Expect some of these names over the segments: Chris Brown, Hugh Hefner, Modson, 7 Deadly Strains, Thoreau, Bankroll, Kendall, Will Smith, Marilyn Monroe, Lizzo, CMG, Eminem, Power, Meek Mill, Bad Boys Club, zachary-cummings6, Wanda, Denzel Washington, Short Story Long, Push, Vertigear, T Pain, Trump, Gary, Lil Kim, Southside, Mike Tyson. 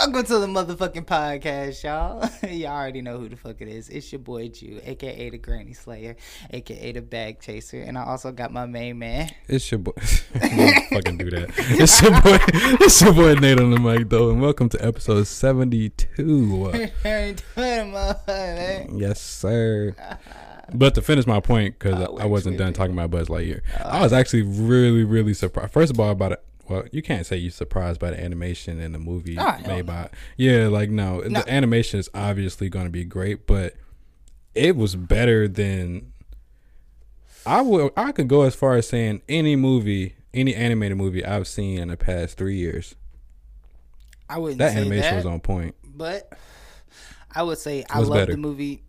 Welcome to the motherfucking podcast, y'all. Y'all already know who the fuck it is. It's your boy Jew, a.k.a. the Granny Slayer, a.k.a. the Bag Chaser. And I also got my main man. It's your boy. Fucking do that. It's your boy Nate on the mic, though. And welcome to episode 72. Yes, sir. But to finish my point, because I wasn't done talking about Buzz Lightyear. I was actually really, really surprised. First of all, about it. Well, you can't say you're surprised by the animation in the movie made by... Yeah, like, no. The animation is obviously going to be great, but it was better than... I could go as far as saying any animated movie I've seen in the past 3 years. I wouldn't say that. That animation was on point. But I would say I love the movie...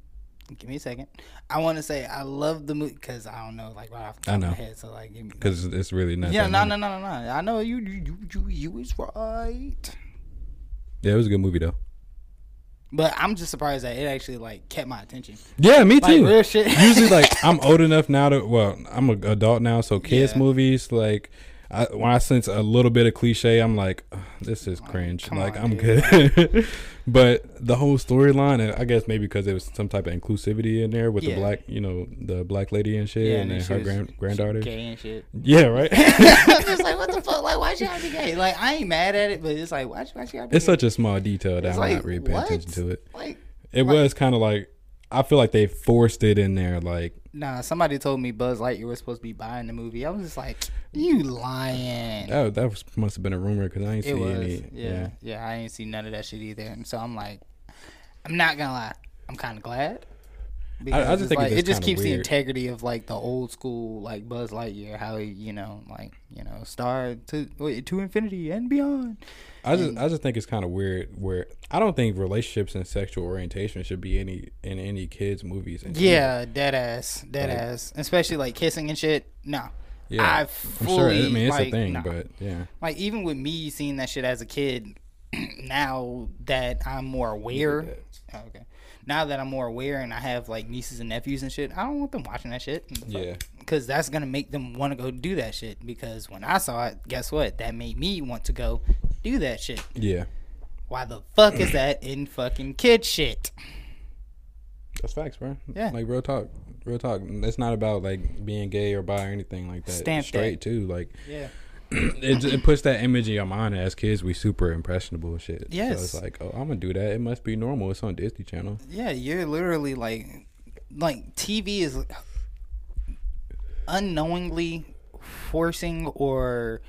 Give me a second. I want to say I love the movie because I don't know, like, right off the top of my head. So, like, because it's really not. Yeah, no. I know you is right. Yeah, it was a good movie though. But I'm just surprised that it actually like kept my attention. Yeah, me too. Like, real shit. Usually, like, I'm old enough now to. Well, I'm an adult now, so kids movies like. When I sense a little bit of cliche, I'm like, oh, this is cringe. Come like, on, I'm good. But the whole storyline, I guess maybe because there was some type of inclusivity in there with the black, the black lady and shit, and her granddaughter. Gay and shit. Yeah, right? I'm just like, what the fuck? Like, why she have to be gay? Like, I ain't mad at it, but it's like, why she have to be gay? It's such a small detail that I'm like, not really paying attention to it. Like, it was kind of like, I feel like they forced it in there, like. Nah, somebody told me Buzz Lightyear was supposed to be buying the movie. I was just like, you lying. Oh, that must have been a rumor because I ain't seen any. Yeah, I ain't seen none of that shit either. And so I'm like, I'm not going to lie. I'm kind of glad. Because I just think like, it just keeps weird. The integrity of like the old school like Buzz Lightyear, how he, star to infinity and beyond. I just think it's kind of weird where I don't think relationships and sexual orientation should be in any kids movies. And dead ass, especially like kissing and shit. No. Yeah, I'm sure. I mean, it's like, a thing, but yeah. Like even with me seeing that shit as a kid, now that I'm more aware. Oh, okay. Now that I'm more aware and I have, like, nieces and nephews and shit, I don't want them watching that shit. Yeah. Because that's going to make them want to go do that shit. Because when I saw it, guess what? That made me want to go do that shit. Yeah. Why the fuck is that in fucking kid shit? That's facts, bro. Yeah. Like, real talk. Real talk. It's not about, like, being gay or bi or anything like that. Stamped straight, too. Like, yeah. It puts that image in your mind. As kids, we super impressionable and shit. Yes. So it's like, oh, I'm gonna do that. It must be normal. It's on Disney Channel. Yeah, you're literally like TV is unknowingly forcing or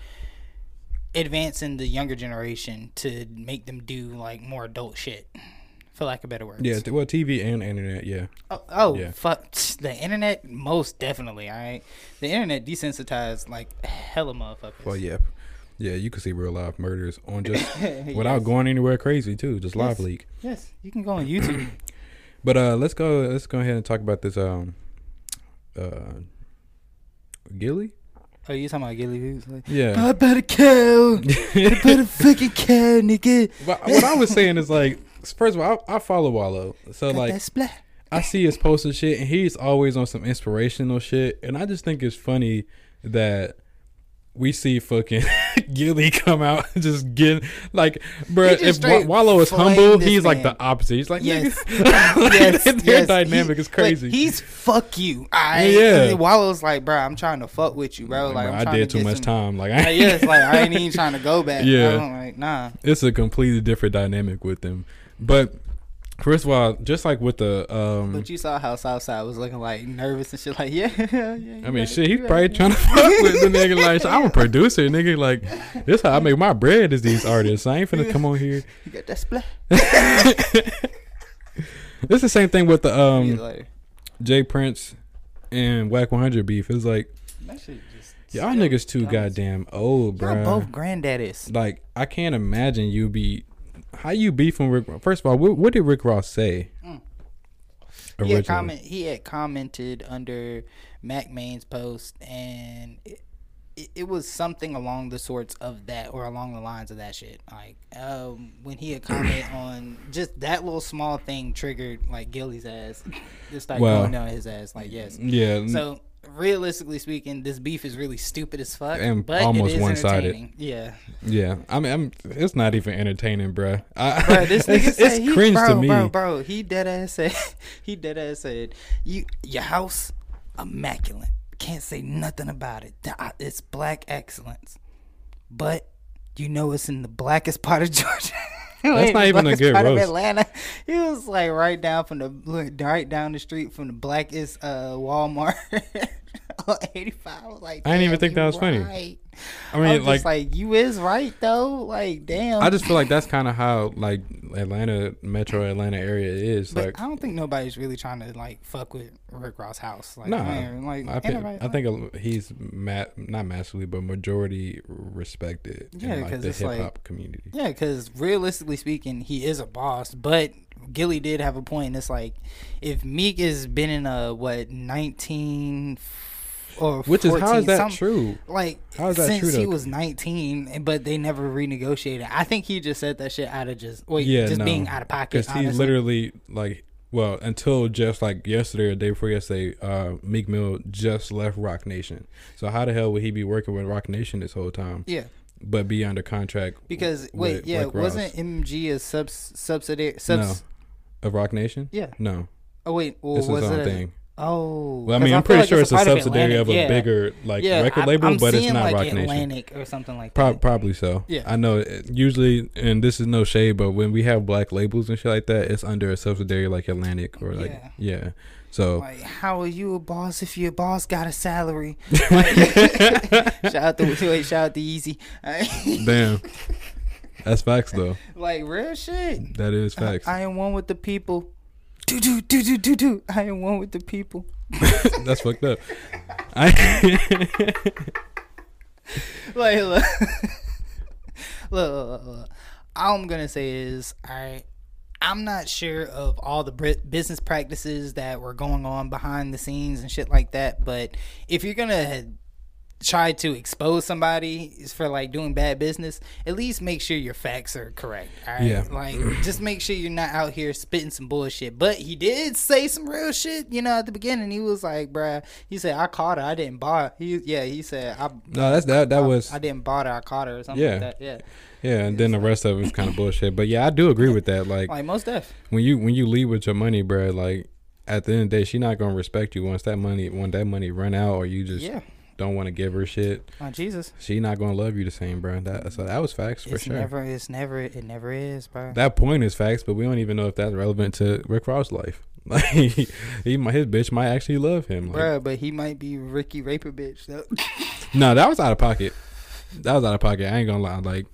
advancing the younger generation to make them do like more adult shit, for lack of better words. Yeah, well, TV and internet, yeah. Oh yeah. Fuck. The internet, most definitely, all right? The internet desensitized, like, hella motherfuckers. Well, yeah. Yeah, you can see real live murders on just, without going anywhere crazy, too. Just live leak. Yes, you can go on YouTube. But let's go ahead and talk about this, Gilly? Oh, you talking about Gilly Hughes? Like, yeah. I better kill. I better fucking kill, nigga. But what I was saying is, like, first of all, I follow Wallow. So, got like, I see his posts and shit, and he's always on some inspirational shit. And I just think it's funny that we see fucking Gilly come out and just get, like, bro, if Wallow is humble, he's man. Like the opposite. He's like, yes. Like, yes, their dynamic is crazy. Like, he's fuck you. Yeah. Wallow's like, bro, I'm trying to fuck with you, bro. Like, bro, I did too much time. Like, I ain't even trying to go back. Yeah. Bro. Like, nah. It's a completely different dynamic with them. But first of all, just like with the but you saw how Southside was looking like nervous and shit. Like, yeah I mean, shit, he's probably trying to fuck with the nigga. Like, I'm a producer, nigga. Like, this how I make my bread is these artists. I ain't finna come on here. You got that splat. It's the same thing with the Jay Prince and Wack 100 beef. It's like that shit just. Y'all niggas too goddamn old, bro. Y'all both granddaddies. Like, I can't imagine you be. How you beefing Rick Ross? First of all, what did Rick Ross say? He had commented under Mac Main's post, and it was something along the sorts of that, or along the lines of that shit. Like, when he had commented on just that little small thing triggered, like, Gilly's ass. Just, like, going down his ass. Like, yes. Yeah. So, realistically speaking, this beef is really stupid as fuck, and but almost one-sided. Yeah, yeah. I mean, it's not even entertaining, bro. This nigga said it's cringe to me, bro. He dead ass said, your house immaculate. Can't say nothing about it. It's black excellence, but you know it's in the blackest part of Georgia. That's not even a good roast. Of Atlanta. He was like right down the street from the blackest Walmart on 85. Like, I didn't even think that was funny. I mean, I was like you is right though. Like, damn. I just feel like that's kind of how like Atlanta, Metro Atlanta area is. But like, I don't think nobody's really trying to like fuck with Rick Ross' house. Like, nah, man, like I think he's not massively, but majority respected. Yeah, because like, the hip hop community. Yeah, because realistically speaking, he is a boss. But Gilly did have a point. It's like if Meek has been in a 19. Or which 14, is how is that true? Like, how is that since true he was 19, but they never renegotiated. I think he just said that shit out of being out of pocket. Because he literally until just like yesterday or day before yesterday, Meek Mill just left Roc Nation. So how the hell would he be working with Roc Nation this whole time? Yeah. But be under contract because wasn't MG a subsidiary of Roc Nation? Yeah. No. Oh wait, well, this was it thing? Oh, well, I mean, I'm pretty sure it's a subsidiary of a bigger record label, but it's not Roc Nation. Atlantic or something like that. Probably so. Yeah, I know. Usually, and this is no shade, but when we have black labels and shit like that, it's under a subsidiary like Atlantic or like yeah. So like, how are you a boss if your boss got a salary? Shout out to Easy. Damn. That's facts though. Like real shit. That is facts. I am one with the people. Do. I am one with the people. That's fucked up. Look. All I'm gonna say is, I'm not sure of all the business practices that were going on behind the scenes and shit like that. But if you're gonna try to expose somebody for like doing bad business, at least make sure your facts are correct. All right? Yeah. Like, just make sure you're not out here spitting some bullshit. But he did say some real shit, at the beginning. He was like, bruh, he said, I caught her, I didn't buy her. I didn't buy her, I caught her or something like that. Yeah. Yeah, and then the rest of it was kind of bullshit. But yeah, I do agree with that. Like most stuff. When you leave with your money, bruh, like at the end of the day, she not gonna respect you once that money run out or you just don't want to give her shit. Oh Jesus, she not gonna love you the same, bro. So that was facts for sure. It never is, bro. That point is facts, but we don't even know if that's relevant to Rick Ross' life. Like his bitch might actually love him, like, bro. But he might be Ricky Raper bitch though. No, that was out of pocket. I ain't gonna lie. Like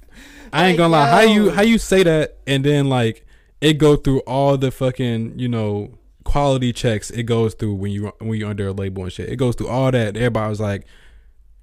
I ain't gonna lie. How you say that and then like it go through all the fucking quality checks it goes through when you're under a label and shit. It goes through all that. Everybody was like,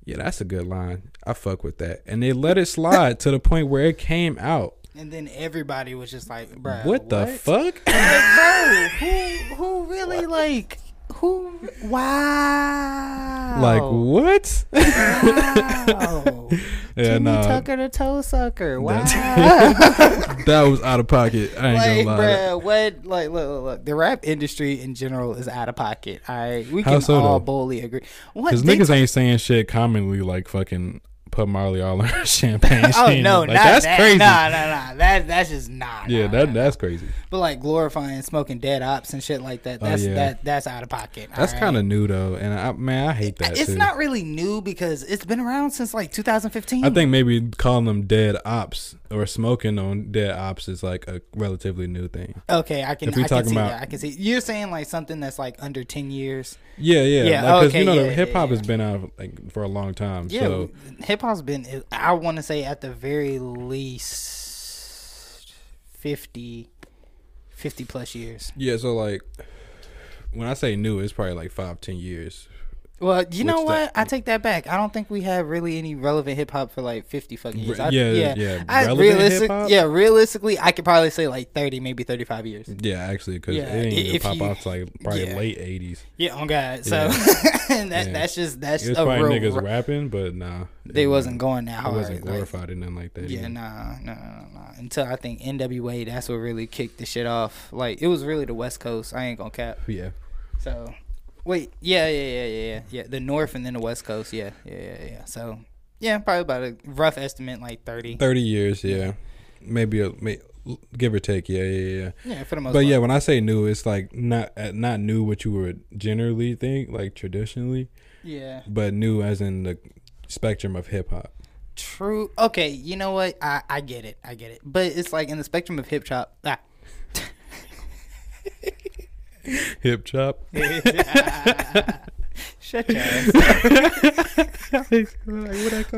yeah, that's a good line. I fuck with that. And they let it slide to the point where it came out. And then everybody was just like, bro, what the fuck? Like, bro, who really like who? Wow. Like what? Wow. Jimmy Tucker the toe sucker. Wow. That was out of pocket. I ain't gonna lie. Bruh, what? Like, look. The rap industry in general is out of pocket. Alright, we can all boldly agree. Because niggas ain't saying shit commonly like fucking put Marley all in her champagne. Oh no, like, that's crazy. Nah. That's just not. Yeah, that's crazy. But like glorifying smoking dead ops and shit like that. That's that's out of pocket. That's kind of new though, and I hate that. It's not really new because it's been around since like 2015. I think maybe calling them dead ops or smoking on dead ops is like a relatively new thing. Okay, I can see. You're saying like something that's like under 10 years. Yeah. Because hip hop has been out like for a long time. Yeah, so. Hip hop's been, I want to say at the very least 50 plus years. Yeah, so like when I say new, it's probably like 5-10 years. Well, you know what? I take that back. I don't think we have really any relevant hip hop for like 50 fucking years. Realistically, I could probably say like 30, maybe 35 years. Yeah, actually, because it ain't gonna pop off like probably late 80s. Yeah, oh God. So that's it's probably niggas rapping, but nah, they wasn't going that hard. It wasn't glorified or nothing like that. Yeah, either. Nah. Until I think NWA, that's what really kicked the shit off. Like it was really the West Coast. I ain't gonna cap. Yeah. So. Wait, yeah. The North and then the West Coast, yeah. So, yeah, probably about a rough estimate, like 30. 30 years, yeah. Maybe, give or take, yeah. Yeah, for the most part. But, yeah, when I say new, it's like not new what you would generally think, like traditionally. Yeah. But new as in the spectrum of hip-hop. True. Okay, you know what? I get it. But it's like in the spectrum of hip-hop. Hip chop. Shut your ass up.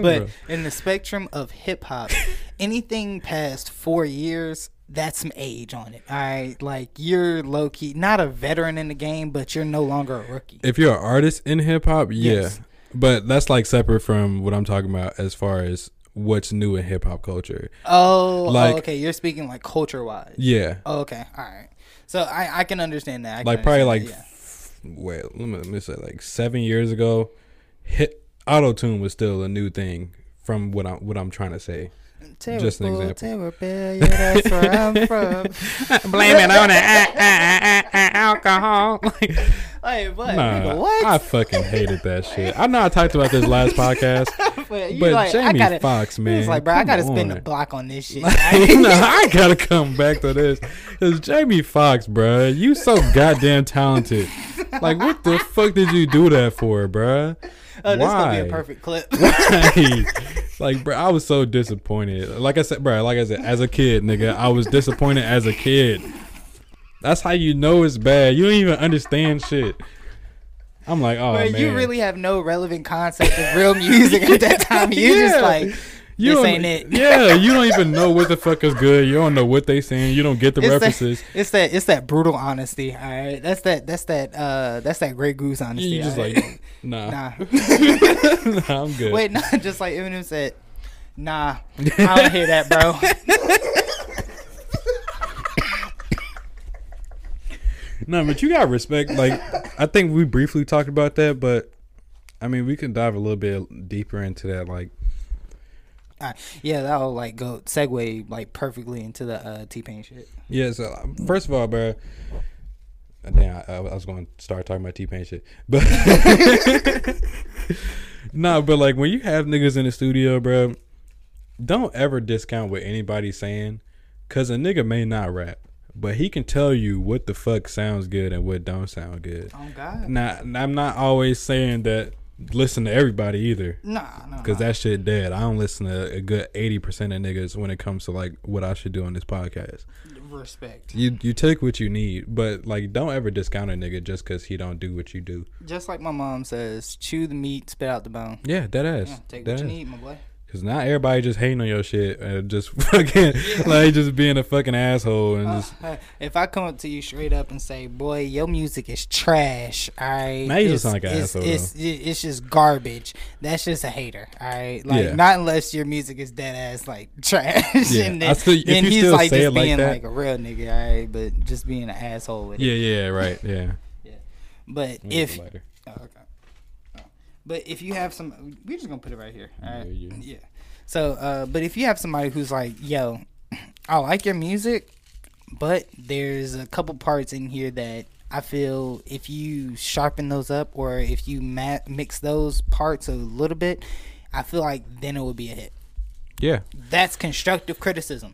But in the spectrum of hip hop, anything past 4 years, that's some age on it. All right, like you're low key not a veteran in the game, but you're no longer a rookie. If you're an artist in hip hop, yeah, yes. But that's like separate from what I'm talking about as far as what's new in hip hop culture. Okay. You're speaking like culture wise. Yeah. Oh, okay. All right. So I can understand that. Let me say 7 years ago, auto-tune was still a new thing from what I'm trying to say. Terrible, just an example. Terrible, that's where I'm from. Blame it on the alcohol. What? I fucking hated that shit. I know I talked about this last podcast, but Jamie Foxx, man. It's like, bro, I gotta spend a block on this shit. I gotta come back to this. It's Jamie Foxx, bro. You so goddamn talented. Like, what the fuck did you do that for, bro? Oh, this is gonna be a perfect clip. Like, bro, I was so disappointed. Like I said, as a kid, nigga, I was disappointed as a kid. That's how you know it's bad. You don't even understand shit. I'm like, oh, bro, man. You really have no relevant concept of real music at that time. You're just like, this ain't it. Yeah, you don't even know what the fuck is good. You don't know what they saying. You don't get the references. It's that brutal honesty, all right? That's that Grey Goose honesty. You just like, nah. Nah, I'm good. Wait, just like Eminem said, nah, I don't hear that, bro. No, but you gotta respect, like, I think we briefly talked about that, but I mean, we can dive a little bit deeper into that, like. Yeah, that'll like go segue like perfectly into the T Pain shit. Yeah, so first of all, bro, damn, I was going to start talking about T Pain shit, but but like when you have niggas in the studio, bro, don't ever discount what anybody's saying, cause a nigga may not rap, but he can tell you what the fuck sounds good and what don't sound good. Oh God! Now I'm not always saying that. Listen to everybody either. Nah. Cause that shit dead. I don't listen to a good 80% of niggas when it comes to like what I should do on this podcast. Respect. You take what you need, but like don't ever discount a nigga just cause he don't do what you do. Just like my mom says, chew the meat, spit out the bone. Yeah, that ass. Yeah, take what you need, my boy. Cause not everybody just hating on your shit and just fucking like just being a fucking asshole and just. If I come up to you straight up and say, "Boy, your music is trash," all right, now you just sound like an asshole. It's just garbage. That's just a hater, all right. Like not unless your music is dead ass like trash. Yeah. And then he's like just being like a real nigga, all right, but just being an asshole with it. Yeah, right, yeah. Yeah, but if. But if you have some, we're just gonna put it right here. All right? Yeah. So, but if you have somebody who's like, "Yo, I like your music, but there's a couple parts in here that I feel if you sharpen those up, or if you mix those parts a little bit, I feel like then it would be a hit." Yeah. That's constructive criticism.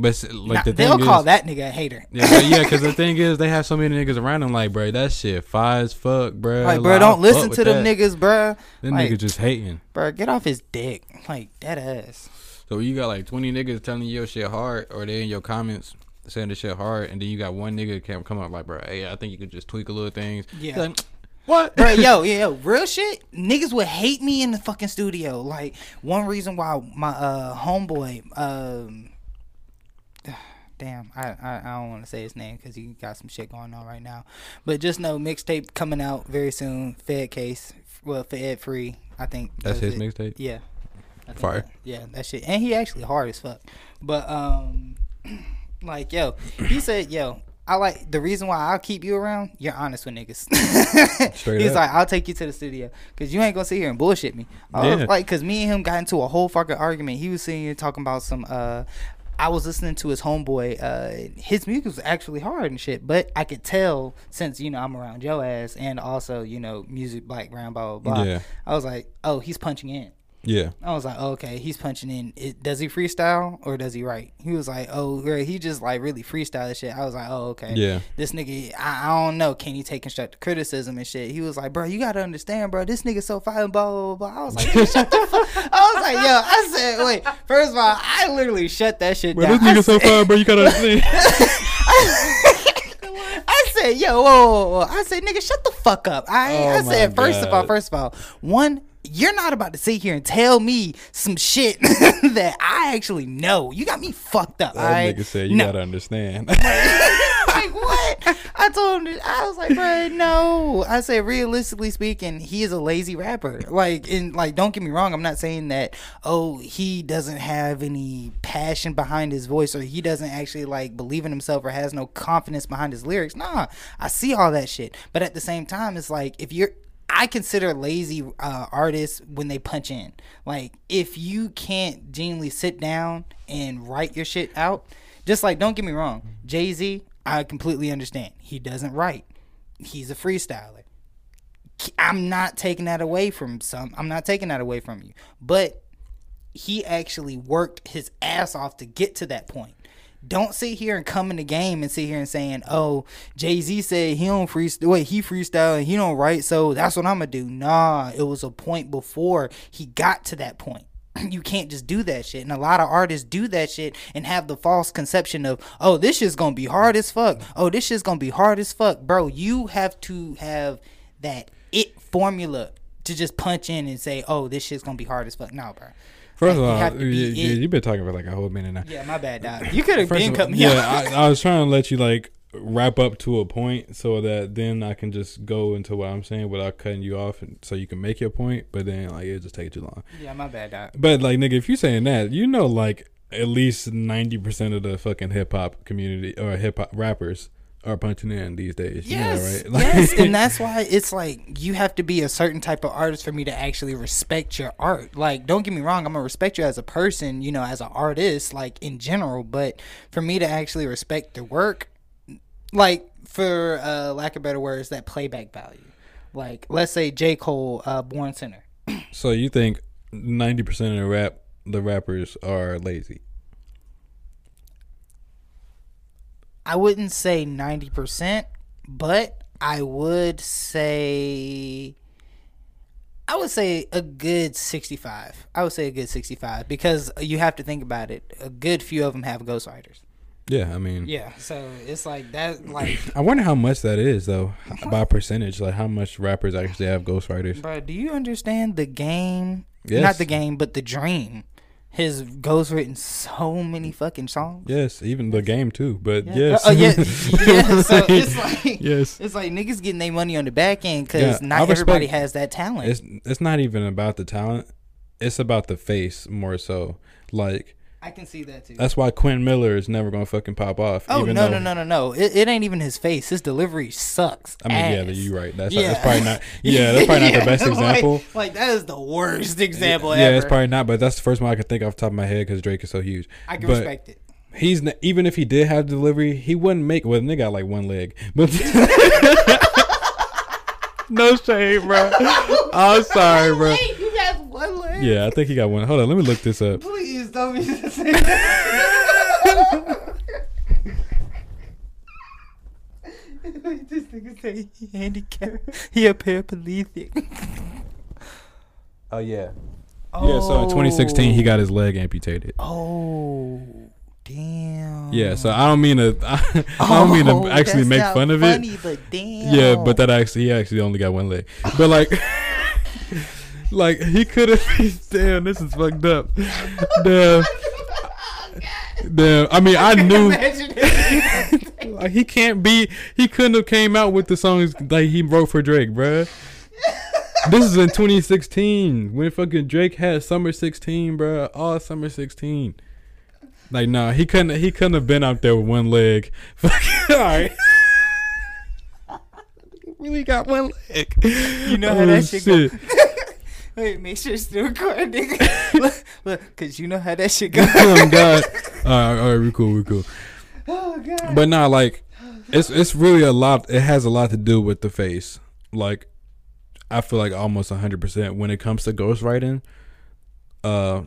But like they'll call that nigga a hater. Yeah, because the thing is, they have so many niggas around them. Like, bro, that shit fire as fuck, bro. Like, bro, don't listen to them niggas, bro. Them niggas just hating. Bro, get off his dick, like that ass. So you got like 20 niggas telling you your shit hard, or they in your comments saying the shit hard, and then you got one nigga can come up like, bro, hey, I think you could just tweak a little things. Yeah. Like, what? Bro, yo, real shit, niggas would hate me in the fucking studio. Like, one reason why my homeboy. Damn, I don't want to say his name because he got some shit going on right now. But just know mixtape coming out very soon. Fed Case, well, Fed Free, I think. That's his mixtape. Yeah, fire. That shit, and he actually hard as fuck. But like yo, he said yo. I like the reason why I'll keep you around. You're honest with niggas. He's like, I'll take you to the studio because you ain't gonna sit here and bullshit me. Like, cause me and him got into a whole fucking argument. He was sitting here talking about some I was listening to his homeboy. His music was actually hard and shit, but I could tell since, you know, I'm around Joe ass and also, you know, music, black, brown, blah, blah, blah. Yeah. I was like, oh, he's punching in. Yeah. I was like, oh, okay, he's punching in. Does he freestyle or does he write? He was like, oh, he just like really freestyle shit. I was like, oh, okay. Yeah. This nigga, I don't know. Can he take constructive criticism and shit? He was like, bro, you gotta understand, bro. This nigga so fire and blah, blah, blah. I was like, shut the fuck. I was like, yo. I said, wait. First of all, I literally shut that shit down. This nigga so fire, bro. You gotta understand. I said, yo, whoa. I said, nigga, shut the fuck up. I said, first of all, one. You're not about to sit here and tell me some shit that I actually know. You got me fucked up. That nigga said you gotta understand. Like, what? I told him, I was like, bro, no. I said, realistically speaking, he is a lazy rapper. Like, and like, don't get me wrong. I'm not saying that. Oh, he doesn't have any passion behind his voice, or he doesn't actually like believe in himself, or has no confidence behind his lyrics. Nah, I see all that shit. But at the same time, it's like I consider lazy artists when they punch in. Like, if you can't genuinely sit down and write your shit out, just like, don't get me wrong, Jay-Z, I completely understand. He doesn't write. He's a freestyler. I'm not taking that away from you. But he actually worked his ass off to get to that point. Don't sit here and come in the game and sit here and saying, oh, Jay-Z said he don't freestyle. Wait, he freestyle and he don't write, so that's what I'm going to do. Nah, it was a point before he got to that point. You can't just do that shit. And a lot of artists do that shit and have the false conception of, oh, this shit's going to be hard as fuck. Oh, this shit's going to be hard as fuck. Bro, you have to have that it formula to just punch in and say, oh, this shit's going to be hard as fuck. Nah, bro. First of all, you've been talking for like a whole minute now. Yeah, my bad, Doc. You could have been cut me out. Yeah, I was trying to let you like wrap up to a point so that then I can just go into what I'm saying without cutting you off, and so you can make your point. But then like it'll just take too long. Yeah, my bad, Doc. But like, nigga, if you're saying that, you know, like at least 90% of the fucking hip hop community or hip hop rappers are punching in these days. Yes, you know, right? Like, yes, and that's why it's like you have to be a certain type of artist for me to actually respect your art. Like, don't get me wrong, I'm gonna respect you as a person, you know, as an artist, like in general. But for me to actually respect the work, like for lack of better words, that playback value. Like, let's say J Cole, Born Sinner. So you think 90% of the rappers are lazy? I wouldn't say 90%, but I would say a good 65. I would say a good 65 because you have to think about it. A good few of them have ghostwriters. Yeah, I mean. Yeah, so it's like that. Like, I wonder how much that is though, by percentage. Like, how much rappers actually have ghostwriters? Bro, do you understand the game? Yes. Not the game, but the dream. His ghost written so many fucking songs. Yes, even the game too. But yes. Oh, yeah. Yeah. So it's like, yes, it's like niggas getting their money on the back end because not everybody has that talent. It's not even about the talent. It's about the face more so. Like, I can see that too. That's why Quentin Miller is never gonna fucking pop off. Oh, even no! It ain't even his face. His delivery sucks. I mean, ass. Yeah, you're right. That's probably not. Yeah, that's probably not the best example. Like that is the worst example ever. Yeah, it's probably not. But that's the first one I could think off the top of my head because Drake is so huge. I can respect it. He's even if he did have delivery, he wouldn't make. Well, they got like one leg, but. No shame, bro. I'm sorry, bro. You got one leg? Yeah, I think he got one. Hold on, let me look this up. Please don't be the same. This nigga say he handicapped. He a paraplegic. Oh, yeah. Oh. Yeah, so in 2016, he got his leg amputated. Oh, damn. Yeah, so I don't mean to. I don't mean to actually make fun of it. But damn. Yeah, but he actually only got one leg. But like, like he could have. Damn, this is fucked up. Damn. Damn. I mean, I knew. Like, he can't be. He couldn't have came out with the songs like he wrote for Drake, bruh. This is in 2016 when fucking Drake had Summer 16, bruh. All Summer 16. Like, nah, he couldn't have been out there with one leg. Fuck, all right. Really got one leg. You know how that shit goes. Wait, make sure it's still recording. Look, because you know how that shit goes. Oh, God. All right, we're cool. Oh, God. But nah, like, it's really a lot. It has a lot to do with the face. Like, I feel like almost 100% when it comes to ghostwriting.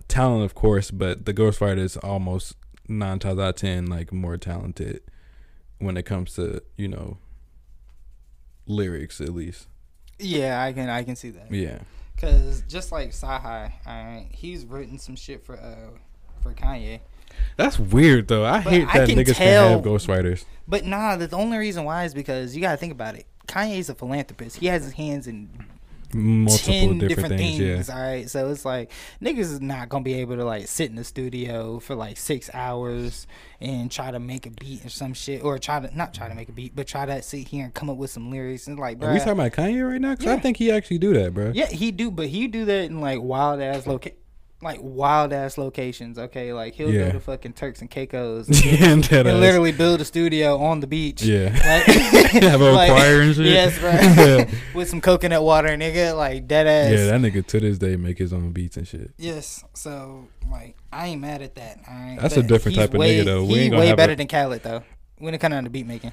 Talent, of course, but the ghostwriter is almost 9 times out of 10 like more talented when it comes to, you know, lyrics, at least. Yeah, I can see that. Yeah, because just like Sahai, all right, he's written some shit for Kanye. That's weird though. I hate that niggas can have ghostwriters. But nah, the only reason why is because you gotta think about it. Kanye's a philanthropist. He has his hands in multiple 10 different things. Yeah. All right, so it's like niggas is not gonna be able to like sit in the studio for like 6 hours and try to make a beat or some shit, or try to sit here and come up with some lyrics and like. Bruh, are we talking about Kanye right now? Because yeah. I think he actually do that, bro. Yeah, he do, but he do that in like wild ass locations. Okay, like he'll go to fucking Turks and Caicos and literally build a studio on the beach. Yeah, like, have a choir and shit. Yes, bro. Yeah. With some coconut water, nigga, like dead ass. Yeah, that nigga to this day make his own beats and shit. Yes, so like I ain't mad at that. All right? That's but a different type of nigga though. He's way better than Khaled though. When it comes down to beat making.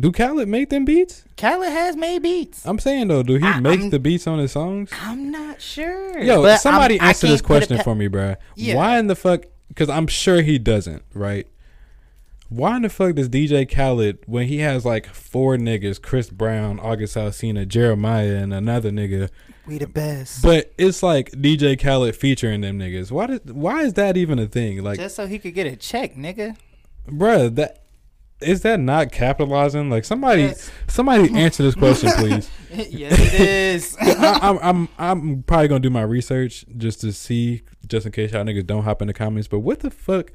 Do Khaled make them beats? Khaled has made beats. I'm saying though, do he make the beats on his songs? I'm not sure. Yo, but somebody answer this question for me, bruh. Yeah. Why in the fuck? Because I'm sure he doesn't, right? Why in the fuck does DJ Khaled, when he has like 4 niggas, Chris Brown, August Alsina, Jeremiah, and another nigga, we the best. But it's like DJ Khaled featuring them niggas. Why is that even a thing? Like just so he could get a check, nigga. Bruh, that. Is that not capitalizing? Like somebody answer this question, please. Yes, it is. I'm probably gonna do my research just to see, just in case y'all niggas don't hop in the comments. But what the fuck?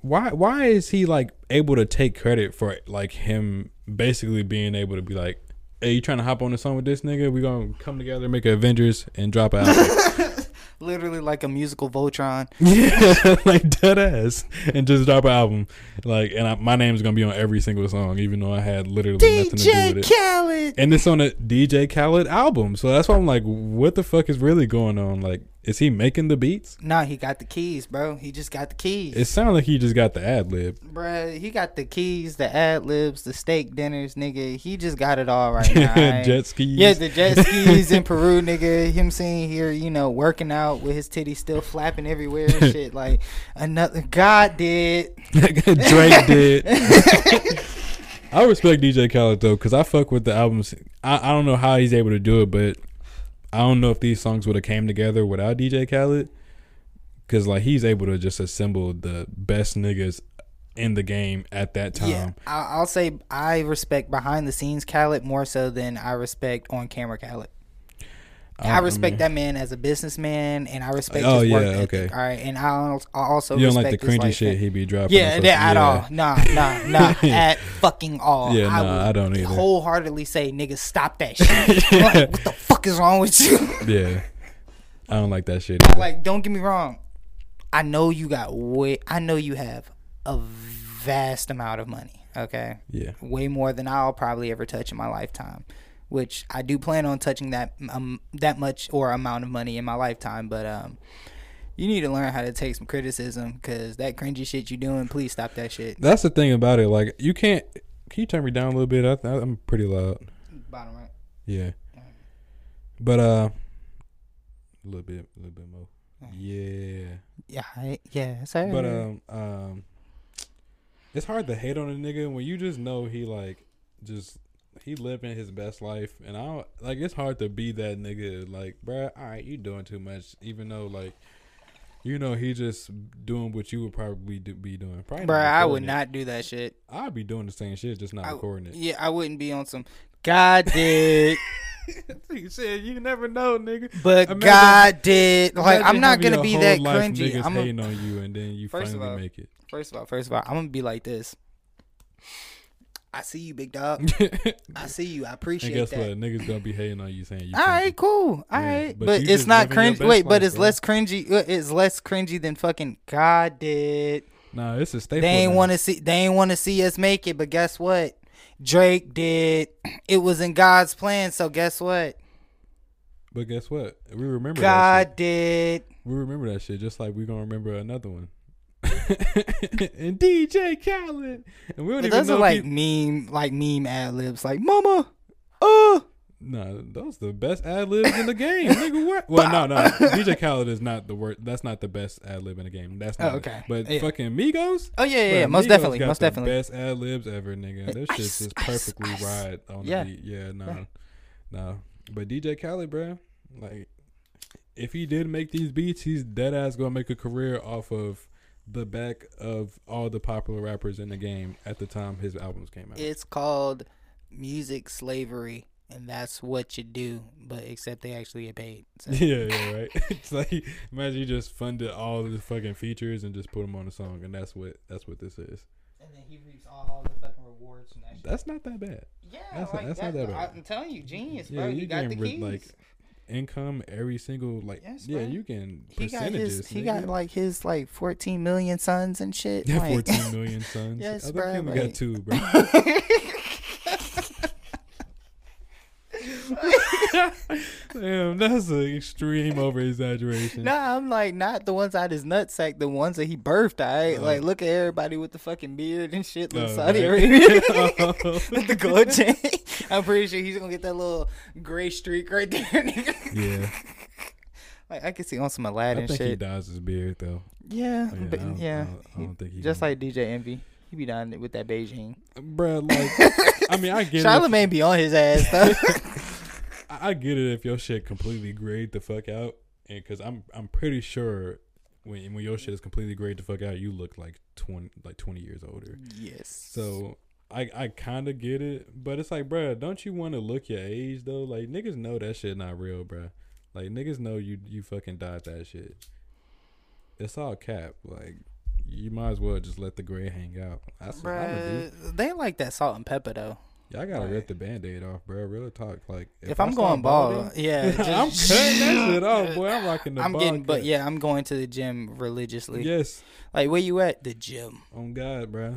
Why is he like able to take credit for like him basically being able to be like, hey, you trying to hop on the song with this nigga? We gonna come together, make an Avengers, and drop an album. Literally like a musical Voltron. Yeah, like dead ass. And just drop an album. Like, and my name's gonna be on every single song, even though I had literally nothing to do with it. DJ Khaled. And it's on a DJ Khaled album. So that's why I'm like, what the fuck is really going on? Like, is he making the beats? Nah, he got the keys, bro. He just got the keys. It sounds like he just got the ad lib. Bruh, he got the keys, the ad libs, the steak dinners, nigga. He just got it all right now. Right? Jet skis. Yeah, the jet skis in Peru, nigga. Him sitting here, you know, working out with his titties still flapping everywhere and shit. Like another God did. Drake did. I respect DJ Khaled though, because I fuck with the albums. I don't know how he's able to do it, but I don't know if these songs would have came together without DJ Khaled, because like he's able to just assemble the best niggas in the game at that time. Yeah, I'll say I respect behind the scenes Khaled more so than I respect on camera Khaled. I respect that man as a businessman, and I respect his work ethic. Okay. All right, and I also you don't respect like the cringy shit he be dropping. Yeah, at all. Nah, at fucking all. Yeah, I don't either. Wholeheartedly say, nigga, stop that shit. Like, what the fuck is wrong with you? Yeah, I don't like that shit either. Like, don't get me wrong. I know you have a vast amount of money. Okay. Yeah. Way more than I'll probably ever touch in my lifetime. Which I do plan on touching that much or amount of money in my lifetime, but you need to learn how to take some criticism, because that cringy shit you doing, please stop that shit. That's the thing about it. Like you can't. Can you turn me down a little bit? I'm pretty loud. Bottom right. Yeah. But a little bit more. Yeah. Yeah. Sorry. But it's hard to hate on a nigga when you just know he like just. He living his best life, and it's hard to be that nigga. Like, bruh, all right, you doing too much. Even though, like, you know, he just doing what you would probably be doing. Probably bruh, I would not do that shit. I'd be doing the same shit, just not recording it. Yeah, I wouldn't be on some God did. You said you never know, nigga. But imagine, God did. Like, I'm not gonna be that cringy. Niggas hating on you, and then you finally make it. First of all, I'm gonna be like this. I see you, big dog. I see you. I appreciate that. And guess what? Niggas gonna be hating on you saying you. All right, cool. All right, but it's not cringy. Wait, but it's less cringy. It's less cringy than fucking God did. Nah, it's a staple. They ain't want to see us make it. But guess what? Drake did. It was in God's plan. So guess what? But guess what? We remember God that did. We remember that shit just like we're going to remember another one. And DJ Khaled. And we don't even those know are like meme ad libs. Like, mama, Nah, those the best ad libs in the game. Nigga, what? Well, no. DJ Khaled is not the worst. That's not the best ad lib in the game. That's not okay. But fucking Migos? Oh, yeah. Most Migos definitely. Got most the definitely. Best ad libs ever, nigga. This shit's just perfectly ride on the beat. Yeah, nah. But DJ Khaled, bro, like, if he did make these beats, he's dead ass gonna make a career off of the back of all the popular rappers in the game at the time his albums came out. It's called music slavery, and that's what you do, but except they actually get paid. So. Yeah, right. It's like, imagine you just funded all the fucking features and just put them on a song, and that's what this is. And then he reaps all the fucking rewards from that shit. That's not that bad. Yeah, that's not that bad. I'm telling you, genius, bro. Yeah, you got the keys. Like, income every single you can percentages. He got like his 14 million sons and shit. Yeah, like. 14 million sons. Yes, bro. I think we got 2, bro. Damn, that's an extreme over exaggeration. Nah, I'm like, not the ones out his nutsack, the ones that he birthed. All right? Like, look at everybody with the fucking beard and shit, like Saudi Arabia, with the gold chain. I'm pretty sure he's gonna get that little gray streak right there, nigga. Yeah. Like, I could see on some Aladdin shit. I think he dyes his beard though. Yeah, oh, yeah, but I don't think he just can. Like DJ Envy. He be done with that Beijing, bro. Like, I mean, I get Charlamagne be on his ass though. I get it if your shit completely grayed the fuck out, and because I'm pretty sure when your shit is completely grayed the fuck out, you look like 20 years older. Yes. So I kind of get it, but it's like, bruh, don't you want to look your age though? Like, niggas know that shit not real, bruh. Like, niggas know you fucking dyed that shit. It's all cap. Like, you might as well just let the gray hang out. That's what I'm gonna do. They like that salt and pepper though. Y'all gotta rip the Band-Aid off, bro. Real talk. Like, if I'm going bald, just, I'm cutting that shit off, boy. I'm rocking the ball. I'm going to the gym religiously. Yes. Like, where you at? The gym. On God, bro.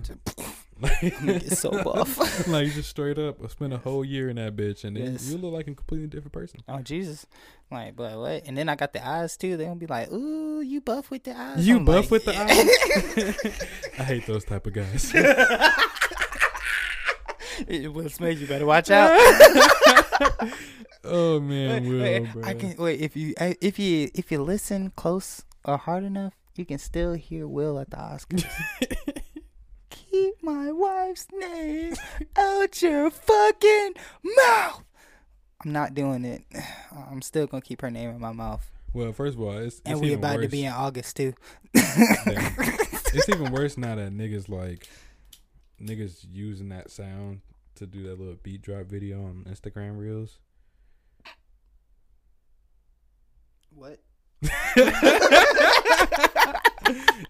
I'm gonna get so buff. Like, just straight up, I spent a whole year in that bitch, and then you look like a completely different person. Oh, Jesus. Like, but what? And then I got the eyes too. They gonna be like, ooh, you buff with the eyes. You buff with the eyes. I hate those type of guys. Will Smith, you better watch out. Oh man, Will, bro. I can wait. If you listen close or hard enough, you can still hear Will at the Oscars. Keep my wife's name out your fucking mouth. I'm not doing it. I'm still gonna keep her name in my mouth. Well, first of all, it's and we about worse. To be in August too. It's even worse now that niggas using that sound to do that little beat drop video on Instagram Reels. What?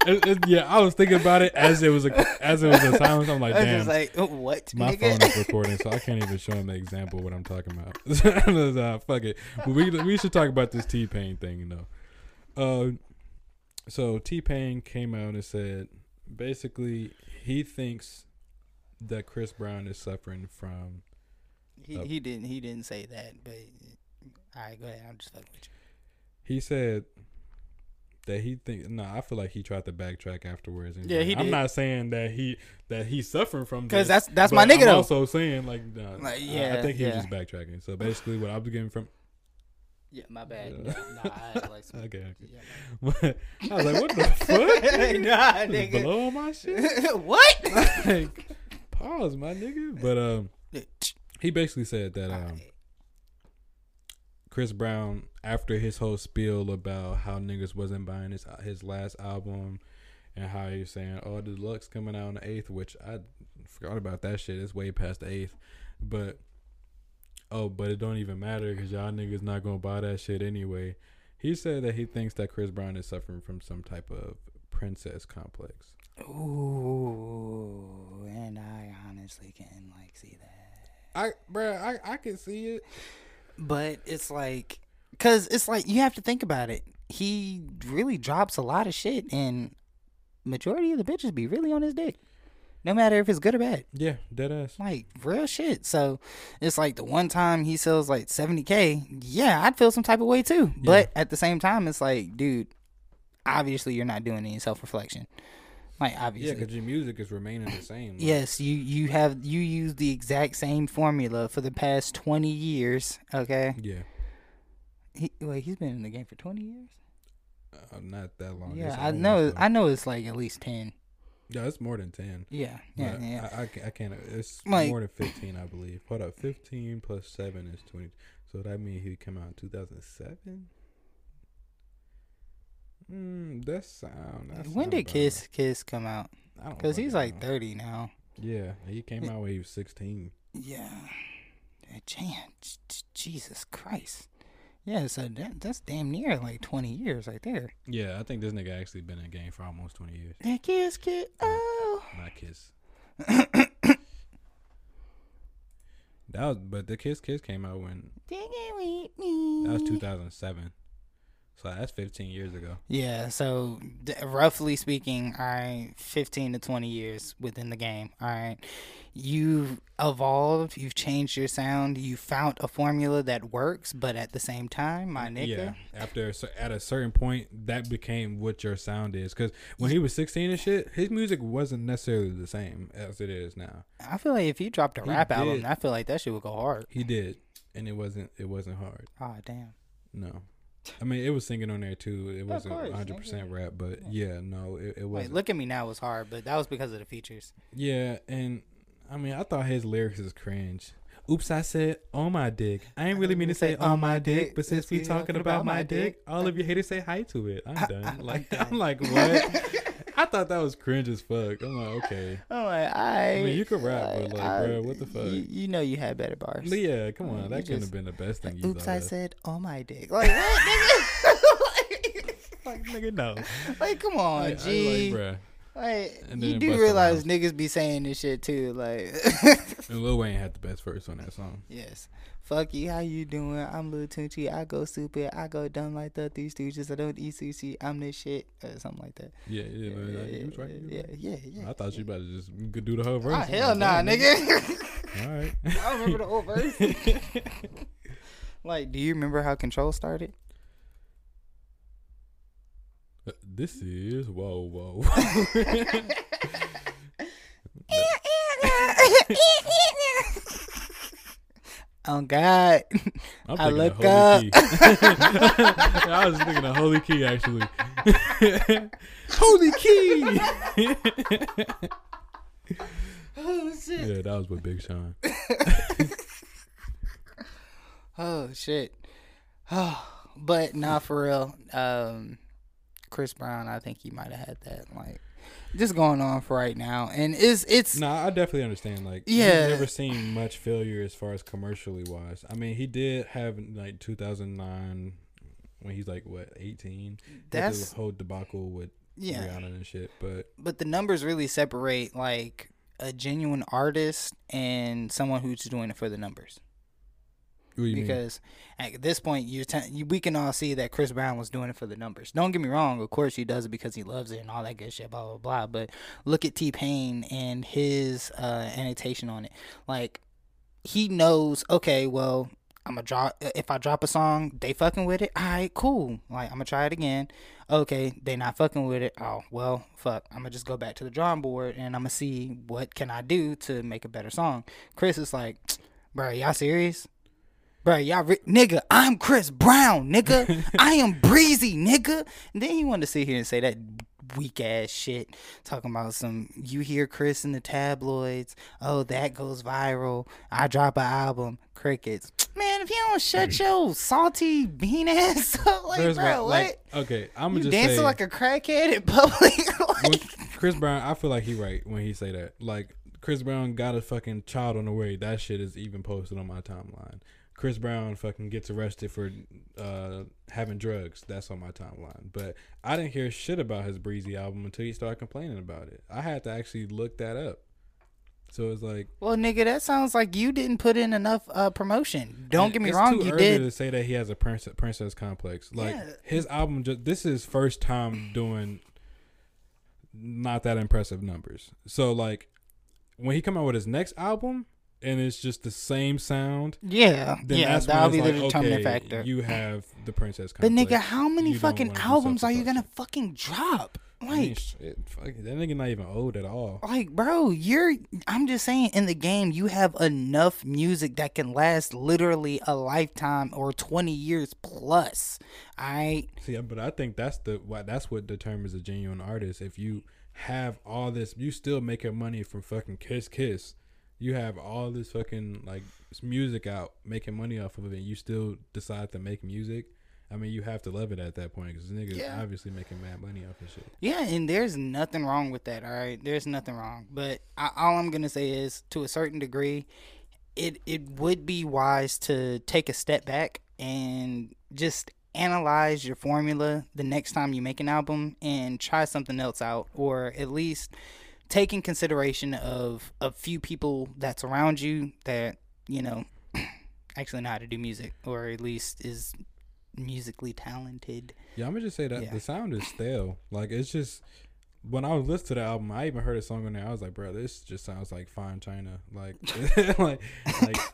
I was thinking about it as it was a silence. I'm like, damn. Like, what? My phone is recording, so I can't even show him the example of what I'm talking about. Fuck it. But we should talk about this T Pain thing, though. So T Pain came out and said, basically, he thinks that Chris Brown is suffering from. He didn't say that, but all right, go ahead. I'm just fucking with you. He said that he thinks. No, I feel like he tried to backtrack afterwards. And yeah, he did. I'm not saying that he's suffering from because that's my nigga. I'm also saying I think he was just backtracking. So basically, what I was getting from. Yeah, my bad. Yeah. Nah, I was like, okay. I was like, what the fuck? Nigga? Nah, nigga. Just blow on my shit? What? Like, pause, my nigga. But he basically said that Chris Brown, after his whole spiel about how niggas wasn't buying his last album and how he was saying, oh, the Deluxe coming out on the 8th, which I forgot about that shit. It's way past the 8th. But it don't even matter because y'all niggas not going to buy that shit anyway. He said that he thinks that Chris Brown is suffering from some type of princess complex. Ooh, and I honestly can, see that. I can see it. But it's because you have to think about it. He really drops a lot of shit, and majority of the bitches be really on his dick. no matter if it's good or bad. Yeah, dead ass. Like, real shit. So, it's like the one time he sells like 70K, yeah, I'd feel some type of way too. Yeah. But at the same time, it's like, dude, obviously you're not doing any self-reflection. Like, obviously. Yeah, because your music is remaining the same. Like. Yes, you use the exact same formula for the past 20 years, okay? Yeah. He's been in the game for 20 years? Not that long. Yeah, I know it's like at least 10. Yeah, it's more than 10. Yeah. I can't. It's like, more than 15, I believe. Hold up, 15 plus 7 is 20. So that means he came out in 2007? That sound. When did Kiss come out? Because he's like 30 now. Yeah, he came out when he was 16. Yeah. Jesus Christ. Yeah, so that's damn near like 20 years right there. Yeah, I think this nigga actually been in the game for almost 20 years. That Kiss, oh. Not Kiss. But the Kiss came out when? That was 2007. So that's 15 years ago. Yeah, so roughly speaking, all right, 15 to 20 years within the game, all right? You've evolved, you've changed your sound, you found a formula that works, but at the same time, my nigga. Yeah, at a certain point, that became what your sound is. Because when he was 16 and shit, his music wasn't necessarily the same as it is now. I feel like if he dropped a rap album, I feel like that shit would go hard. He did, and it wasn't hard. Oh, damn. No. I mean, it was singing on there too. It wasn't 100% rap, but yeah, no, it wasn't. Wait, Look at Me Now was hard, but that was because of the features. Yeah, and I mean, I thought his lyrics is cringe. Oops, I said on my dick. I ain't really mean to say on my dick, but since we talking about my dick, all of you haters say hi to it. I'm done. I'm like, what? I thought that was cringe as fuck. I'm like, okay. I'm like, I mean, you could rap, but like, bro, what the fuck? You know you had better bars. But yeah, come on. That couldn't have been the best thing you thought. Oops, I said, oh, my dick. Like, what, nigga? Like, nigga, no. Like, come on, like, G. Like, bro. Like, you do realize niggas be saying this shit, too. Like. And Lil Wayne had the best verse on that song. Yes. Fuck you, how you doing? I'm Lil Tunchi. I go stupid. I go dumb like the Three Stooges. I don't eat sushi. I'm this shit. Or something like that. Yeah. I thought you about to just do the whole verse. Oh, hell nah, nigga. All right. I remember the whole verse. Like, do you remember how Control started? This is whoa. Oh God! I look up. I was thinking of Holy Key, actually. Holy Key. Oh shit! Yeah, that was with Big Sean. Oh shit! Oh, but nah, for real. Chris Brown, I think he might have had that like. Just going on for right now, and it's. No, I definitely understand. Like, yeah, he's never seen much failure as far as commercially wise. I mean, he did have like 2009 when he's like what 18. That's a whole debacle with Rihanna and shit. But the numbers really separate like a genuine artist and someone who's doing it for the numbers. Because at this point, we can all see that Chris Brown was doing it for the numbers. Don't get me wrong. Of course, he does it because he loves it and all that good shit, blah, blah, blah. But look at T Pain and his annotation on it. Like, he knows, okay, well, if I drop a song, they fucking with it. All right, cool. Like, I'm going to try it again. Okay, they not fucking with it. Oh, well, fuck. I'm going to just go back to the drawing board and I'm going to see what can I do to make a better song. Chris is like, bro, y'all serious? Bro, y'all, nigga, I'm Chris Brown, nigga. I am Breezy, nigga. And then he wanted to sit here and say that weak ass shit, talking about some. You hear Chris in the tabloids. Oh, that goes viral. I drop an album, crickets. Man, if you don't shut your salty bean ass up, like, Chris bro, like, what? Okay, I'm gonna just dancing say, like a crackhead in public. Like, Chris Brown, I feel like he right when he say that. Like, Chris Brown got a fucking child on the way. That shit is even posted on my timeline. Chris Brown fucking gets arrested for having drugs. That's on my timeline. But I didn't hear shit about his Breezy album until he started complaining about it. I had to actually look that up. So it's like, well, nigga, that sounds like you didn't put in enough promotion. Don't get me wrong, you did. It's too early to say that he has a princess complex. Like his album, this is first time doing not that impressive numbers. So like, when he come out with his next album and it's just the same sound, that'll be the determining factor. You have the princess complex. But nigga, how many fucking albums are you gonna fucking drop? Like, I mean, shit, fuck, that nigga not even old at all. Like, bro, I'm just saying, in the game, you have enough music that can last literally a lifetime or 20 years plus. But I think that's what determines a genuine artist. If you have all this, you still making money from fucking Kiss Kiss. You have all this fucking like music out, making money off of it, and you still decide to make music. I mean, you have to love it at that point because niggas obviously making mad money off this shit. Yeah, and there's nothing wrong with that, all right? There's nothing wrong. But all I'm going to say is, to a certain degree, it would be wise to take a step back and just analyze your formula the next time you make an album and try something else out, or at least take in consideration of a few people that's around you that, you know, actually know how to do music, or at least is musically talented. Yeah, I'm gonna just say that the sound is stale. Like, it's just, when I was listening to the album, I even heard a song on there, I was like, bro, this just sounds like Fine China. Like, like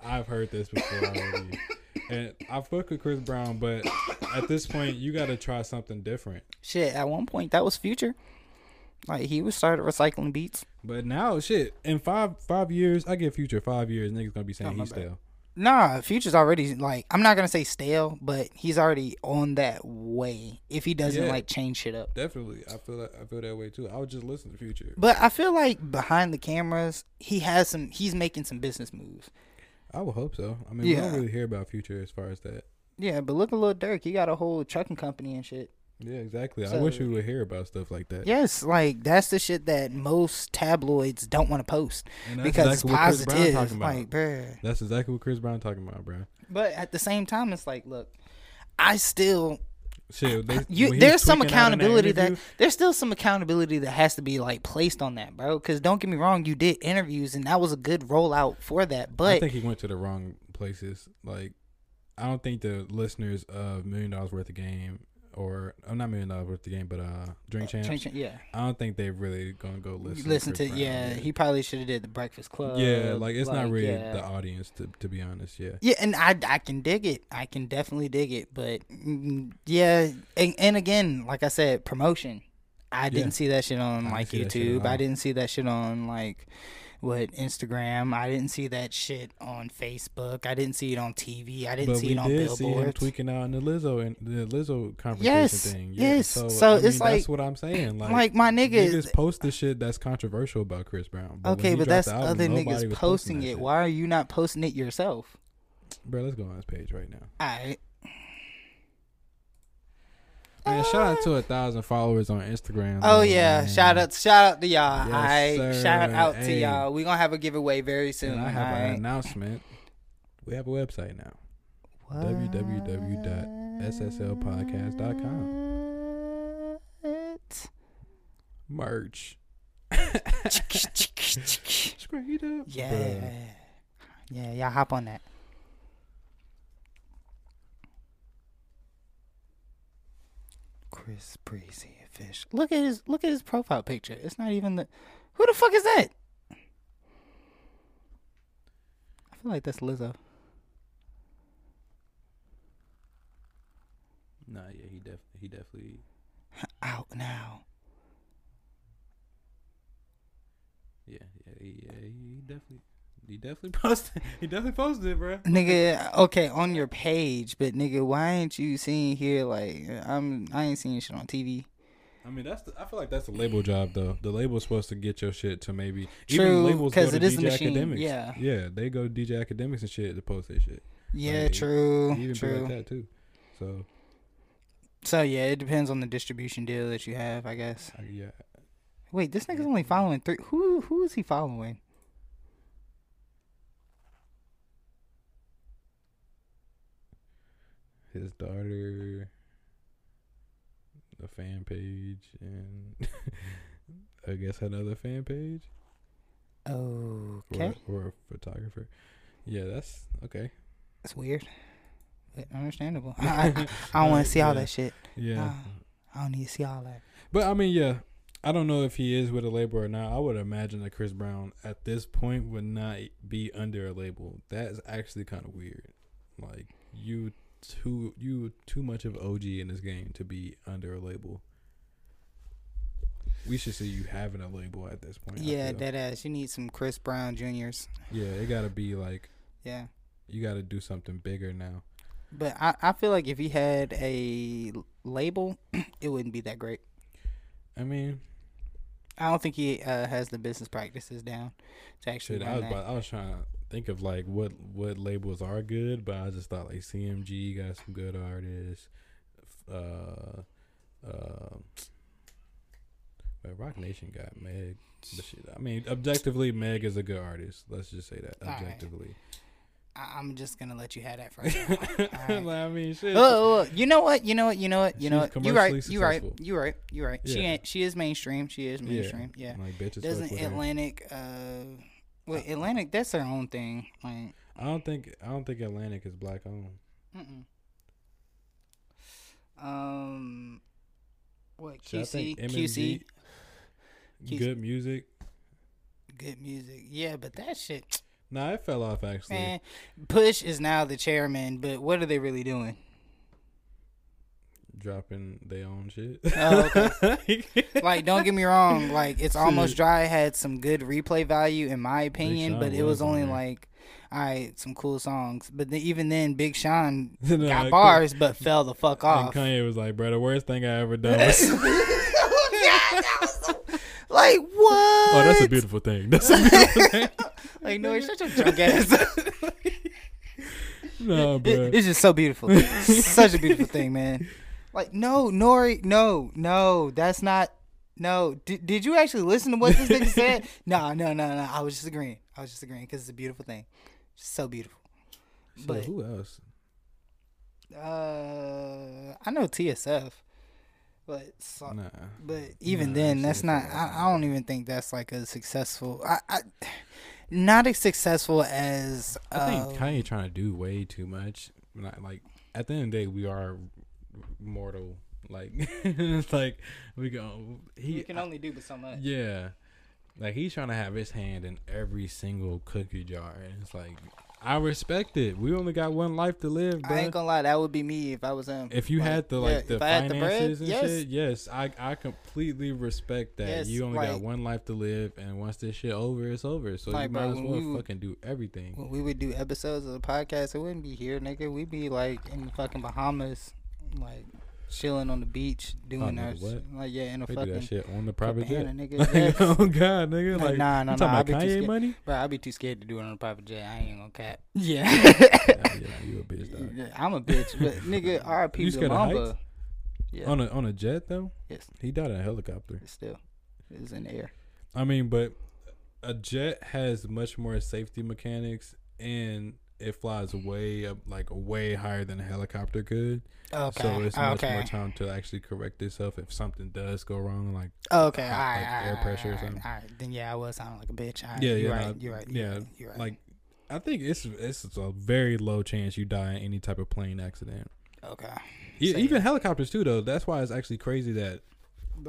I've heard this before already. And I fuck with Chris Brown, but at this point, you gotta try something different. Shit, at one point, that was Future. Like, he was started recycling beats. But now, shit, in five years, I give Future 5 years, niggas gonna be saying he's stale. Nah, Future's already, like, I'm not going to say stale, but he's already on that way if he doesn't, like, change shit up. Definitely. I feel that way, too. I would just listen to Future. But I feel like behind the cameras, he's making some business moves. I would hope so. I mean, we don't really hear about Future as far as that. Yeah, but look at Lil Durk. He got a whole trucking company and shit. Yeah, exactly. So, I wish we would hear about stuff like that. Yes, like, that's the shit that most tabloids don't want to post, and that's because exactly it's positive. Like, bruh. That's exactly what Chris Brown talking about, bruh. But at the same time, it's like, look, I still. Shit, there's some accountability that has to be like placed on that, bro. Because don't get me wrong, you did interviews and that was a good rollout for that. But I think he went to the wrong places. Like, I don't think the listeners of $1 Million Worth of Game. Or I'm not $1 Million Worth the Game, but Drink Champs. Yeah, I don't think they really gonna go listen to. Yeah, he probably should have did the Breakfast Club. Yeah, like it's not really the audience to be honest. Yeah. Yeah, and I can dig it. I can definitely dig it. But yeah, and again, like I said, promotion. I didn't see that shit on like YouTube. I didn't see that shit on like. With Instagram, I didn't see that shit on Facebook. I didn't see it on TV. I didn't see it on billboards. But we did see him tweaking out in the Lizzo conversation thing. Yes. So I mean, it's like that's what I'm saying. Like my niggas post the shit that's controversial about Chris Brown. But that's other niggas posting it. Why are you not posting it yourself? Bro, let's go on his page right now. All right. Man, shout out to 1,000 followers on Instagram. Oh, man. Shout out to y'all. Yes, all right. Shout out to y'all. We're going to have a giveaway very soon. And I have an announcement. We have a website now. What? www.sslpodcast.com. Merch. Straight up. Yeah. Bruh. Yeah, y'all hop on that. Chris Breezy Fish. Look at his profile picture. It's not even the. Who the fuck is that? I feel like that's Lizzo. Nah, yeah, he definitely out now. Yeah, He definitely posted it, bro. Nigga, okay, on your page, but nigga, why ain't you seeing here? Like, I ain't seeing shit on TV. I mean, I feel like that's a label job, though. The label's supposed to get your shit to maybe true, because it is a machine. Academics. Yeah, they go to DJ Academics and shit to post their shit. Yeah, like, true. Even true. Like that too. So yeah, it depends on the distribution deal that you have, I guess. Yeah. Wait, this nigga's only following three. Who is he following? His daughter, a fan page, and I guess another fan page. Okay. Or a photographer. Yeah, that's okay. That's weird, but understandable. I don't want to see all that shit. Yeah. I don't need to see all that. But I mean, yeah, I don't know if he is with a label or not. I would imagine that Chris Brown at this point would not be under a label. That's actually kind of weird. Like, you too much of OG in this game to be under a label. We should say you having a label at this point. Yeah, deadass. You need some Chris Brown Juniors. Yeah, it gotta be like. Yeah. You gotta do something bigger now. But I feel like if he had a label, it wouldn't be that great. I mean, I don't think he has the business practices down to actually. Shit, I was trying to think of like what labels are good, but I just thought like CMG got some good artists. Roc Nation got Meg. But shit, I mean, objectively, Meg is a good artist. Let's just say that objectively. Right. I'm just gonna let you have that for now. Right. Like, I mean, shit. Look, you know what. You're right. Yeah. She is mainstream. Yeah. Like, bitches. Doesn't Atlantic? Atlantic. That's their own thing. Like, I don't think Atlantic is black owned. What QC? Good music. Yeah, but that shit. Nah, it fell off actually. Man, Push is now the chairman, but what are they really doing? Dropping their own shit. Oh, okay. Like, don't get me wrong. Like, It's Almost Dry had some good replay value in my opinion, but it was only like, all right, some cool songs. But even then, Big Sean got bars, but fell the fuck off. And Kanye was like, bro, the worst thing I ever done was. Like, what? Oh, that's a beautiful thing. Like, no, it's such a drunk ass. No, bro. It's just so beautiful. Such a beautiful thing, man. Like, no, Nori, no, that's not. No, did you actually listen to what this nigga said? No. I was just agreeing because it's a beautiful thing. It's so beautiful. So but who else? I know TSF. But even then, that's not. I don't even think that's like a successful. Not as successful as. I think Kanye trying to do way too much. Not, like, at the end of the day, we are mortal. Like, it's like we go. We can only do but so much. Yeah, like he's trying to have his hand in every single cookie jar, and it's like. I respect it. We only got one life to live, bro. I ain't gonna lie, that would be me if I was him. If you had the the finances and shit, yes, I completely respect that. Yes, you only got one life to live, and once this shit over, it's over. So you might as well fucking do everything. When we would do episodes of the podcast, it wouldn't be here, nigga. We'd be like in the fucking Bahamas, like chilling on the beach, doing our shit. Like, yeah, in a fucking. Do that shit on the private jet. Nigga, like, yes. Oh, God, nigga. Like, nah. You talking about Kanye money? Bro, I'd be too scared to do it on a private jet. I ain't gonna cap. Yeah. Yeah, you a bitch, dog. Yeah, I'm a bitch. But, nigga, RIP to Mamba. Yeah. On a jet, though? Yes. He died in a helicopter. Still. It was in the air. I mean, but a jet has much more safety mechanics and. It flies way up, like way higher than a helicopter could. Okay. So it's much more time to actually correct itself if something does go wrong, like air pressure or something. All right. Then yeah, I was sounding like a bitch. All right, yeah, you're right. Yeah, you're right. Like, I think it's a very low chance you die in any type of plane accident. Okay. Even helicopters too, though. That's why it's actually crazy that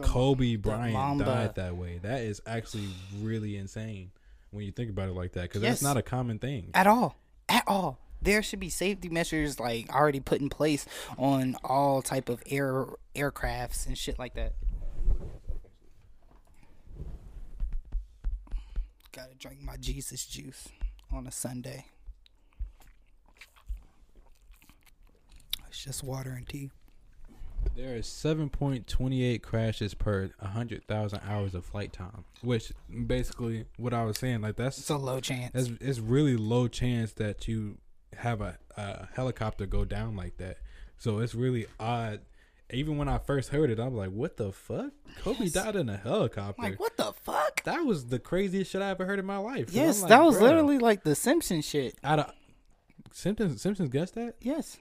Kobe Bryant died that way. That is actually really insane when you think about it like that, because that's not a common thing at all. At all. There should be safety measures like already put in place on all type of aircrafts and shit like that. Gotta drink my Jesus juice on a Sunday. It's just water and tea. There is 7.28 crashes per 100,000 hours of flight time, which basically what I was saying, like it's a low chance. It's really low chance that you have a helicopter go down like that. So it's really odd. Even when I first heard it, I was like, what the fuck? Kobe died in a helicopter. Like, what the fuck? That was the craziest shit I ever heard in my life. Yes, like, that was literally like the Simpsons shit. Simpsons guessed that? Yes.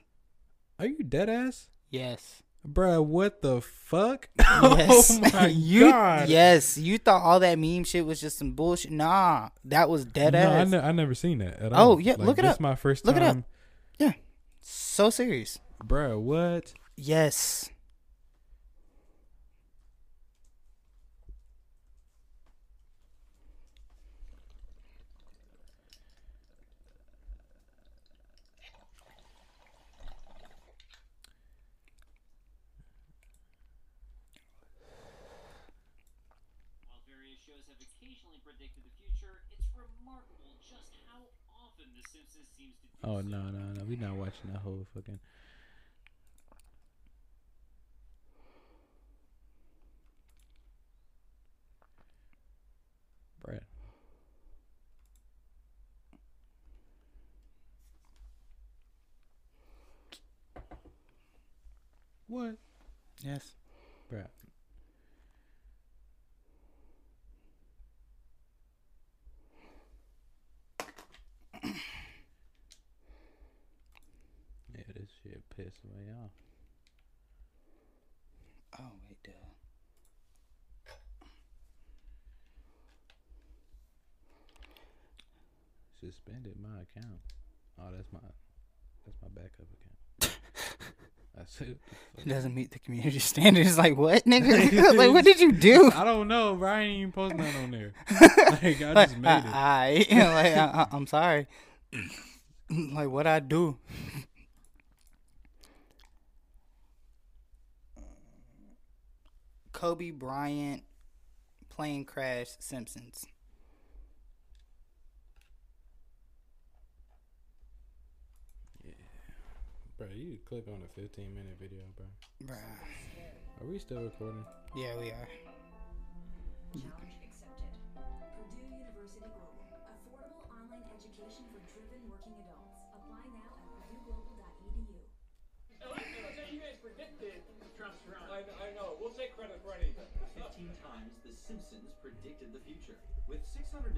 Are you dead ass? Yes. Bruh, what the fuck? Yes. Oh my god. Yes, you thought all that meme shit was just some bullshit. Nah, that was dead ass. I never seen that at all. Oh, yeah, like, look it up. That's my first time. Look it up. Yeah. So serious. Bruh, what? Yes. predicted the future, it's remarkable just how often The Simpsons seems to do so. Oh, no, we're not watching that whole fucking... Bread. What? Yes. Bread. Yeah, this shit pissed me off. Oh, it does. Suspended my account. Oh, that's my backup account. I said it doesn't meet the community standards. Like what, nigga? Like what did you do? I don't know, bro. I ain't even posting nothing on there. Like I just made it. I'm sorry. Like what I do. Kobe Bryant plane crash Simpsons. Bro, you click on a 15-minute video, bro. Bruh. Are we still recording? Yeah, we are. Challenge accepted. Purdue University Global. Affordable online education for driven working adults. Apply now at purdueglobal.edu. You guys predicted Trump's run. I know. We'll take credit for anything. 15 times The Simpsons predicted the future. With 673...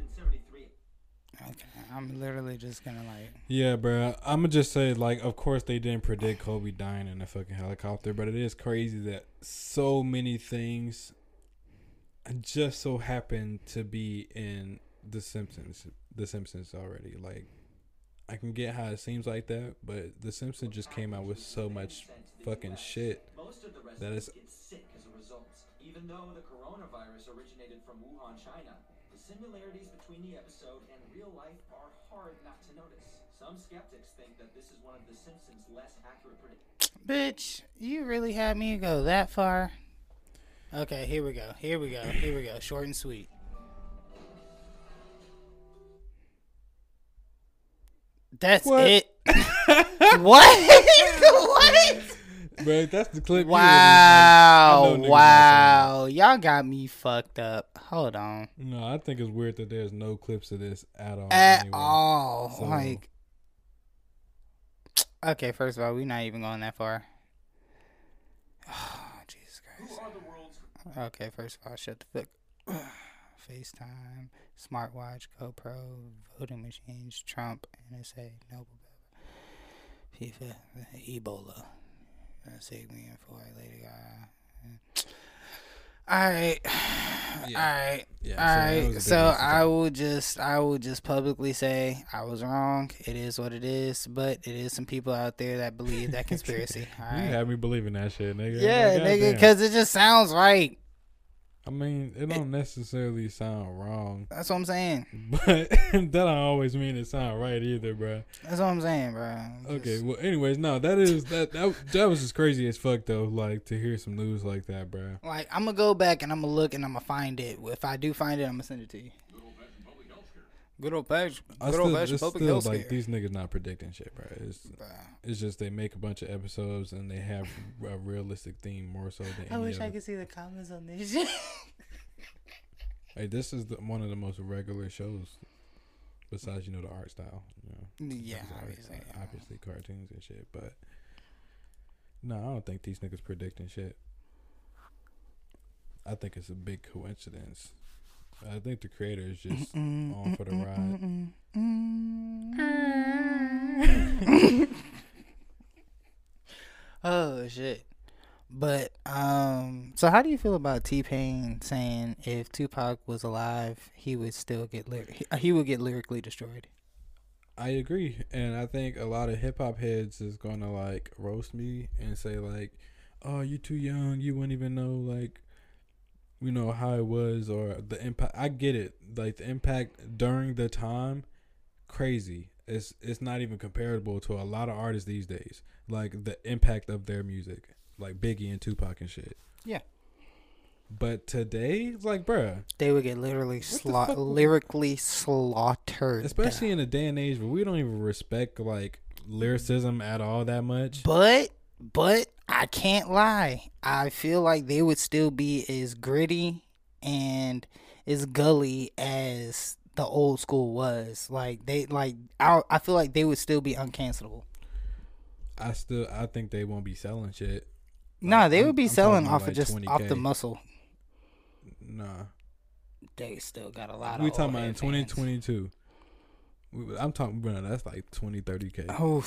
Okay, I'm literally just gonna like. Yeah, bro. I'm gonna just say like, of course they didn't predict Kobe dying in a fucking helicopter, but it is crazy that so many things just so happen to be in The Simpsons already. Like, I can get how it seems like that, but The Simpsons just came out with so much fucking shit that it's sick as a result. Even though the coronavirus originated from Wuhan, China. Similarities between the episode and real life are hard not to notice. Some skeptics think that this is one of The Simpsons' less accurate predictions. Bitch, you really had me go that far. Okay, here we go. Short and sweet. That's what? It. What? Bro, that's the clip. Wow. Y'all got me fucked up. Hold on. No, I think it's weird that there's no clips of this at all. At all. So. Like, okay, first of all, we're not even going that far. Oh, Jesus Christ. Okay, first of all, shut the fuck. FaceTime, smartwatch, GoPro, voting machines, Trump, NSA, Nobel, FIFA, Ebola. Save me and for later. All right. So I will just publicly say I was wrong. It is what it is, but it is some people out there that believe that conspiracy. All right. You have me believing that shit, nigga. Yeah, like, nigga, because it just sounds right. I mean, it don't necessarily sound wrong. That's what I'm saying. But that don't always mean it sound right either, bro. That's what I'm saying, bro. Okay, well, anyways, no, that was just crazy as fuck, though, like, to hear some news like that, bro. Like, I'm going to go back and I'm going to look and I'm going to find it. If I do find it, I'm going to send it to you. Good old fashioned public health care. Like, these niggas not predicting shit, bro. It's just they make a bunch of episodes and they have a realistic theme more so than. I wish I could see the comments on this shit. Hey, this is one of the most regular shows, besides the art style. Yeah, obviously, cartoons and shit. But no, I don't think these niggas predicting shit. I think it's a big coincidence. I think the creator is just on for the ride. Oh shit! But so how do you feel about T Pain saying if Tupac was alive, he would still get lyrically destroyed? I agree, and I think a lot of hip hop heads is gonna like roast me and say like, "Oh, you too young, you wouldn't even know like." How it was or the impact. I get it. Like the impact during the time, crazy. It's not even comparable to a lot of artists these days. Like the impact of their music, like Biggie and Tupac and shit. Yeah. But today, it's like, bruh, they would get literally lyrically slaughtered. Especially in a day and age where we don't even respect like lyricism at all that much. But I can't lie, I feel like they would still be as gritty and as gully as the old school was. Like they, like I feel like they would still be uncancelable. I think they won't be selling shit. Nah, they would be selling off of just off the muscle. Nah, they still got a lot. We talking about in 2022. I'm talking, bro. That's like 20-30K. Oh,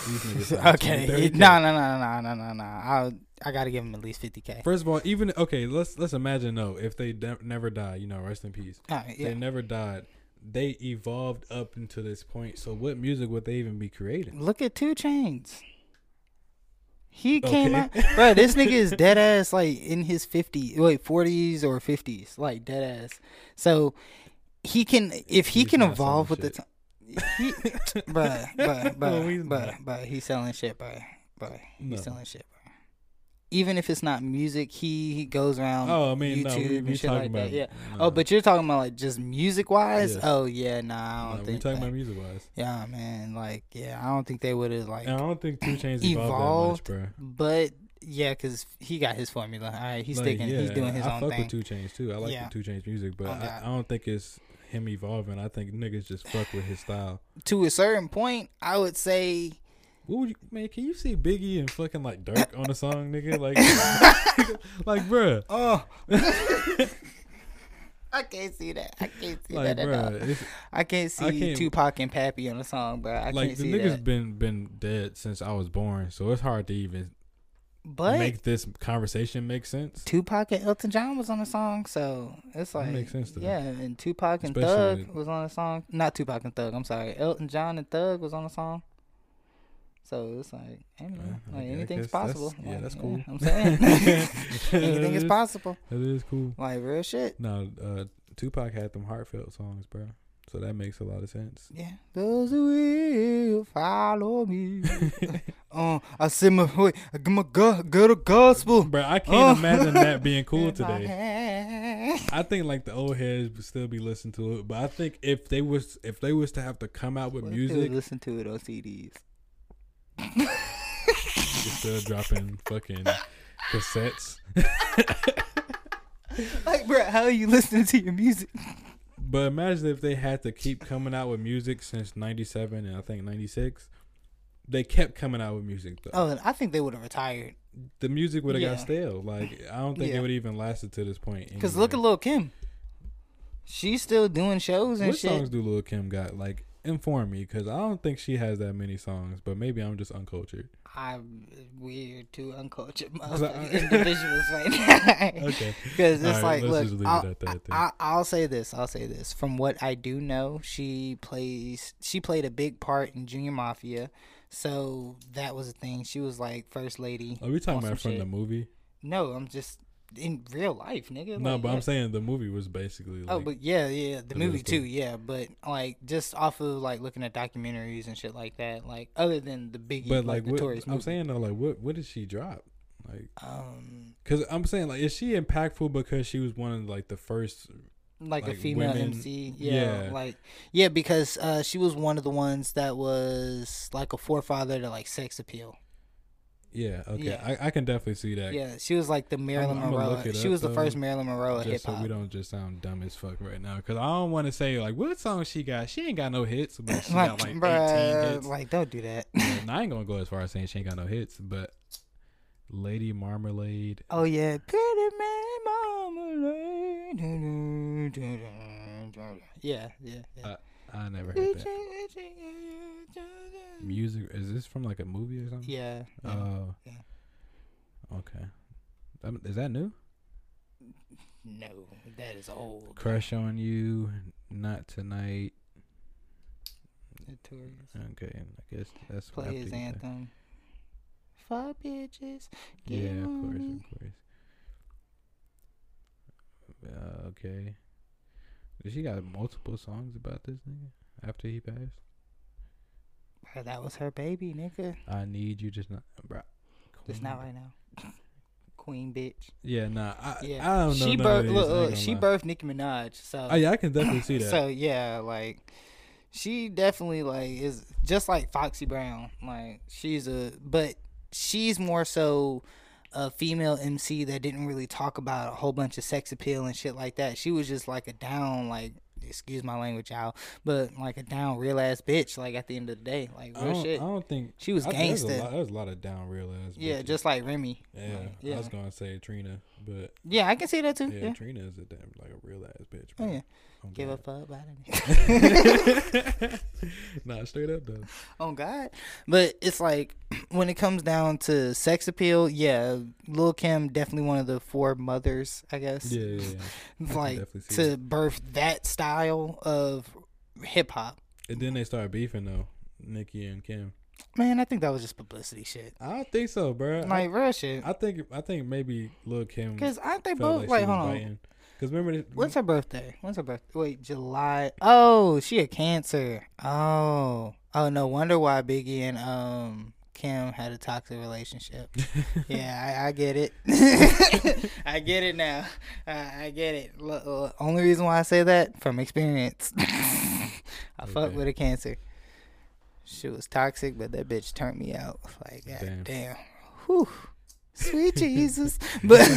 okay. No. I gotta give them at least 50K. First of all, even okay. Let's imagine though, if they never die, you know, rest in peace. Yeah. They never died. They evolved up into this point. So what music would they even be creating? Look at 2 Chainz. He came out, bro. This nigga is dead ass, like in his 40s or 50s, like dead ass. So he can, if he can evolve with the time, but he's selling shit, bro. Even if it's not music, he goes around. Oh, I mean, YouTube and shit like that. Yeah. No. Oh, but you're talking about like just music wise. Yes. Oh yeah, nah. I don't think we're talking about music wise. Yeah, man. Like, yeah, I don't think they would have like. And I don't think 2 Chainz evolved that much, bro. But yeah, cause he got his formula. All right, he's sticking. Yeah, he's doing his own thing. I fuck with 2 Chainz too. I like the 2 Chainz music, but I don't think it's him evolving. I think niggas just fuck with his style. To a certain point, I would say. What would you, man? Can you see Biggie and fucking like Dirk on a song, nigga? Like, like, bruh. Oh, I can't see that. I can't see like, that at all. I can't see Tupac and Pappy on a song, bro. I can't see that. Like, the nigga's been dead since I was born, so it's hard to even make this conversation make sense. Tupac and Elton John was on a song, so it's like it makes sense to me. Yeah, and Tupac and Thug was on a song. Not Tupac and Thug. I'm sorry. Elton John and Thug was on a song. So it's like, I don't know, like anything's possible. Yeah, that's cool. Yeah, I'm saying anything is possible. That is cool. Like real shit. No, Tupac had them heartfelt songs, bro. So that makes a lot of sense. Yeah, those who will follow me. I said my good gospel, bro. I can't imagine that being cool today. I think like the old heads would still be listening to it, but I think if they was to have to come out with music, they would listen to it on CDs. Just still dropping fucking cassettes. Like, bro, how are you listening to your music? But imagine if they had to keep coming out with music since 97 and I think 96. They kept coming out with music though. Oh, I think they would have retired. The music would have got stale. Like, I don't think it would even lasted to this point anyway. Cause look at Lil Kim. She's still doing shows and shit. What songs do Lil Kim got? Like, inform me, because I don't think she has that many songs, but maybe I'm just uncultured. We're two uncultured individuals right now. Okay. Because it's right, like, look, I'll say this. From what I do know, she played a big part in Junior Mafia, so that was a thing. She was like first lady. Are we talking about from the movie? No, I'm just... in real life, nigga. No, like, but I'm saying the movie was basically like... Oh, but yeah. The movie too, yeah. But like just off of like looking at documentaries and shit like that, like other than the Biggie, but like the Tories movie. I'm saying though, like what did she drop? Like, because I'm saying like, is she impactful because she was one of like the first... Like a female women. MC. Yeah. Like, yeah, because she was one of the ones that was like a forefather to like sex appeal. Yeah, okay. Yeah. I can definitely see that. Yeah, she was like the Marilyn Monroe. She was the first Marilyn Monroe hip-hop. Just so we don't just sound dumb as fuck right now. Because I don't want to say, like, what song she got? She ain't got no hits, but she got, like, 18 hits. Like, don't do that. And I ain't going to go as far as saying she ain't got no hits, but Lady Marmalade. Oh, yeah. Pretty Lady Marmalade. Yeah. I never heard that. Music, is this from like a movie or something? Yeah. Oh. Yeah. Okay. Is that new? No, that is old. Crush on You, Not Tonight. Notorious. Okay, I guess that's Play what I His Anthem. Fuck bitches. Yeah, of course. Okay. She got multiple songs about this nigga after he passed. Bro, that was her baby, nigga. I need you, just not, bro. Just not right now. queen, bitch. Yeah, nah. I don't know. She birthed Nicki Minaj. So oh, yeah, I can definitely see that. So yeah, like she definitely like is just like Foxy Brown. Like she's more so a female MC that didn't really talk about a whole bunch of sex appeal and shit like that. She was just like a down, like, excuse my language, y'all, but like a down real ass bitch. Like at the end of the day, like real shit. I don't think she was gangster. There was a lot of down real ass bitches. Yeah, just like Remy. Yeah, like, yeah, I was gonna say Trina, but yeah, I can see that too. Yeah, yeah. Trina is a damn like a real ass bitch. Bro. Oh yeah, give a fuck about it. Nah, straight up though. Oh God, but it's like when it comes down to sex appeal, yeah, Lil Kim definitely one of the four mothers, I guess. Yeah, yeah, yeah. Like to birth that style of hip hop. And then they started beefing though, Nicki and Kim. Man, I think that was just publicity shit. I don't think so, bro. Like real shit. I think maybe Lil Kim, because I think both like hold on. Because remember, when's her birthday? Wait, July. Oh, she a Cancer. Oh, no wonder why Biggie and Kim had a toxic relationship. Yeah, I get it. I get it now. I get it. Only reason why I say that, from experience. Fucked with a Cancer. She was toxic, but that bitch turned me out. Like, God damn. Whew. Sweet Jesus. But,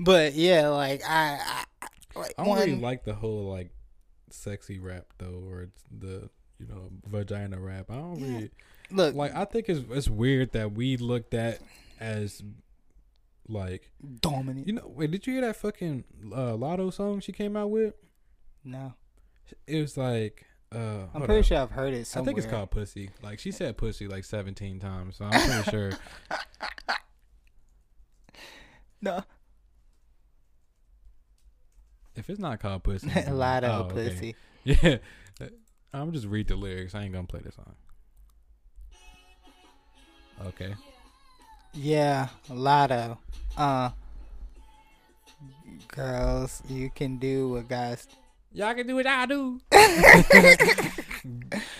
but yeah, like, I don't really like the whole, like, sexy rap, though, or the... you know, vagina rap. I don't really look. Like I think it's weird that we looked at as like dominant. You know, wait, did you hear that fucking Lotto song she came out with? No, it was like I'm pretty sure I've heard it somewhere. I think it's called Pussy. Like she said pussy like 17 times, so I'm pretty sure. No. If it's not called Pussy, Lotto Pussy. Okay. Yeah. I'm just read the lyrics. I ain't gonna play this song. Okay. Yeah, Lotto. Girls, you can do what guys. Y'all can do what I do.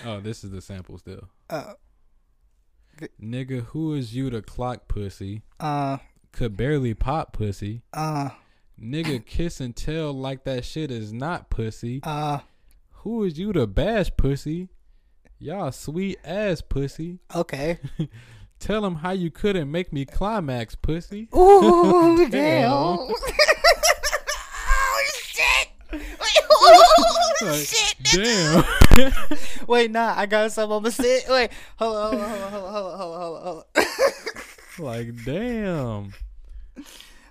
Oh, this is the sample still. Nigga, who is you to clock pussy? Could barely pop pussy. Nigga, kiss and tell like that shit is not pussy. Who is you to bash pussy? Y'all sweet ass pussy. Okay. Tell him how you couldn't make me climax pussy. Ooh, damn. Oh, shit. Wait, damn. Wait, nah, I got something on my sit. Wait, hold on. Like, damn.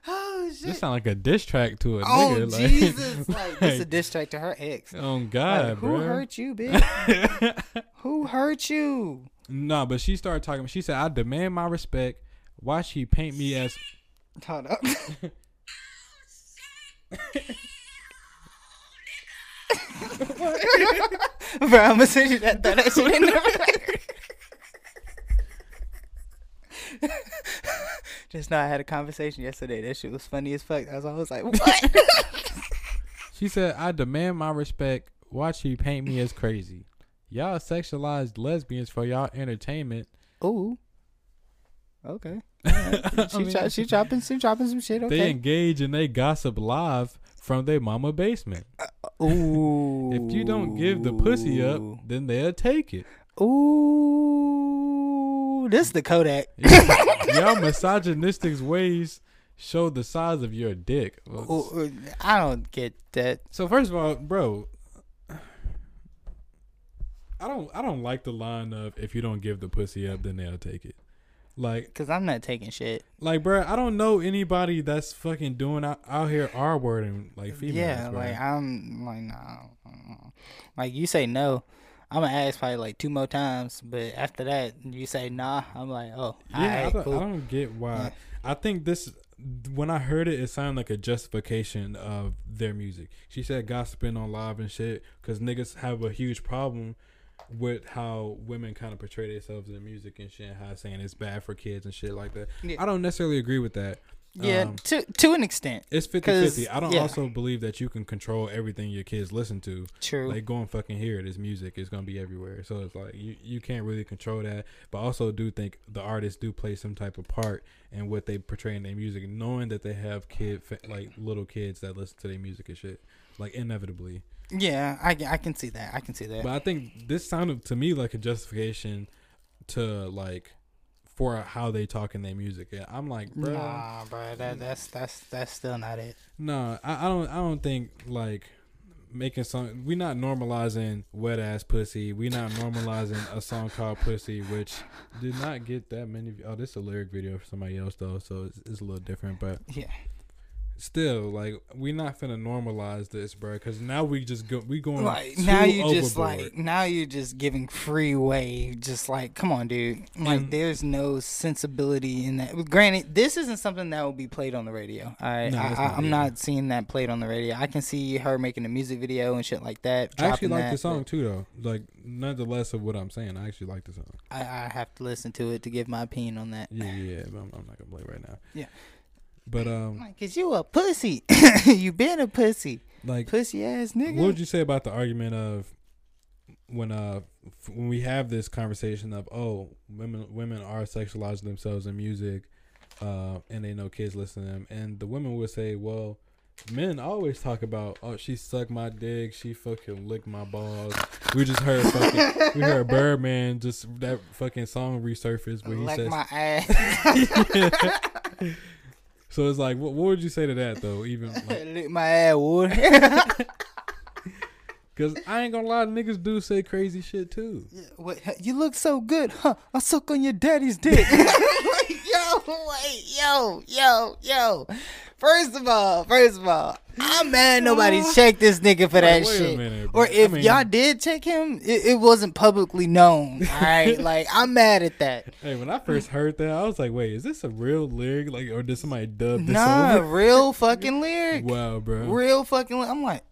Oh shit! This sound like a diss track to a nigga. Oh Jesus! Like this a diss track to her ex. Oh God, like, who hurt you, bitch? Who hurt you? Nah, but she started talking. She said, "I demand my respect." Why she paint me as? Hold up. Bro, I'm gonna send you that shit in there. Just now I had a conversation yesterday. That shit was funny as fuck. I was like, what? She said, I demand my respect. Watch you paint me as crazy. Y'all sexualized lesbians for y'all entertainment. Ooh. Okay. Right. She chopping some shit. Okay. They engage and they gossip live from their mama basement. Ooh. If you don't give the pussy up, then they'll take it. Ooh. This is the Kodak. Y'all misogynistic ways show the size of your dick. Well, I don't get that. So first of all, bro, I don't like the line of if you don't give the pussy up, then they'll take it. Like, cause I'm not taking shit. Like, bro, I don't know anybody that's fucking doing out here R-wording like females. Yeah, bro. Like I'm like nah. Like you say no. I'm gonna ask probably like 2 more times, but after that you say nah. I'm like, oh, yeah. Cool. I don't get why. Yeah. I think this when I heard it, it sounded like a justification of their music. She said gossiping on live and shit because niggas have a huge problem with how women kind of portray themselves in music and shit. And how it's saying it's bad for kids and shit like that. Yeah. I don't necessarily agree with that. Yeah, to an extent. It's 50-50. I don't also believe that you can control everything your kids listen to. True. Like, go and fucking hear it. It's music. It's going to be everywhere. So it's like you can't really control that. But I also do think the artists do play some type of part in what they portray in their music, knowing that they have little kids that listen to their music and shit. Like, inevitably. Yeah, I can see that. I can see that. But I think this sounded to me like a justification to, like, for how they talk in their music. I'm like, bro, nah, bro, that's still not it. No, I don't think like making song. We're not normalizing wet ass pussy. We're not normalizing a song called Pussy, which did not get that many. Oh, this is a lyric video for somebody else though, so it's a little different. But yeah, still, like, we're not finna normalize this, bro. Because now we going like now you overboard. Just like now you're just giving free way. Just like, come on, dude. Like, there's no sensibility in that. Granted, this isn't something that will be played on the radio. I'm not seeing that played on the radio. I can see her making a music video and shit like that. I actually like the song too, though. Like, nonetheless of what I'm saying, I actually like the song. I have to listen to it to give my opinion on that. Yeah, but I'm not gonna play right now. Yeah. But like, 'cause you a pussy. You been a pussy, like pussy ass nigga. What would you say about the argument of when we have this conversation of, oh, women are sexualizing themselves in music, and they know kids listen to them, and the women would say, well, men always talk about, oh, she sucked my dick, she fucking licked my balls. We just heard Birdman, just that fucking song resurfaced where he says, my ass. Yeah. So it's like, what would you say to that though? Even like, lick my ass, would. Because I ain't gonna lie, niggas do say crazy shit too. Yeah, what, you look so good, huh? I suck on your daddy's dick. Yo. First of all, I'm mad nobody checked this nigga for that shit. Minute, or if y'all did check him, it wasn't publicly known. All right, like, I'm mad at that. Hey, when I first heard that, I was like, wait, is this a real lyric? Like, or did somebody dub this over? Real fucking lyric. Wow, bro. Real fucking lyric. I'm like,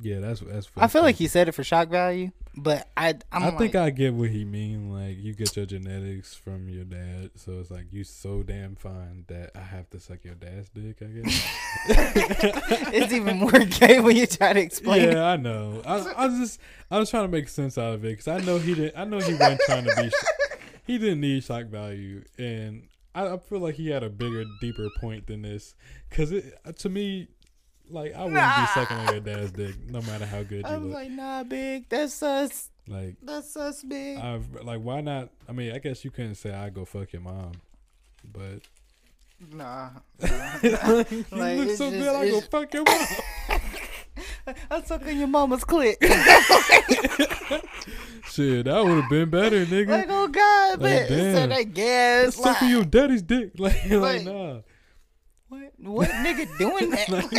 yeah, that's. I feel like he said it for shock value, but I think I get what he mean. Like, you get your genetics from your dad, so it's like, you so damn fine that I have to suck your dad's dick, I guess. It's even more gay when you try to explain. Yeah, I know. I was trying to make sense out of it because I know he didn't. I know he wasn't trying to be. He didn't need shock value, and I feel like he had a bigger, deeper point than this. Because to me. Like, I wouldn't be sucking on your dad's dick, no matter how good you look. I was like, nah, big, that's us. Like, that's us, big. Like, why not? I mean, I guess you couldn't say, I go fuck your mom, but nah. You like, look so good, I go fuck your mom. I suck on your mama's clit. Shit, that would have been better, nigga. Like, oh God, like, but so that gas. Suck on your daddy's dick, like nah. What nigga doing that? Like,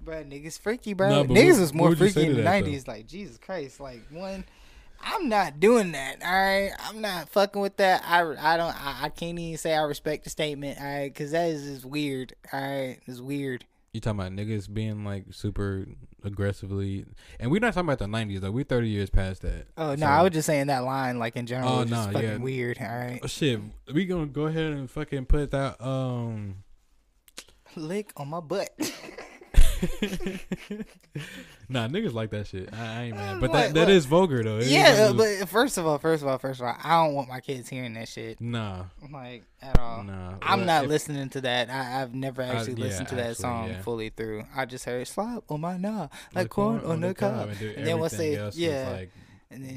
bro, niggas freaky, bro. Nah, niggas was more freaky in the 90s. Though? Like, Jesus Christ. Like, one, I'm not doing that. All right, I'm not fucking with that. I can't even say I respect the statement. All right, because that is just weird. All right, it's weird. You talking about niggas being like super aggressively, and we're not talking about the 90s though. We're 30 years past that. Oh no, so, I was just saying that line like in general. Oh no, fucking weird. All right. Oh, shit, we gonna go ahead and fucking put that lick on my butt. Nah, niggas like that shit. I ain't mad, but that is vulgar though. But first of all, I don't want my kids hearing that shit. Nah, like at all. Nah, I'm not listening to that. I've never actually listened to that song fully through. I just heard slap on my knob like corn on the cob, and then once they and then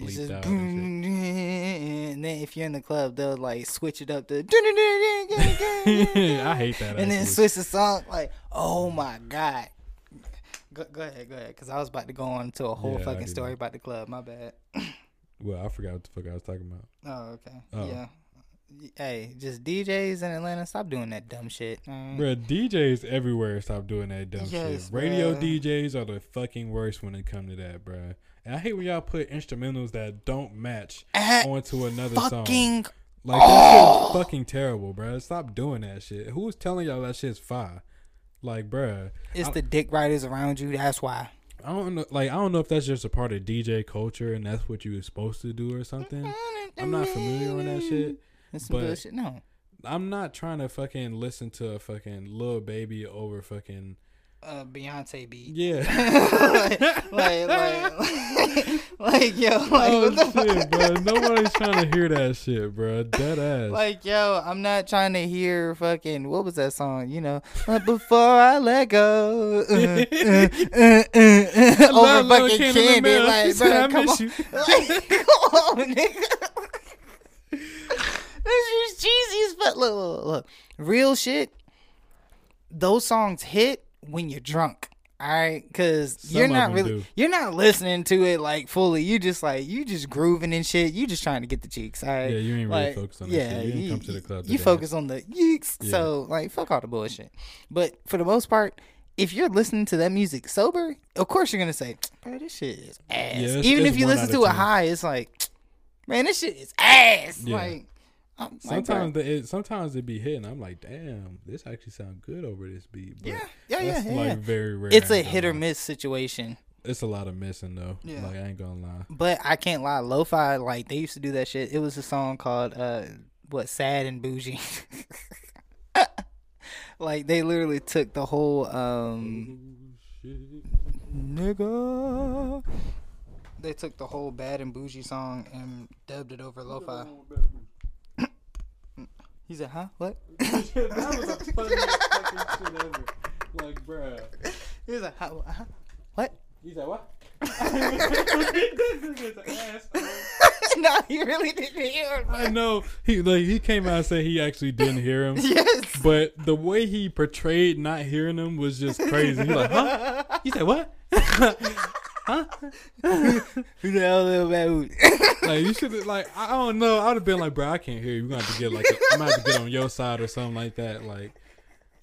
it's just and then if you're in the club, they'll like switch it up to I hate that. And then switch the song like, oh my God. Go ahead, because I was about to go on to a whole fucking story about the club. My bad. Well, I forgot what the fuck I was talking about. Oh, okay. Oh. Yeah. Hey, just DJs in Atlanta, stop doing that dumb shit. Bro, DJs everywhere, stop doing that dumb shit. Bro. Radio DJs are the fucking worst when it comes to that, bro. And I hate when y'all put instrumentals that don't match onto another song. Like, that shit's fucking terrible, bro. Stop doing that shit. Who's telling y'all that shit's fire? Like, bruh, it's the dick riders around you. That's why. I don't know. Like, I don't know if that's just a part of DJ culture and that's what you were supposed to do or something. I'm not familiar on that shit. That's some bullshit. No. I'm not trying to fucking listen to a fucking Lil Baby over fucking Beyonce beat. Yeah. like, yo, oh, what the shit, fuck? Bro. Nobody's trying to hear that shit, bro. Dead ass. Like, yo, I'm not trying to hear fucking, what was that song? You know, like, before I let go. Over fucking Candy. Like, bro, I miss you. Like, come on, nigga. This is cheesy as fuck. Look. Real shit. Those songs hit when you're drunk, all right? Because you're not listening to it like fully. You just grooving and shit. You just trying to get the cheeks, all right? Yeah, you ain't really focused on that shit. You didn't come to the club. You focus on the yeeks. Yeah. So like, fuck all the bullshit. But for the most part, if you're listening to that music sober, of course you're gonna say, "Bro, this shit is ass." Yeah, even if you listen to a high, it's like, "Man, this shit is ass." Yeah. Like. Sometimes it be hitting. I'm like, damn, this actually sounds good over this beat. But yeah. Like very rare. It's a hit or miss situation. It's a lot of missing though. Yeah. Like I ain't gonna lie. But I can't lie, lo-fi, like they used to do that shit. It was a song called Sad and Bougie. Like they literally took the whole nigga. They took the whole Bad and Bougie song and dubbed it over lo-fi. He said, huh? What? That was the funniest fucking shit ever. Like, bruh. He was like, huh? What? He said, what? This is ass, no, he really didn't hear him. I know. He came out and said he actually didn't hear him. Yes. But the way he portrayed not hearing him was just crazy. He was like, huh? He said, what? Huh? Like you should have, like I don't know. I would have been like, bro, I can't hear you. We're gonna have to get like, I'm gonna have to get on your side or something like that. Like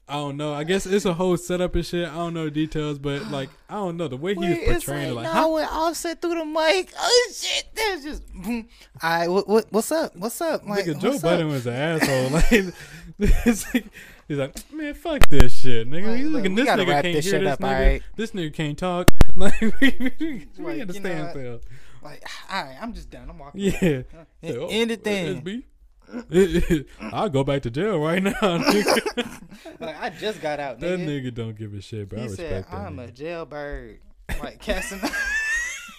I don't know. I guess it's a whole setup and shit. I don't know details, but like I don't know the way he was portraying it. Like no, when offset through the mic. Oh shit, there's just. I what's up? Like nigga, Joe Budden was an asshole. Like, he's like, man, fuck this shit, nigga. Like, look, this nigga can't hear this nigga. Right. This nigga can't talk. Like, we understand that. Like, all right, I'm just done. I'm walking. Yeah. Anything. I'll go back to jail right now, nigga. Like, I just got out, nigga. That nigga don't give a shit, bro. He I respect said, I'm that. I'm a jailbird. Like, casting.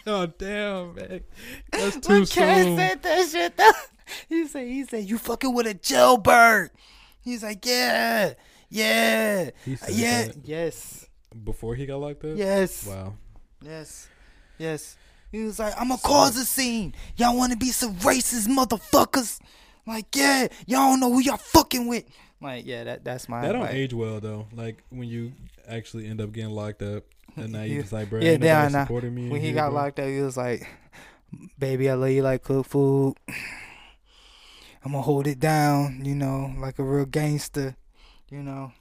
Oh, damn, man. That's too soon. Cass said that shit, though. He said, you fucking with a jailbird. He's like, yeah, yes. Before he got locked up? Yes. Wow. Yes. He was like, I'm going to cause a scene. Y'all want to be some racist motherfuckers? Like, yeah, y'all don't know who y'all fucking with. Like, yeah, that's my That don't like, age well, though. Like, when you actually end up getting locked up, and now you just like, bro, yeah, nobody supported me. When he got locked up, he was like, baby, I love you like cook food. I'm going to hold it down, you know, like a real gangster, you know.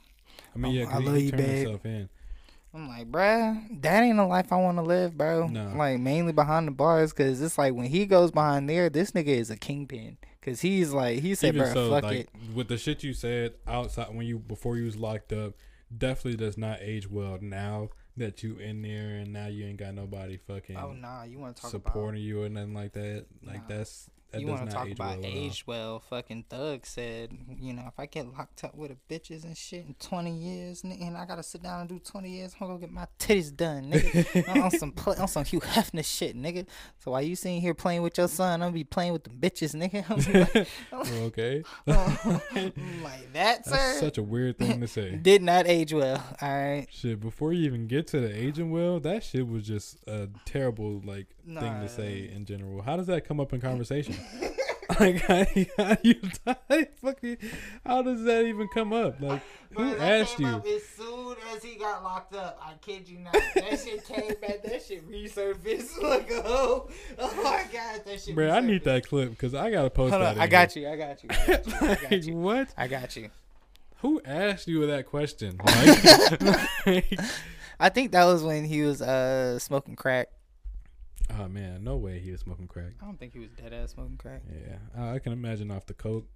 I mean, yeah, I love you, babe. I'm like, bruh, that ain't the life I want to live, bro. No. Like, mainly behind the bars, because it's like when he goes behind there, this nigga is a kingpin. Because he's like, he said, bruh, so, fuck like, it. With the shit you said outside before you was locked up, definitely does not age well now that you in there and now you ain't got nobody fucking you want to talk supporting about you or nothing like that. Like, that's. That you want to talk about age well? Fucking Thug said, you know, if I get locked up with the bitches and shit in 20 years, nigga, and I gotta sit down and do 20 years, I'm gonna get my titties done, nigga. on some Hugh Hefner shit, nigga. So while you sitting here playing with your son, I'm gonna be playing with the bitches, nigga. I'm like, okay. Like that, sir. That's such a weird thing to say. Did not age well. All right. Shit, before you even get to the aging well, that shit was just a terrible thing to say in general. How does that come up in conversation? Like, how does that even come up? Like, who asked you? As soon as he got locked up, I kid you not, that shit came back. That shit resurfaced. Like, oh my god, that shit. Bro, resurfaced. I need that clip because I gotta post that. I got you. Like, what? I got you. Who asked you that question? Like, I think that was when he was smoking crack. Oh man, no way he was smoking crack. I don't think he was dead ass smoking crack. Yeah, I can imagine off the coke,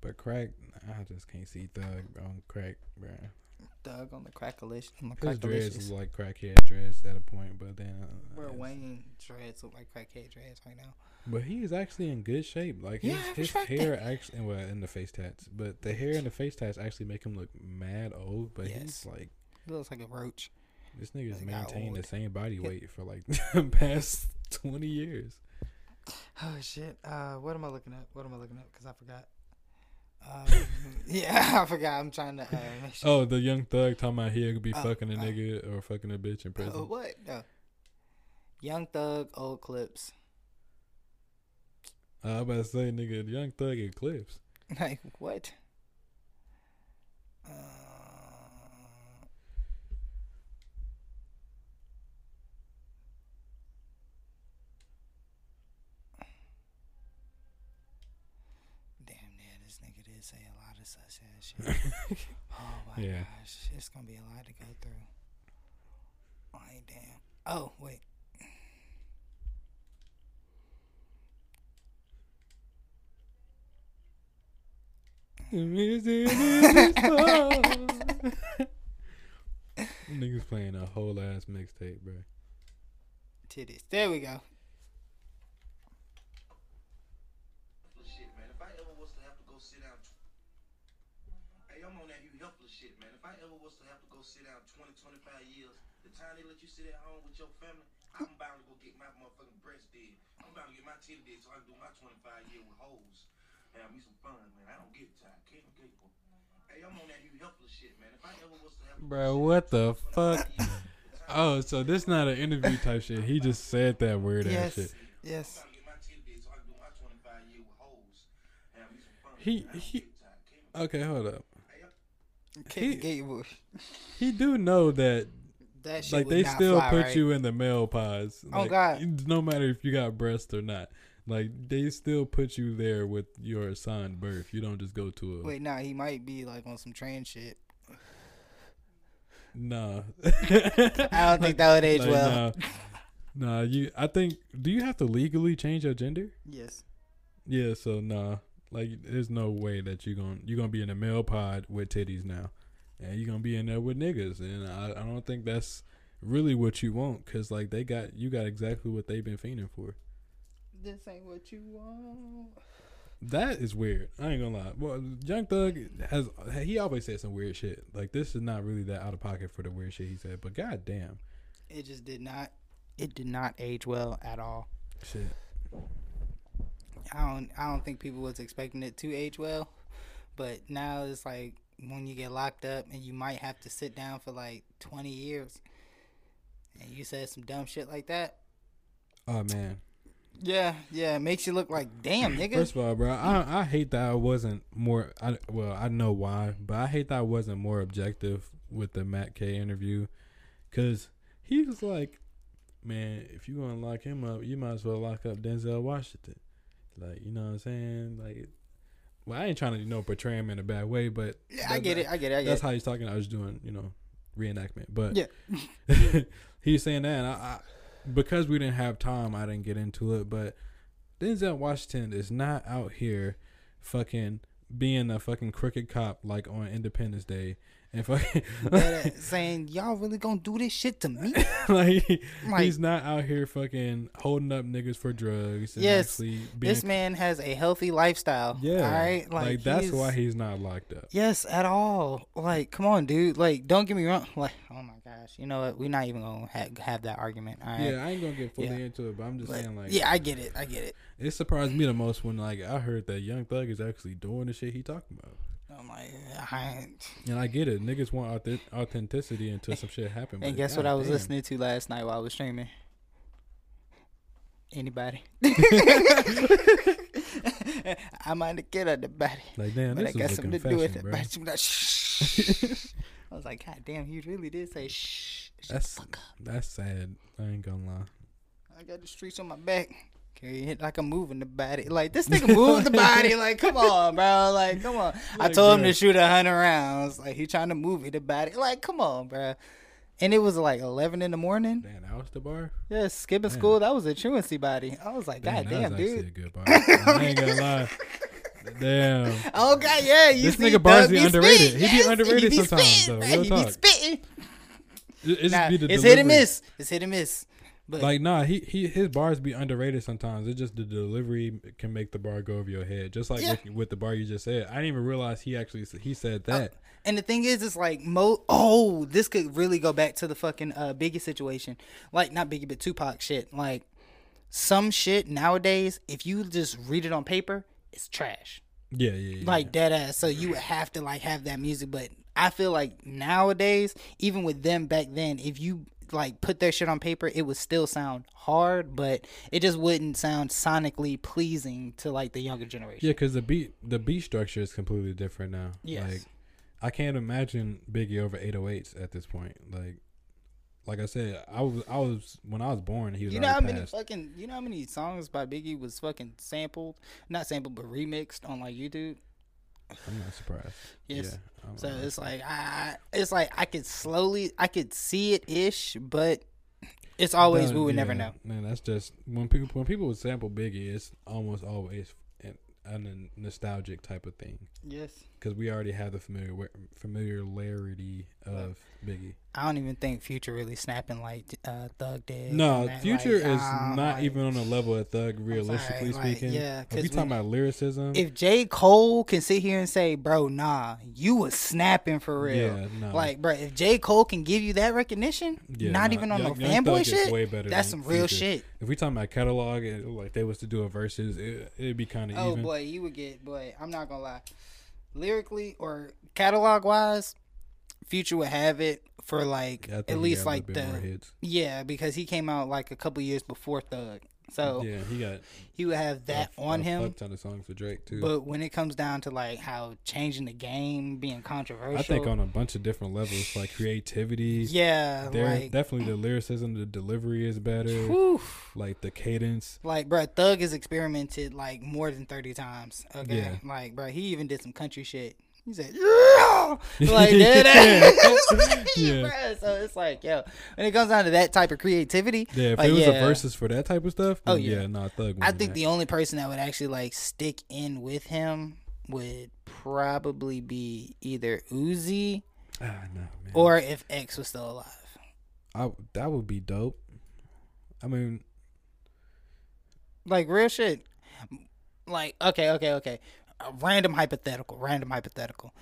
but crack, I just can't see Thug on crack, bro. Thug on the crack-alicious. His dreads was like crackhead dreads at a point, but then Bro, Wayne dreads look like crackhead dreads right now. But he is actually in good shape. Like his hair actually, well, and the face tats. But the hair and the face tats actually make him look mad old. But he's like, he looks like a roach. This nigga's maintained the same body weight for like the past 20 years. Oh shit! What am I looking at? Because I forgot. I forgot. I'm trying to make sure. Oh, the Young Thug talking about he could be fucking a nigga or fucking a bitch in prison. What? No. Young Thug old clips. I about to say, nigga, Young Thug and clips. Like what? Say a lot of such ass shit. Oh my gosh, it's gonna be a lot to go through. Like damn. Oh wait. Niggas playing a whole ass mixtape, bro. Titties. There we go. Sit down 20, 25 years. The time they let you sit at home with your family, I'm bound to go get my motherfucking breast did. I'm bound to get my titty did so I can do my 25 years with hoes. Have me some fun, man. I don't get tired. Can't get one. Hey, I'm on that you helpless shit, man. If I ever was to have bro, what the fuck? Oh, so this is not an interview type shit. He just said that weird ass shit. Yes. I'm bound to get my titty did so I can do my 25 years with hoes. Have me some fun. Okay, hold up. He do know that shit like they still put right? you in the male pods. Like, oh God! No matter if you got breasts or not, like they still put you there with your assigned birth. You don't just go to a. Wait, nah, he might be like on some trans shit. Nah, I don't think that would age like, well. Nah, you. I think. Do you have to legally change your gender? Yes. Yeah. So nah. Like, there's no way that you're gonna be in a male pod with titties now, and you're gonna be in there with niggas, and I don't think that's really what you want, cause like you got exactly what they've been fiending for. This ain't what you want. That is weird. I ain't gonna lie. Well, Young Thug he always said some weird shit. Like this is not really that out of pocket for the weird shit he said, but goddamn, it just did not age well at all. Shit. I don't think people was expecting it to age well, but now it's like when you get locked up and you might have to sit down for like 20 years and you said some dumb shit like that. Oh man. Yeah, it makes you look like damn nigga. First of all, bro, I hate that I wasn't more I know why, but I hate that I wasn't more objective with the Matt K interview, cause he was like, man, if you gonna lock him up, you might as well lock up Denzel Washington. Like, you know what I'm saying? Like, well, I ain't trying to, portray him in a bad way, but... Yeah, I get it. That's how he's talking. I was doing, reenactment. But yeah. He's saying that, and I, because we didn't have time, I didn't get into it, but Denzel Washington is not out here fucking being a fucking crooked cop, like, on Independence Day. And fucking... saying, y'all really gonna do this shit to me? like, he's not out here fucking holding up niggas for drugs. And yes, this man has a healthy lifestyle. Yeah. All right? Like that's why he's not locked up. Yes, at all. Like, come on, dude. Like, don't get me wrong. Like, oh my gosh. You know what? We're not even gonna have that argument. All right? Yeah, I ain't gonna get fully into it, but I'm just saying, like... Yeah, I get it. It surprised me the most when, like, I heard that Young Thug is actually doing the shit he talking about. I'm like, and I get it. Niggas want authenticity until some shit happens. And guess what I was listening to last night while I was streaming? Anybody? I might have kid out the body. Like damn, but I got something to do with it. I was like, God damn, he really did say shh. That's shut the fuck up. That's sad. I ain't gonna lie. I got the streets on my back. Okay, like I'm moving the body. Like this nigga moved the body. Like come on, bro. Like come on. I told him to shoot 100 rounds. Like he trying to move the body. Like come on, bro. And it was like 11 in the morning. Damn, that was the bar. Yeah, skipping school. That was a truancy body. I was like, God damn, dude. Good bar. I ain't gonna lie. Damn. Oh God, yeah. You this see, nigga bars be underrated. Spitting. He be underrated sometimes. He be spitting. It's hit and miss. But like, nah, his bars be underrated sometimes. It's just the delivery can make the bar go over your head. Just like with the bar you just said, I didn't even realize he said that. And the thing is, it's like this could really go back to the fucking Biggie situation. Like, not Biggie, but Tupac shit. Like, some shit nowadays, if you just read it on paper, it's trash. Yeah. Like, dead ass. So you would have to like have that music. But I feel like nowadays, even with them back then, if you like put their shit on paper, it would still sound hard, but it just wouldn't sound sonically pleasing to like the younger generation. Yeah, because the beat structure is completely different now. Yes. Like, I can't imagine Biggie over 808s at this point. Like I said, I was when I was born, he was already passed. You know how many songs by Biggie was fucking not sampled but remixed on like YouTube? I'm not surprised. Yes. Yeah, so know. It's like I could see it ish, but it's always we would never know. Man, that's just when people would sample Biggie, it's almost always a nostalgic type of thing. Yes, because we already have the familiarity of Biggie. I don't even think Future really snapping like Thug did. No, Future is not even on the level of Thug, realistically speaking. Yeah, because we talking about lyricism. If J Cole can sit here and say, "Bro, nah, you was snapping for real," yeah, nah. Like, bro, if J Cole can give you that recognition, even on the fanboy shit, that's some real shit. If we talking about catalog, and like they was to do a versus, it'd be kind of even. Oh boy, you would get boy. I'm not gonna lie. Lyrically or catalog wise, Future would have it for like at least like the because he came out like a couple years before Thug, so yeah, he would have that on him. A ton of songs for Drake too. But when it comes down to like how changing the game, being controversial, I think on a bunch of different levels, like creativity. Yeah, like, definitely the lyricism, the delivery is better. Whew. Like the cadence. Like, bro, Thug has experimented like more than 30 times. Okay, yeah. Like, bro, he even did some country shit. He said, yeah! Like, that. Yeah. So it's like, yo, when it comes down to that type of creativity. Yeah, if like, it was a versus for that type of stuff, then Thug. I think the only person that would actually, like, stick in with him would probably be either Uzi or if X was still alive. That would be dope. I mean, like, real shit. Like, okay. Random hypothetical.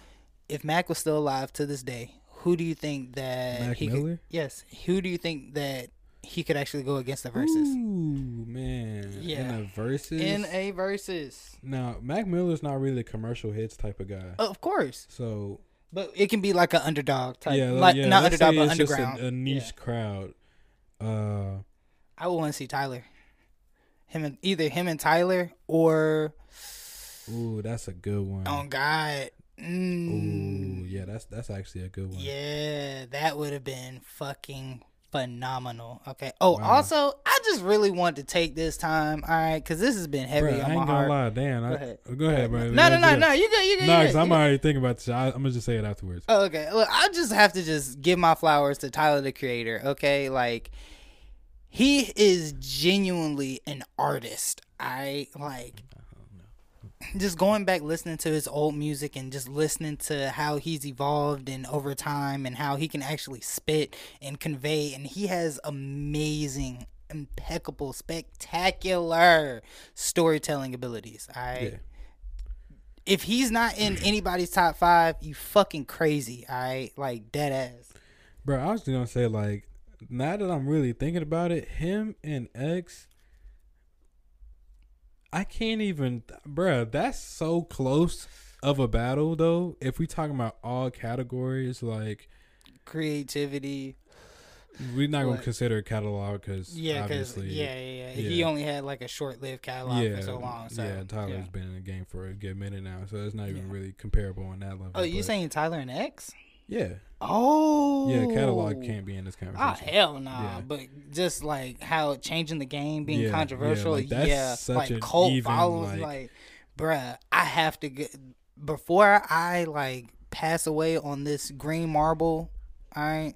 If Mac was still alive to this day, who do you think that Mac Miller? Who do you think that he could actually go against the verses? Ooh, man. Yeah. In a verses. Now, Mac Miller's not really a commercial hits type of guy. Of course. So, but it can be like an underdog type. Yeah, like not underdog, but underground. Just a niche crowd. I would want to see Tyler. Him and Tyler or. Ooh, that's a good one. Oh God. Mm. Ooh, yeah, that's actually a good one. Yeah, that would have been fucking phenomenal. Okay. Oh, wow. Also, I just really want to take this time, all right, because this has been heavy on my heart. I ain't gonna lie, Dan. Go ahead, bro. No, you good, you good. No, because I'm already thinking about this. I'm gonna just say it afterwards. Oh, okay. Well, I just have to give my flowers to Tyler the Creator. Okay, like he is genuinely an artist. I like. Just going back listening to his old music and just listening to how he's evolved and over time and how he can actually spit and convey, and he has amazing, impeccable, spectacular storytelling abilities. Alright. Yeah. If he's not in anybody's top 5, you fucking crazy. Alright, like dead ass. Bro, I was just gonna say, like, now that I'm really thinking about it, him and X. I can't even, bruh, that's so close of a battle, though. If we talking about all categories, like creativity, we're not going to consider catalog because obviously. Yeah. He only had like a short-lived catalog for so long. So. Yeah, Tyler's been in the game for a good minute now, so it's not even really comparable on that level. Oh, you saying Tyler and X? Yeah. Oh. Yeah, catalog can't be in this conversation. Oh, hell nah. Yeah. But just like how changing the game, being controversial. Yeah, like, such like cult even, following. Like, bruh, I have to get. Before I like pass away on this green marble, all right,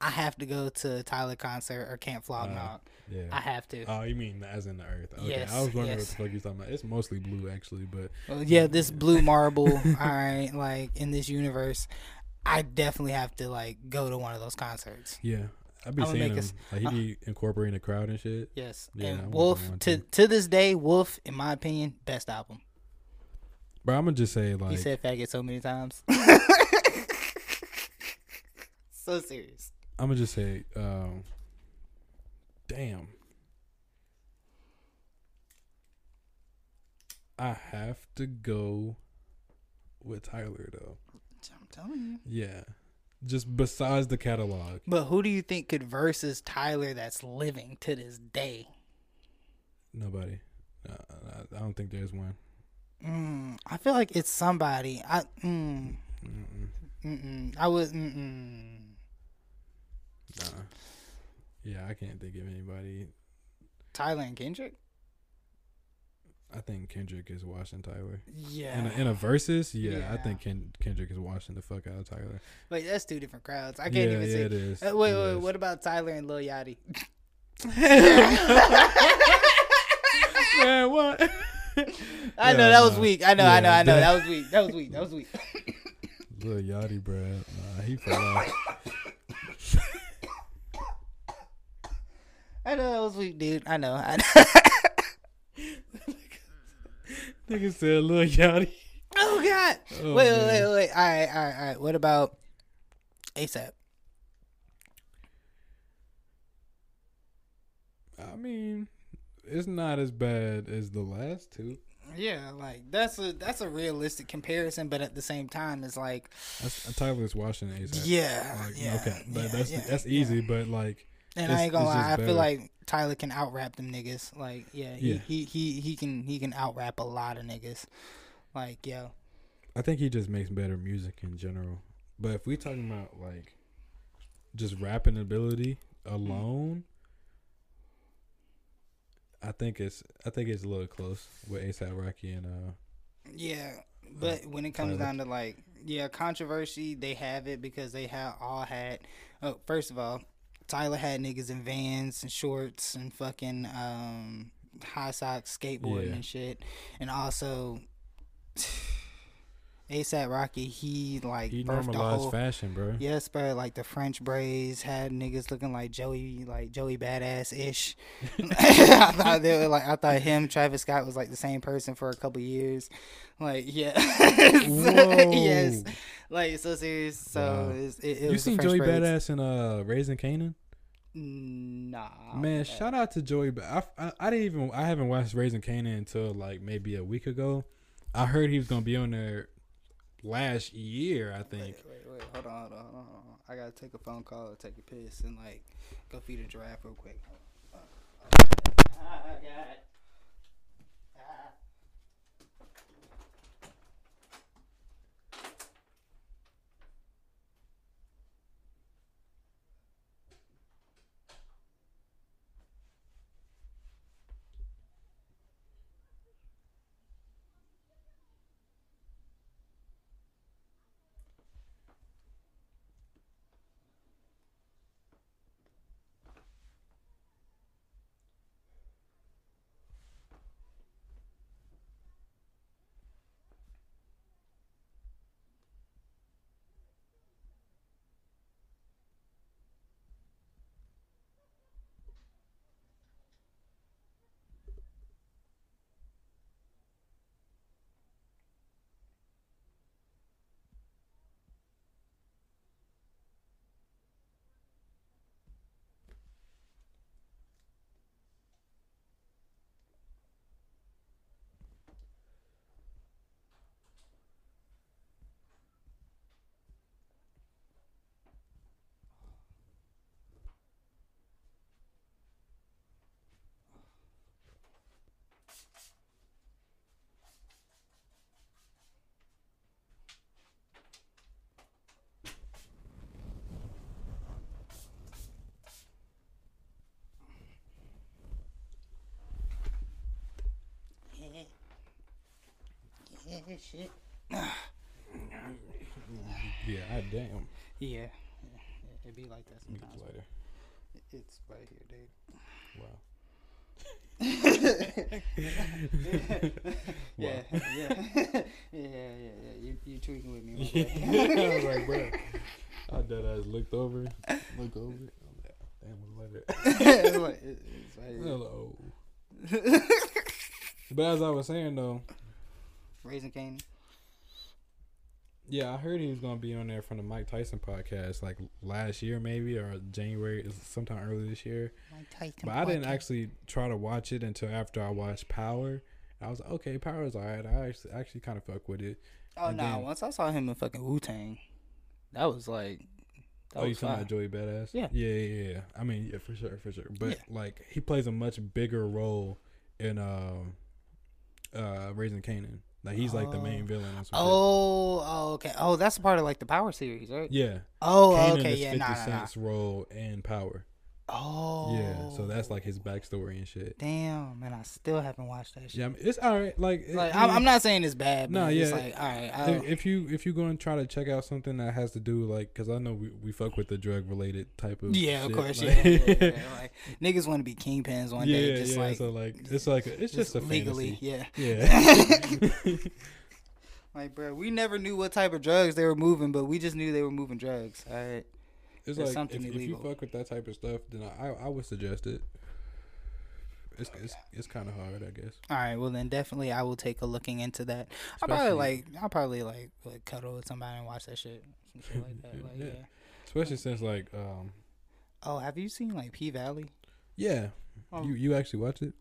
I have to go to Tyler concert or Camp Flognog. Yeah. I have to. Oh, you mean as in the earth? Okay. Yes. I was wondering what the fuck you talking about. It's mostly blue, actually, but. Well, yeah, this blue marble, all right, like in this universe. I definitely have to like go to one of those concerts. Yeah, I be seeing him. Like, he be incorporating the crowd and shit. Yes. Yeah, and Wolf, to this day, Wolf, in my opinion, best album. Bro, I'm going to just say, like... You said faggot so many times. So serious. I'm going to just say, damn. I have to go with Tyler, though. I'm telling you. Yeah. Just besides the catalog. But who do you think could versus Tyler that's living to this day? Nobody. I don't think there's one. I feel like it's somebody. Nah. Yeah, I can't think of anybody. Tyler and Kendrick? I think Kendrick is washing Tyler. Yeah. In a versus, I think Kendrick is washing the fuck out of Tyler. Wait, that's two different crowds. I can't even say. It is. Wait, what about Tyler and Lil Yachty? Man, what? I know that was weak. I know. That was weak. Lil Yachty, bro. Nah, he fell off. I know that was weak, dude. I know. Nigga said Lil Yachty. Oh God! Oh, wait! All right. What about ASAP? I mean, it's not as bad as the last two. Yeah, like that's a realistic comparison, but at the same time, it's like Tyler's watching ASAP. Yeah, like, yeah. Okay, but that's easy. Yeah. But like, and I ain't gonna lie, I feel like Tyler can out rap them niggas. Like, he can out rap a lot of niggas. Like, yo, I think he just makes better music in general. But if we talking about like just rapping ability alone, I think it's a little close with ASAP Rocky and But when it comes down to like controversy, they have it because they have all had. Oh, first of all. Tyler had niggas in Vans and shorts and fucking high socks skateboarding and shit. And also ASAP Rocky, he normalized the whole fashion, bro. Yes, bro, like the French braids had niggas looking like Joey Badass ish. I thought him, Travis Scott was like the same person for a couple years. Like, yeah. Yes. Like, so serious. So it was. You seen Joey Badass in Raising Canaan? Nah. Man, shout out to Joey. I haven't watched Raising Canaan until like maybe a week ago. I heard he was gonna be on there last year, I think. Wait. Hold on. I gotta take a phone call, take a piss, and like go feed a giraffe real quick. Oh, God. Shit. Yeah, damn. Yeah. It be like that sometimes. It's later. It's right here, dude. Wow. Yeah. You tweaking with me. I was like, bro. I dead ass looked over. Damn, what's like that? It's like, it's right here. Hello. But as I was saying though, Raising Canaan. Yeah, I heard he was gonna be on there from the Mike Tyson podcast, like last year maybe or January, sometime early this year. Mike Tyson. But I didn't actually try to watch it until after I watched Power. I was like, okay, Power's alright. I actually kind of fuck with it. Oh no! Nah, once I saw him in fucking Wu-Tang, that was like. That was you talking about Joey Badass? Yeah. Yeah. I mean, yeah, for sure. But like, he plays a much bigger role in Raising Canaan. Like he's like the main villain. Okay. Oh, that's part of like the Power series, right? Yeah. Oh, Kanan okay. Is yeah, 50 Cent's role in Power. Oh. Yeah. So that's like his backstory and shit. Damn, man, I still haven't watched that shit. Yeah, I mean, it's all right. Like I'm not saying it's bad. No, yeah. It's like all right. If you go and try to check out something that has to do like, because I know we fuck with the drug related type of. Yeah, shit. Of course. Like, yeah. Like niggas want to be kingpins one day. Just like so it's just a legally fantasy. Yeah. Like bro, we never knew what type of drugs they were moving, but we just knew they were moving drugs. All right. It's like something if you fuck with that type of stuff, then I would suggest it. It's kind of hard, I guess. All right, well then definitely I will take a looking into that. I'll probably cuddle with somebody and watch that shit, some shit like that. Like, yeah. Especially since like oh, have you seen like P Valley? Yeah, you actually watch it?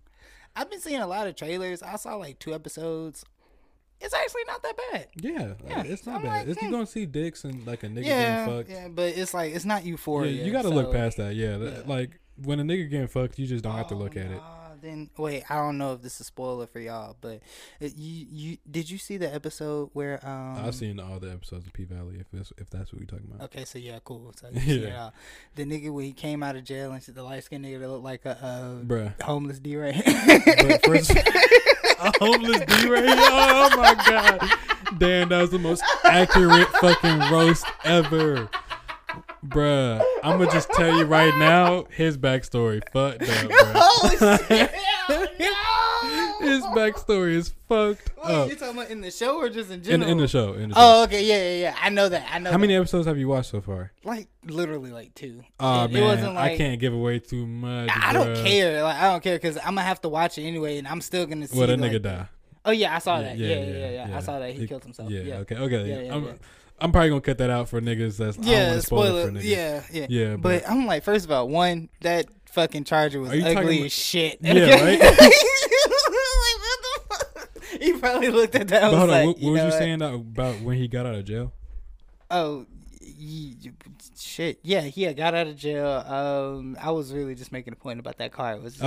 I've been seeing a lot of trailers. I saw like 2 episodes. It's actually not that bad. Yeah, it's not bad. Like, you're gonna see dicks and like a nigga getting fucked. Yeah, but it's like it's not Euphoria. Yeah, you gotta look past that. Yeah, like when a nigga getting fucked, you just don't have to look at it. Then wait, I don't know if this is a spoiler for y'all, but you did you see the episode where I've seen all the episodes of P Valley if that's what we're talking about. Okay, so yeah, cool. So yeah, the nigga when he came out of jail and shit, the light skinned nigga that looked like a homeless D-Ray. But first. A homeless D right here. Oh my god. Damn, that was the most accurate fucking roast ever. Bruh, I'ma just tell you right now, his backstory fucked up, bruh. Holy shit. No. His backstory is fucked up. You talking about in the show or just in general? In the show. Oh, okay, yeah. I know that. How many episodes have you watched so far? Like literally like 2. Oh man, it wasn't like, I can't give away too much. I don't care. Like I don't care because I'm gonna have to watch it anyway, and I'm still gonna see. Well, that nigga die. Oh yeah, I saw that. Yeah. I saw that he killed himself. Yeah. Okay. Yeah. I'm probably gonna cut that out for niggas. I don't want to spoil it for niggas. Yeah. But I'm like, first of all, one, that fucking Charger was ugly as shit. Yeah, right. Like, what the fuck? He probably looked at that. Hold on, what was you saying about when he got out of jail? Oh, shit. Yeah, he got out of jail. I was really just making a point about that car. It was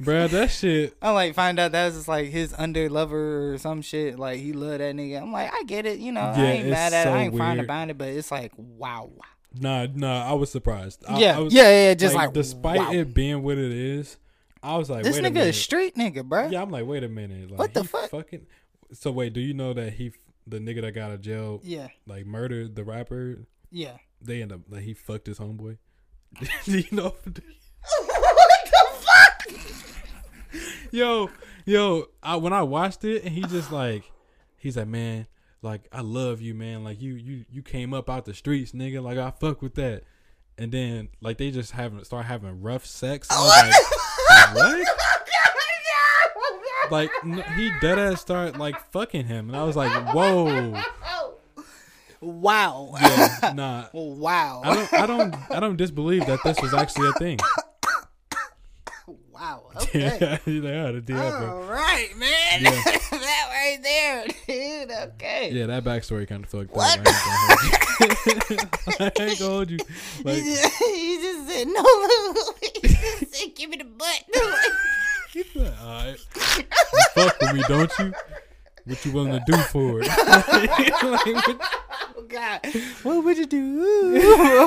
Bruh, that shit. I like find out that was just like his under lover or some shit. Like he loved that nigga. I'm like, I get it. You know, I ain't mad at it. I ain't crying about it. But it's like, wow. Nah, I was surprised. I was, just like despite it being what it is, I was like, this nigga a street nigga, bruh. Yeah, I'm like, wait a minute. Like, what the fuck? So wait, do you know that the nigga that got out of jail, like murdered the rapper? Yeah. They end up like he fucked his homeboy. Do you know? Yo, when I watched it, and he's like, man, like I love you, man, like you came up out the streets, nigga, like I fuck with that, and then like they just start having rough sex. I was like, what? Like he dead ass start like fucking him, and I was like, whoa. Wow. Yeah, nah. Wow. I don't disbelieve that this was actually a thing. Wow. Okay. Yeah, you know how to do that, bro. All right, man. Yeah. That right there, dude. Okay. Yeah, that backstory kind of fucked up. I ain't gonna hold you. Like, you just said no. You just said give me the butt. He said, all right. You fuck with me, don't you? What you willing to do for it? Oh God, what would you do?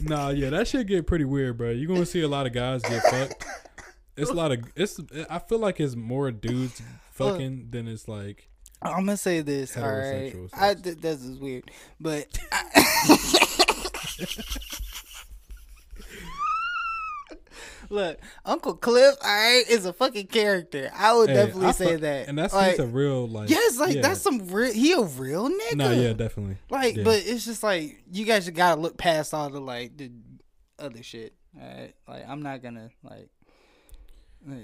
Nah, yeah, that shit get pretty weird, bro. You gonna see a lot of guys get fucked. I feel like it's more dudes fucking than it's like. I'm gonna say this, all right. This is weird, but. Look, Uncle Cliff, all right, is a fucking character. I would definitely say that. And that's like, a real, like... Yes, like, that's some real... He a real nigga. No, yeah, definitely. Like, but it's just like, you guys just gotta look past all the, like, the other shit, all right? Like, I'm not gonna, like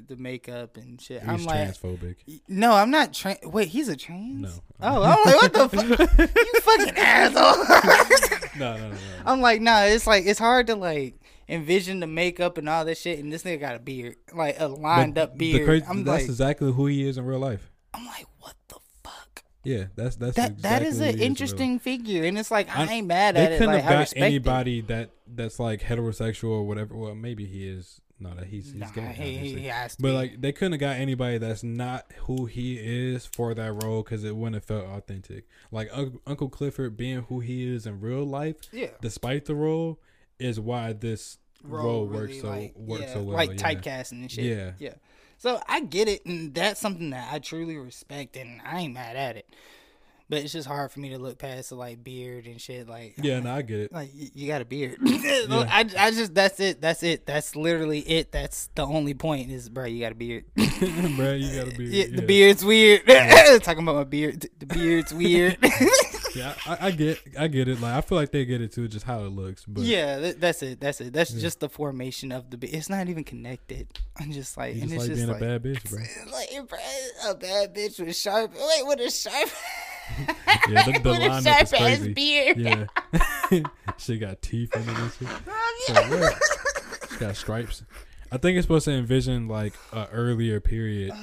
the makeup and shit. He's I'm like... transphobic. No, I'm not trans... Wait, he's a trans? No. Oh, I'm like, what the fuck? You fucking asshole. No. I'm like, nah, it's like, it's hard to, like... envision the makeup and all this shit, and this nigga got a beard, like a lined up beard. That's like, exactly who he is in real life. I'm like, what the fuck? Yeah, that's that. Exactly that is an interesting figure, and it's like I ain't mad at it. They couldn't have got anybody that's like heterosexual or whatever. Well, maybe he is. No, that he's gay. He has to. But like, they couldn't have got anybody that's not who he is for that role, because it wouldn't have felt authentic. Like Uncle Clifford being who he is in real life, yeah. Despite the role. Is why this role really works so well. Like typecasting and shit. Yeah. So I get it, and that's something that I truly respect, and I ain't mad at it. But it's just hard for me to look past the like beard and shit. Like I get it. Like you got a beard. I just that's it. That's literally it. That's the only point is, bro, you got a beard. Yeah, the beard's weird. Talking about my beard. The beard's weird. Yeah, I get it. Like I feel like they get it too, just how it looks. But yeah, that's it. That's just the formation of the. It's not even connected. I'm just like, and it's just like being a bad bitch, bro. Like, bro, a bad bitch with sharp. Wait, with a sharp. Yeah, the with a sharp ass beard. Yeah, she got teeth under this shit. She got stripes. I think it's supposed to envision like an earlier period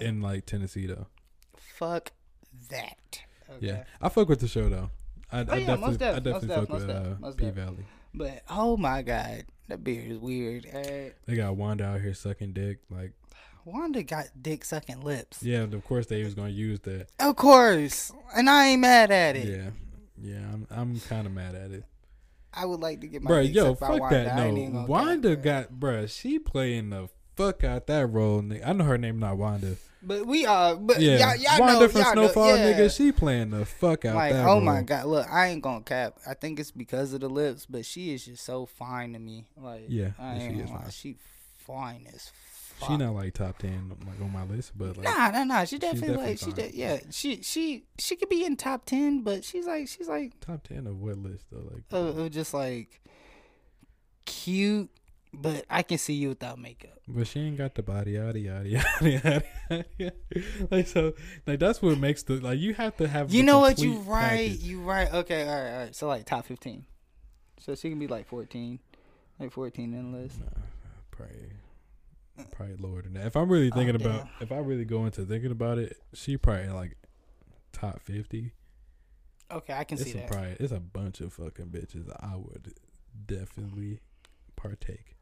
in like Tennessee though. Fuck that. Okay. Yeah, I fuck with the show though. I definitely fuck with P Valley. But oh my god, that beard is weird. They got Wanda out here sucking dick. Like Wanda got dick sucking lips. Yeah, of course they was gonna use that. Of course, and I ain't mad at it. Yeah, I'm kind of mad at it. I would like to get my dick sucked by Wanda. That. No, Wanda got she playing the fuck out that role. Nigga. I know her name not Wanda. But we are, y'all Wanda from Snowfall, nigga, she playing the fuck out like, that oh role. My God, look, I ain't gonna cap. I think it's because of the lips, but she is just so fine to me. Like, yeah, she fine as fuck. She not like top 10 like on my list, but like, nah. She definitely like, she could be in top 10, but she's like top 10 of what list though? Like, just like cute. But I can see you without makeup. But she ain't got the body, yada yada. Like so, like that's what makes the like you have to have. You know what? You right. Okay, all right. So like top 15. So she can be like 14, like 14 in the list. Nah, probably lower than that. If I'm really thinking if I really go into thinking about it, she probably like top 50. Okay, I can see that. It's a bunch of fucking bitches. I would definitely partake.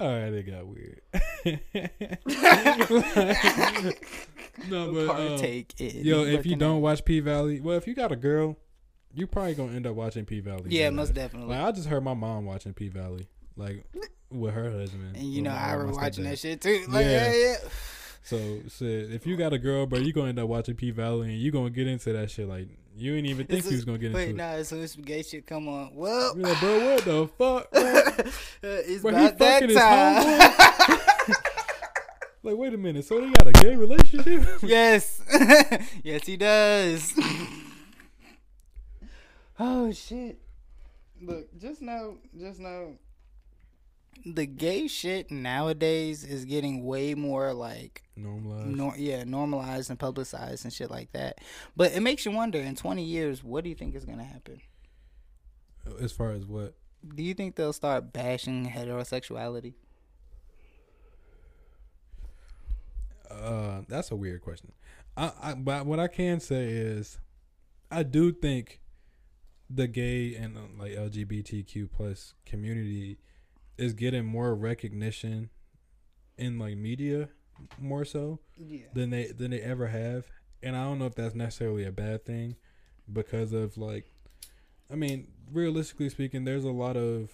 Alright, it got weird. No, but partake in. Yo, if you don't watch P Valley, well, if you got a girl, you probably gonna end up watching P Valley. Yeah, most definitely. Like I just heard my mom watching P Valley, like with her husband, and you know I was watching that shit too. Like, yeah. So, shit, if you got a girl, bro, you gonna end up watching P Valley, and you gonna get into that shit like. You ain't even think he was gonna get into it. Nah, as soon as gay shit come on, well, like, bro, what the fuck? It's bro, about that time. Like, wait a minute. So they got a gay relationship? yes, he does. Oh shit! Look, just know, the gay shit nowadays is getting way more like. Normalized and publicized and shit like that. But it makes you wonder, in 20 years, what do you think is going to happen? As far as what? Do you think they'll start bashing heterosexuality? That's a weird question. But what I can say is, I do think the gay and like LGBTQ plus community is getting more recognition in like media. More so than they ever have, and I don't know if that's necessarily a bad thing, because of like, I mean, realistically speaking, there's a lot of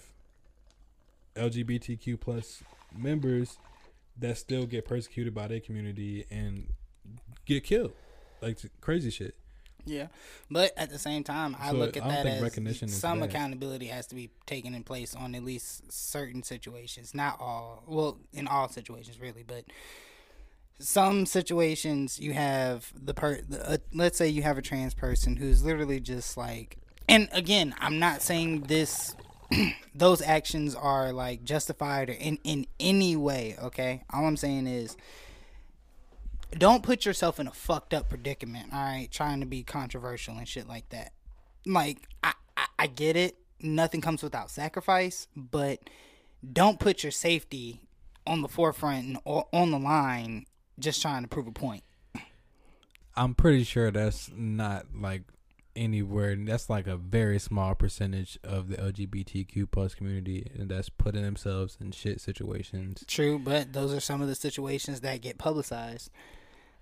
LGBTQ plus members that still get persecuted by their community and get killed, like crazy shit. Yeah, but at the same time, I look at that as some accountability has to be taken in place on at least certain situations. Not all, well, in all situations really, but some situations you have let's say you have a trans person who's literally just like, and again, I'm not saying this, those actions are like justified or in any way. Okay, all I'm saying is, don't put yourself in a fucked up predicament, all right, trying to be controversial and shit like that. Like, I get it. Nothing comes without sacrifice, but don't put your safety on the forefront and on the line just trying to prove a point. I'm pretty sure that's not like anywhere. That's like a very small percentage of the LGBTQ plus community, and that's putting themselves in shit situations. True, but those are some of the situations that get publicized.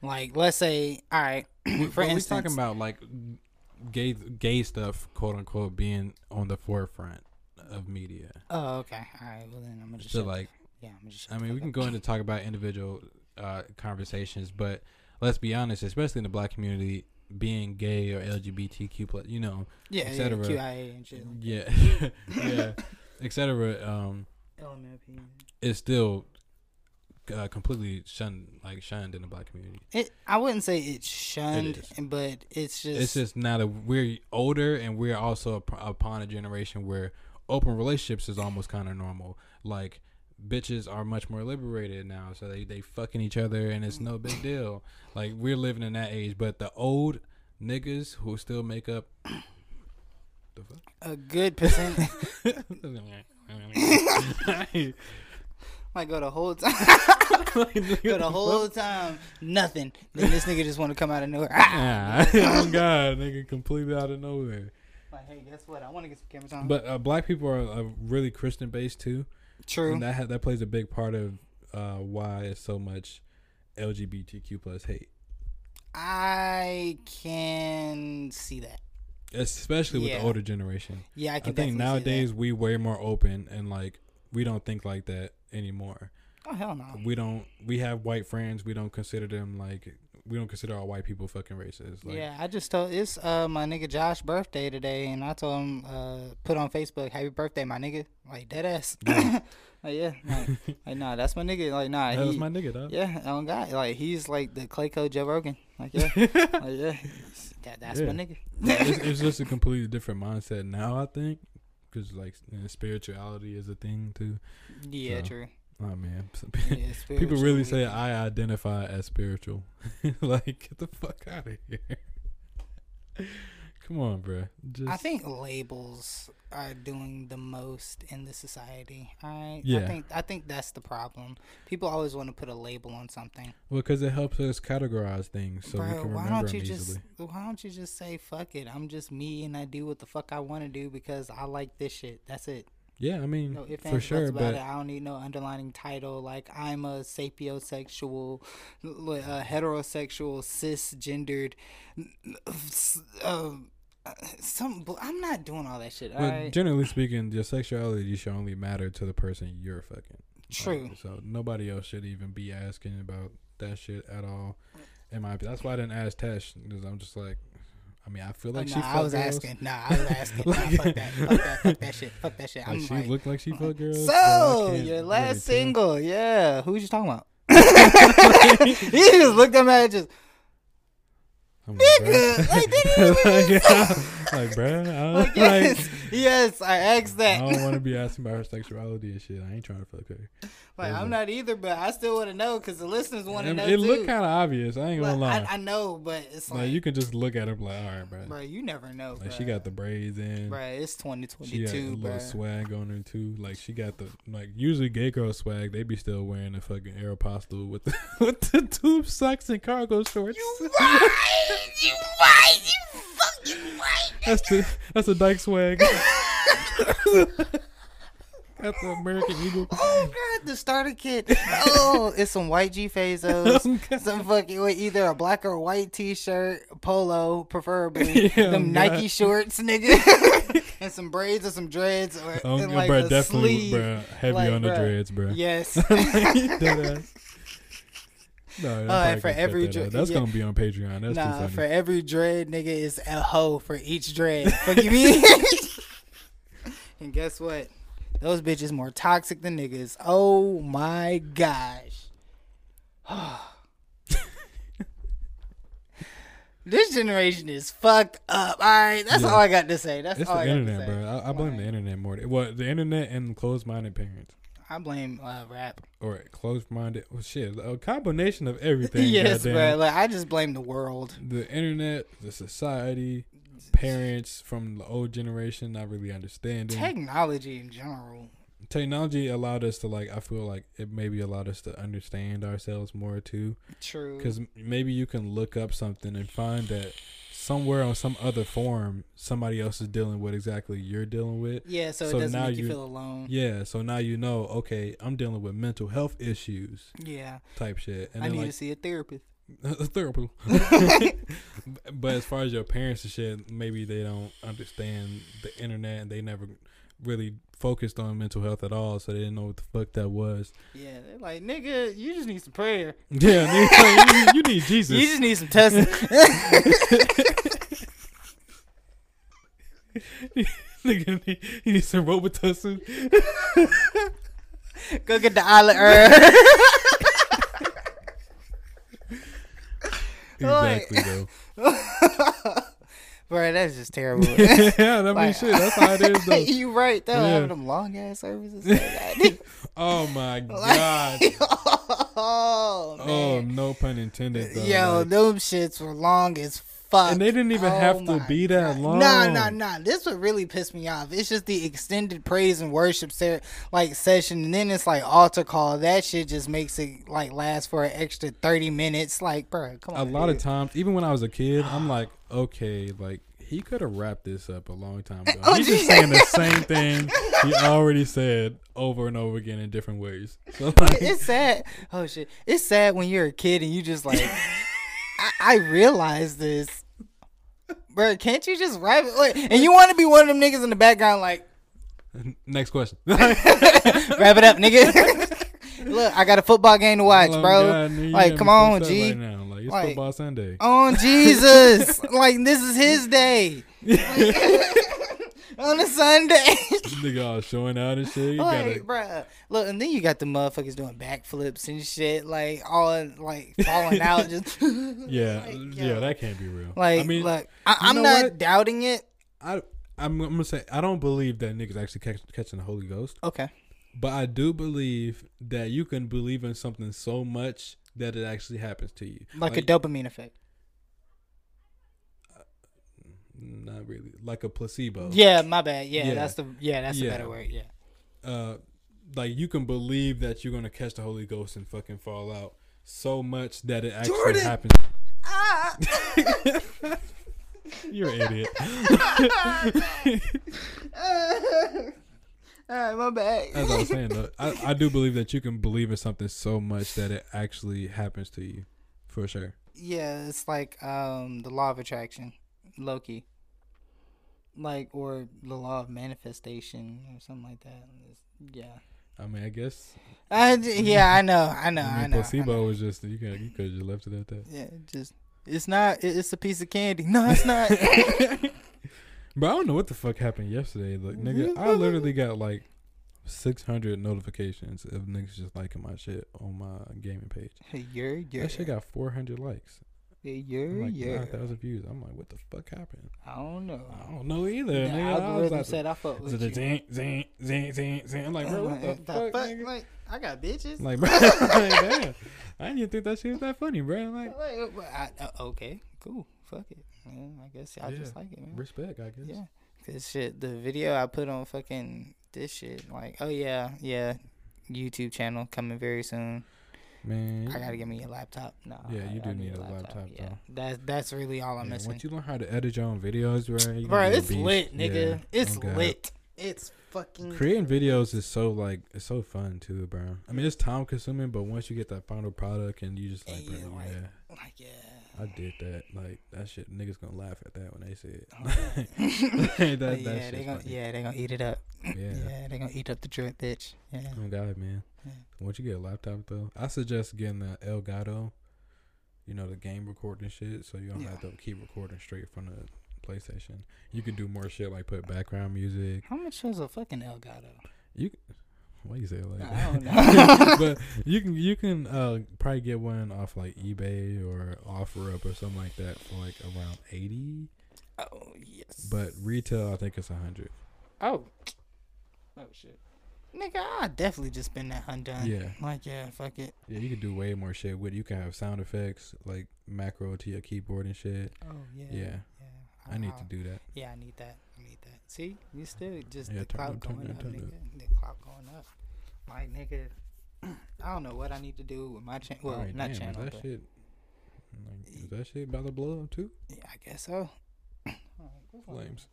Like, let's say, all right, for instance, we're talking about like gay stuff, quote unquote, being on the forefront of media. Oh, okay, all right. Well, then I'm gonna just we can go into talk about individual conversations, but let's be honest, especially in the black community, being gay or LGBTQ+, you know, etc. QIA and shit. Yeah, yeah, etc. LMFP. It's still completely shunned in the black community. I wouldn't say it's shunned, but it's just now that we're older and we're also upon a generation where open relationships is almost kind of normal. Like, bitches are much more liberated now, so they fucking each other and it's no big deal. Like, we're living in that age, but the old niggas who still make up a good percentage go the whole time nothing, then this nigga just want to come out of nowhere. Oh god, nigga completely out of nowhere, like, hey, guess what, I want to get some cameras on. But black people are really Christian based too. True. And that plays a big part of why it's so much LGBTQ plus hate. I can see that, especially with the older generation. Yeah, I think nowadays we way more open and like we don't think like that anymore. Oh hell no. We don't. We have white friends. We don't consider them like. We don't consider all white people fucking racist. Like, yeah, I just told it's my nigga Josh's birthday today, and I told him put on Facebook, "Happy birthday, my nigga!" Like that ass. Yeah. Like, yeah, like nah, that's my nigga. Like nah, that's my nigga. Dog. Yeah, on God, like he's like the Clayco Joe Rogan. Like yeah, like, yeah, that's my nigga. Like, it's just a completely different mindset now, I think, because like spirituality is a thing too. Yeah, so. True. Oh man, people really say I identify as spiritual. Like, get the fuck out of here. Come on, bro. I think labels are doing the most in the society. All right, yeah. I think that's the problem. People always want to put a label on something. Well, because it helps us categorize things, so we can remember them easily. Why don't you just say fuck it? I'm just me, and I do what the fuck I want to do because I like this shit. That's it. Yeah, I mean, no, for sure, but I don't need no underlining title like I'm a sapiosexual, heterosexual, cisgendered, I'm not doing all that shit. Well, right? Generally speaking, your sexuality should only matter to the person you're fucking. True. Like, so nobody else should even be asking about that shit at all. That's why I didn't ask Tash, because I'm just like. I mean, I feel like she fucked girls. I was asking. Like, nah, fuck that shit. Like, she looked like she fucked girls. So, your last single. Tell. Yeah. Who was you talking about? You just looked at me and just, nigga. Like, did you even like, bruh. Like, yes, I asked that. I don't want to be asking about her sexuality and shit. I ain't trying to fuck her. Like, I'm not either, but I still want to know because the listeners want to know. It looked kind of obvious. I ain't gonna lie. I know, but it's like you can just look at her like, all right, bro. Bro, you never know. Like, she got the braids in. Bro, it's 2022. She got a little swag on her too. Like, she got the usually gay girl swag. They be still wearing a fucking Aeropostale with the tube socks and cargo shorts. You right. You fucking right. That's a dyke swag. That's the American Eagle. Oh god, the starter kit. Oh, it's some white G Fazos, some fucking either a black or white T-shirt, polo, preferably them Nike shorts, nigga, and some braids or some dreads or and like bruh, a sleeve. Bruh, heavy on the dreads, bro. Yes. No, for every dread, that's gonna be on Patreon. That's too funny. For every dread, nigga is a hoe for each dread. Fuck you mean? And guess what? Those bitches more toxic than niggas. Oh my gosh. This generation is fucked up. All right, that's all I got to say. That's all I got to say. It's the internet, bro. I blame the internet more. Well, the internet and closed-minded parents. I blame rap. Or closed-minded. Well, shit, a combination of everything. Yes, bro. Like, I just blame the world. The internet, the society, parents from the old generation not really understanding. Technology in general. Technology allowed us to, like, I feel like it maybe allowed us to understand ourselves more too. True. Because maybe you can look up something and find that somewhere on some other forum somebody else is dealing with exactly you're dealing with. Yeah, so it doesn't make you feel alone. Yeah, so now you know, okay, I'm dealing with mental health issues. Yeah. Type shit. And I need to see a therapist. A therapist. But as far as your parents and shit, maybe they don't understand the internet and they never really focused on mental health at all, so they didn't know what the fuck that was. Yeah, they're like, nigga, you just need some prayer. Yeah, nigga, you need Jesus. You just need some testing. Nigga, you need some Robitussin. Go get the olive oil. Exactly, though. Bro, that's just terrible. Yeah, that means shit. That's how it is, though. You right, though. Yeah. Having them long-ass services. Like oh, my God. Oh, man. Oh, no pun intended, though. Yo, like, them shits were long as fuck. And they didn't even have to be that long. Nah. This would really piss me off. It's just the extended praise and worship session, and then it's like altar call. That shit just makes it like last for an extra 30 minutes. Like, bro, come on. A lot of times, even when I was a kid, I'm like, okay, like, he could have wrapped this up a long time ago. He's just saying the same thing he already said over and over again in different ways. So, like, it's sad. Oh, shit. It's sad when you're a kid and you just like, I realize this. Bro, can't you just wrap it? Like, and you want to be one of them niggas in the background like. Next question. Wrap it up, nigga. Look, I got a football game to watch, bro. God, like, come on, G. Right now. Like, it's like, football Sunday. On Jesus. Like, this is his day. Like, on a Sunday. This nigga all showing out and shit. You like, bro. Look, and then you got the motherfuckers doing backflips and shit. Like, all, like, falling out. Just yeah. Like, yeah, that can't be real. Like, I mean, look, I'm not doubting it. I'm going to say, I don't believe that niggas actually catching the Holy Ghost. Okay. But I do believe that you can believe in something so much that it actually happens to you. Like a dopamine effect. Not really. Like a placebo. Yeah, my bad. Yeah. that's the better word. Yeah. Like you can believe that you're going to catch the Holy Ghost and fucking fall out so much that it actually happens. Ah. You're an idiot. All right, my bad. As I was saying, though, I do believe that you can believe in something so much that it actually happens to you, for sure. Yeah, it's like the law of attraction, low-key. Like, or the law of manifestation or something like that. Yeah. I mean, I guess. I know. I mean, placebo was just, you could have just left it at that. Yeah, just, it's not, it's a piece of candy. No, it's not. Bro, I don't know what the fuck happened yesterday. Like, nigga, I literally got like 600 notifications of niggas just liking my shit on my gaming page. Yeah. That shit got 400 likes. Yeah. 9,000 views. I'm like, what the fuck happened? I don't know either. The algorithm said I fuck with you. Zing. I'm like, bro, what the fuck, nigga? Like, I got bitches. Like, bro, I didn't even think that shit was that funny, bro. Okay, cool. Fuck it. Man, I guess I just like it, man. Respect, I guess. Yeah, cause shit, the video I put on fucking this shit, like, YouTube channel coming very soon. Man, I gotta get me a laptop. I do need a laptop. Yeah, that's really all I'm missing. Once you learn how to edit your own videos, right? Bro, it's lit, nigga. Yeah. It's lit. It's fucking. Creating videos is so it's so fun too, bro. I mean, it's time consuming, but once you get that final product and you just like, yeah, bro, I did that. Like, that shit, niggas gonna laugh at that when they see it. They gonna eat it up. Yeah, they gonna eat up the drip, bitch. Yeah. Oh, God, man. Yeah. Once you get a laptop, though, I suggest getting the Elgato. you know, the game recording shit, so you don't have to keep recording straight from the PlayStation. You can do more shit, like put background music. How much was a fucking Elgato? Why you say it like that? I don't know. But you can probably get one off like eBay or OfferUp or something like that for like around $80. Oh yes. But retail, I think it's $100. Oh shit. Nigga, I definitely just spend that $100. Yeah. Like, yeah, fuck it. Yeah, you can do way more shit with it. You can have sound effects, like macro to your keyboard and shit. Oh yeah. Yeah. I need to do that. Yeah, I need that. See, you still just the clout going up, nigga. The clout going up. Like, nigga, I don't know what I need to do with my channel. Well, right, not channel. Is that shit? Like, is that shit about to blow up too? Yeah, I guess so. Flames.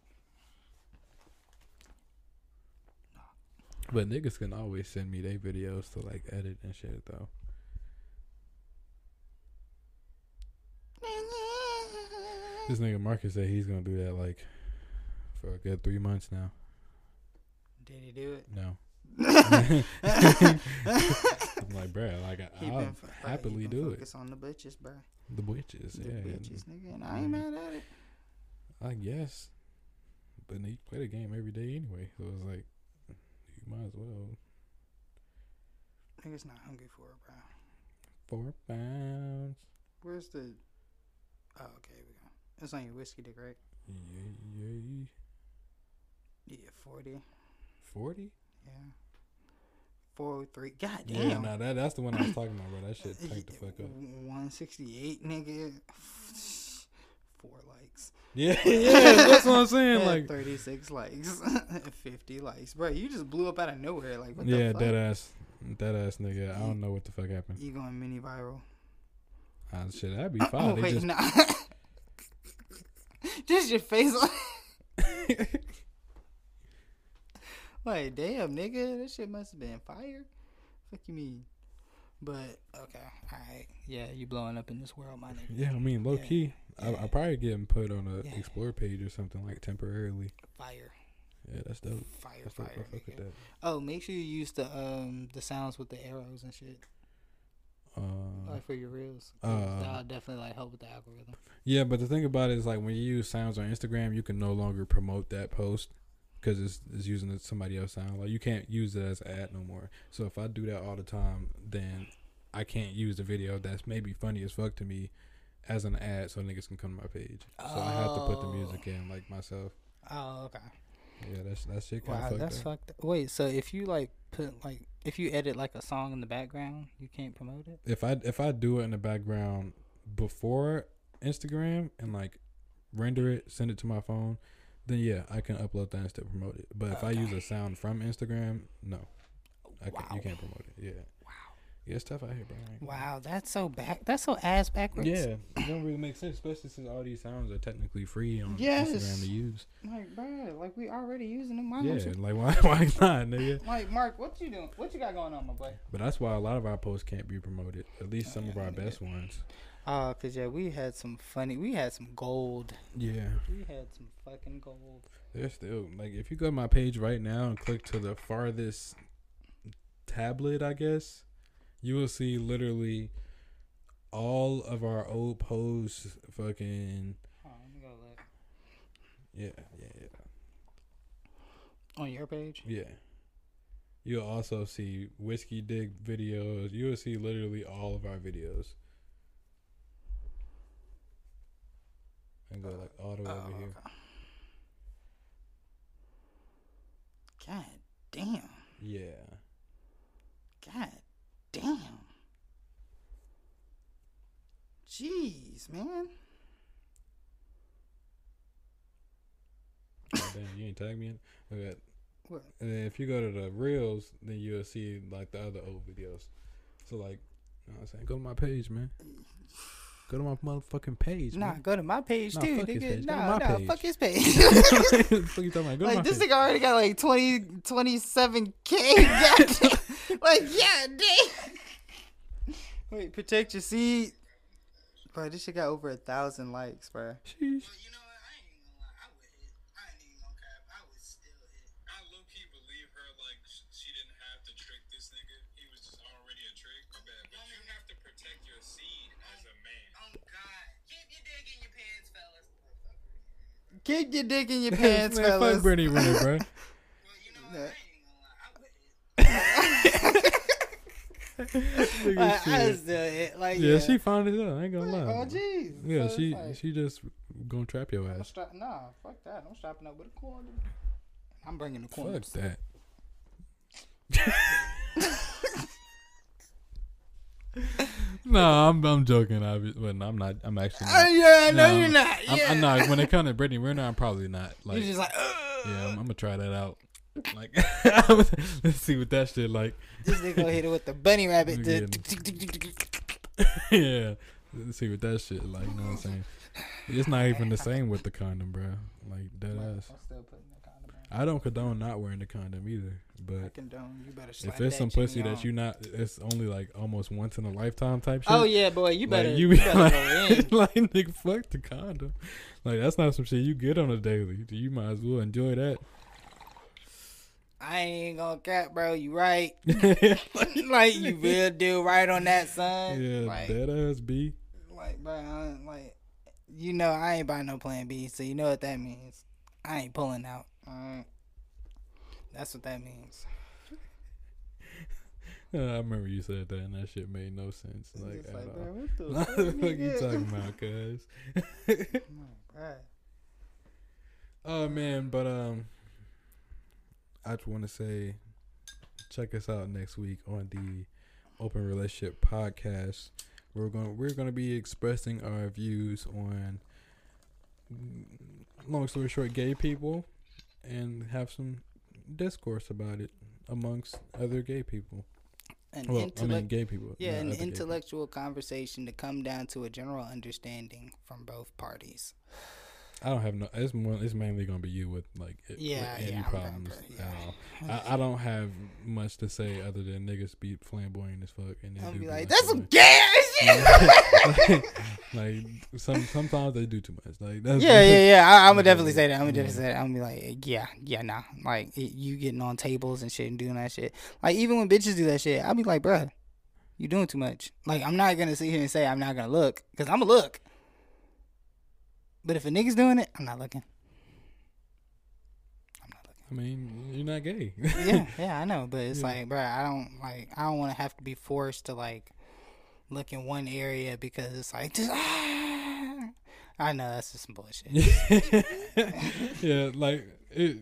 But niggas can always send me their videos to like edit and shit though. This nigga Marcus said he's gonna do that like for a good 3 months now. Did he do it? No. I'm like, bro, like I'll happily do it. Focus on the bitches, bro. The bitches, yeah. The bitches, nigga, and I ain't mad at it. I guess, but you play the game every day anyway, so it's like you might as well. Nigga's not hungry for a pound. 4 pounds. Where's the? Oh, okay, here we go. That's on your whiskey dick, right? Yeah. Yeah, 40. 40? Yeah. 403. God damn. Yeah, nah, that's the one I was talking about, bro. That shit tanked the fuck up. 168, nigga. 4 likes. Yeah, that's what I'm saying. Like 36 likes, 50 likes, bro. You just blew up out of nowhere. Like, what the fuck? Yeah, dead ass, nigga. I don't know what the fuck happened. You going mini viral? Shit, that'd be fine. Nah. Just your face, like damn, nigga, that shit must have been fire. Fuck you mean? But okay, alright, yeah, you blowing up in this world, my nigga. Yeah, I mean, low key. Yeah. I probably getting put on a explore page or something like temporarily. Fire. Yeah, that's dope. Fire. Fuck with that. Oh, make sure you use the sounds with the arrows and shit. Like for your reels. That'll definitely like help with the algorithm. Yeah, but the thing about it is like when you use sounds on Instagram, you can no longer promote that post because it's using somebody else's sound. Like you can't use it as an ad no more. So if I do that all the time, then I can't use the video that's maybe funny as fuck to me as an ad, so niggas can come to my page. So I have to put the music in like myself. Oh, okay. Yeah, that shit kind of fucked up. Wow, that's fucked up. Wait, so if you like put like if you edit like a song in the background, you can't promote it? If I do it in the background before Instagram and like render it, send it to my phone, then yeah, I can upload things to promote it. But if I use a sound from Instagram, no, you can't promote it. Yeah. Yeah, it's tough out here, bro. Wow, that's so that's so ass backwards. Yeah, it don't really make sense, especially since all these sounds are technically free on Instagram to use. Like, bro, like we already using them. Yeah, like why not, nigga? Like, Mark, what you doing? What you got going on, my boy? But that's why a lot of our posts can't be promoted. At least some of our best ones. Cause we had some funny. We had some gold. Yeah, we had some fucking gold. There's still like, if you go to my page right now and click to the farthest tablet, I guess. You will see literally all of our old posts. Fucking. Oh, let me go look. Yeah. On your page? Yeah. You'll also see whiskey dick videos. You will see literally all of our videos. And go like all the way over here. God damn. Yeah. God. Damn. Jeez, man. Oh, damn, you ain't tag me in? Okay. What? And then if you go to the reels, then you'll see like the other old videos. So like, you know what I'm saying? Go to my page, man. Go to my motherfucking page. Nah, man. Go to my page too, nigga. Nah, fuck his page. What the fuck you talking about? Like this nigga already got like 27K. Like, yeah, damn. Wait, protect your seed. Bro, this shit got over 1,000 likes, bro. Sheesh. Well, you know what? I ain't even gonna lie. I would hit. I ain't even gonna cap. I would still hit. I low-key believe her, like, she didn't have to trick this nigga. He was just already a trick. But you have to protect your seed as a man. Keep your dick in your pants, man, fellas. Fuck Brittany Renner, bro. Yeah, she fine as hell. I ain't gonna lie. Oh, jeez. Yeah, so she just gonna trap your ass. Nah, fuck that. I'm strapping up with a cord. I'm bringing the cord. Fuck that. No, I'm joking. I'm actually not. Yeah, no, you're not. Yeah. I'm not. When it comes to Brittany Renner, I'm probably not. Like, you're just like, ugh. Yeah, I'm gonna try that out. Like, let's see what that shit like. This nigga hit it with the bunny rabbit. Yeah, let's see what that shit like. You know what I'm saying? It's not even the same with the condom, bro. Like, dead ass. I'm still putting the condom on. I don't condone not wearing the condom either. But I condone, you better slap if there's some pussy that you not, it's only like almost once in a lifetime type shit. Oh yeah, boy, you better. Like, you better like, go in. Like, nigga, fuck the condom. Like, that's not some shit you get on a daily. You might as well enjoy that. I ain't gonna cap, bro. You right. Like, you real deal right on that, son. Yeah, like, that ass B. Like, bro, you know I ain't buying no plan B, so you know what that means. I ain't pulling out. That's what that means. I remember you said that, and that shit made no sense. Like, at all. What the fuck you talking about, cuz? Oh, my God. Oh, man, but, I just want to say, check us out next week on the Open Relationship Podcast. We're gonna be expressing our views on, long story short, gay people, and have some discourse about it amongst other gay people. Gay people. Yeah, an intellectual conversation to come down to a general understanding from both parties. I don't have no. It's mainly gonna be you with problems at all. I don't have much to say other than niggas be flamboyant as fuck, and I'll be like, "That's some gay ass shit." Like sometimes they do too much. Like that's, I'm gonna definitely say that. I'm gonna definitely say that. I'm gonna be like, nah. Like you getting on tables and shit and doing that shit. Like even when bitches do that shit, I'll be like, bruh, you doing too much. Like I'm not gonna sit here and say I'm not gonna look because I'm gonna look. But if a nigga's doing it, I'm not looking. I mean, you're not gay. yeah, I know. But it's like, bro, I don't want to have to be forced to like look in one area because it's like, I know that's just some bullshit. Yeah, like it.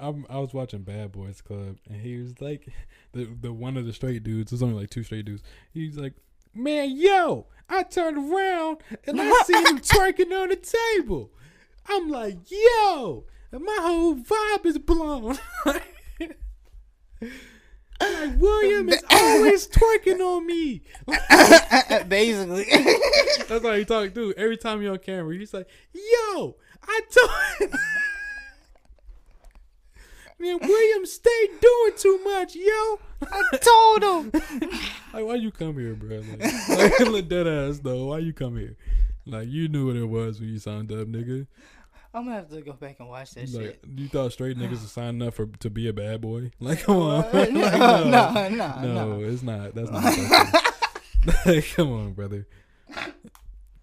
I was watching Bad Boys Club, and he was like, the one of the straight dudes. There's only like two straight dudes. He's like, man, yo, I turned around and I seen him twerking on the table. I'm like, yo, and my whole vibe is blown. Like, William is always twerking on me. Basically. That's how he talk, dude. Every time you're on camera, he's like, yo, I twerk. Man, William stayed doing too much, yo. I told him. Like, why you come here, bro? Like dead ass though. Why you come here? Like, you knew what it was when you signed up, nigga. I'm gonna have to go back and watch that shit. You thought straight niggas were signing up to be a bad boy? Like, come on. Like, no, it's not. That's not. Like, come on, brother.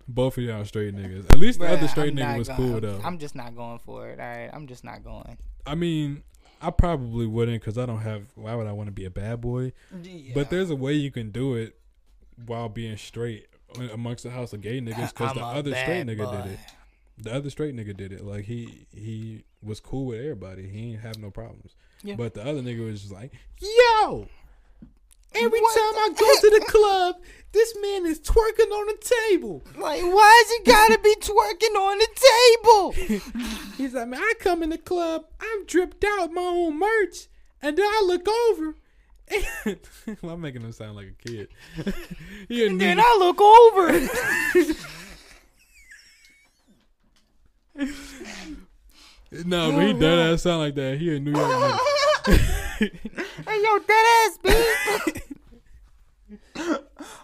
Both of y'all straight niggas. At least the other straight nigga was cool though. I'm just not going for it. All right, I'm just not going. I mean, I probably wouldn't because I don't have. Why would I want to be a bad boy? Yeah. But there's a way you can do it while being straight amongst the house of gay niggas because the other straight nigga did it. The other straight nigga did it. Like he was cool with everybody. He ain't have no problems. Yeah. But the other nigga was just like, yo. Every time I go to the club, this man is twerking on the table. Like, why's he gotta be twerking on the table? He's like, man, I come in the club, I'm dripped out my own merch, and then I look over. Well, I'm making him sound like a kid. And then I look over. No, but he does sound like that. He in New York. Hey, yo, dead ass, bitch.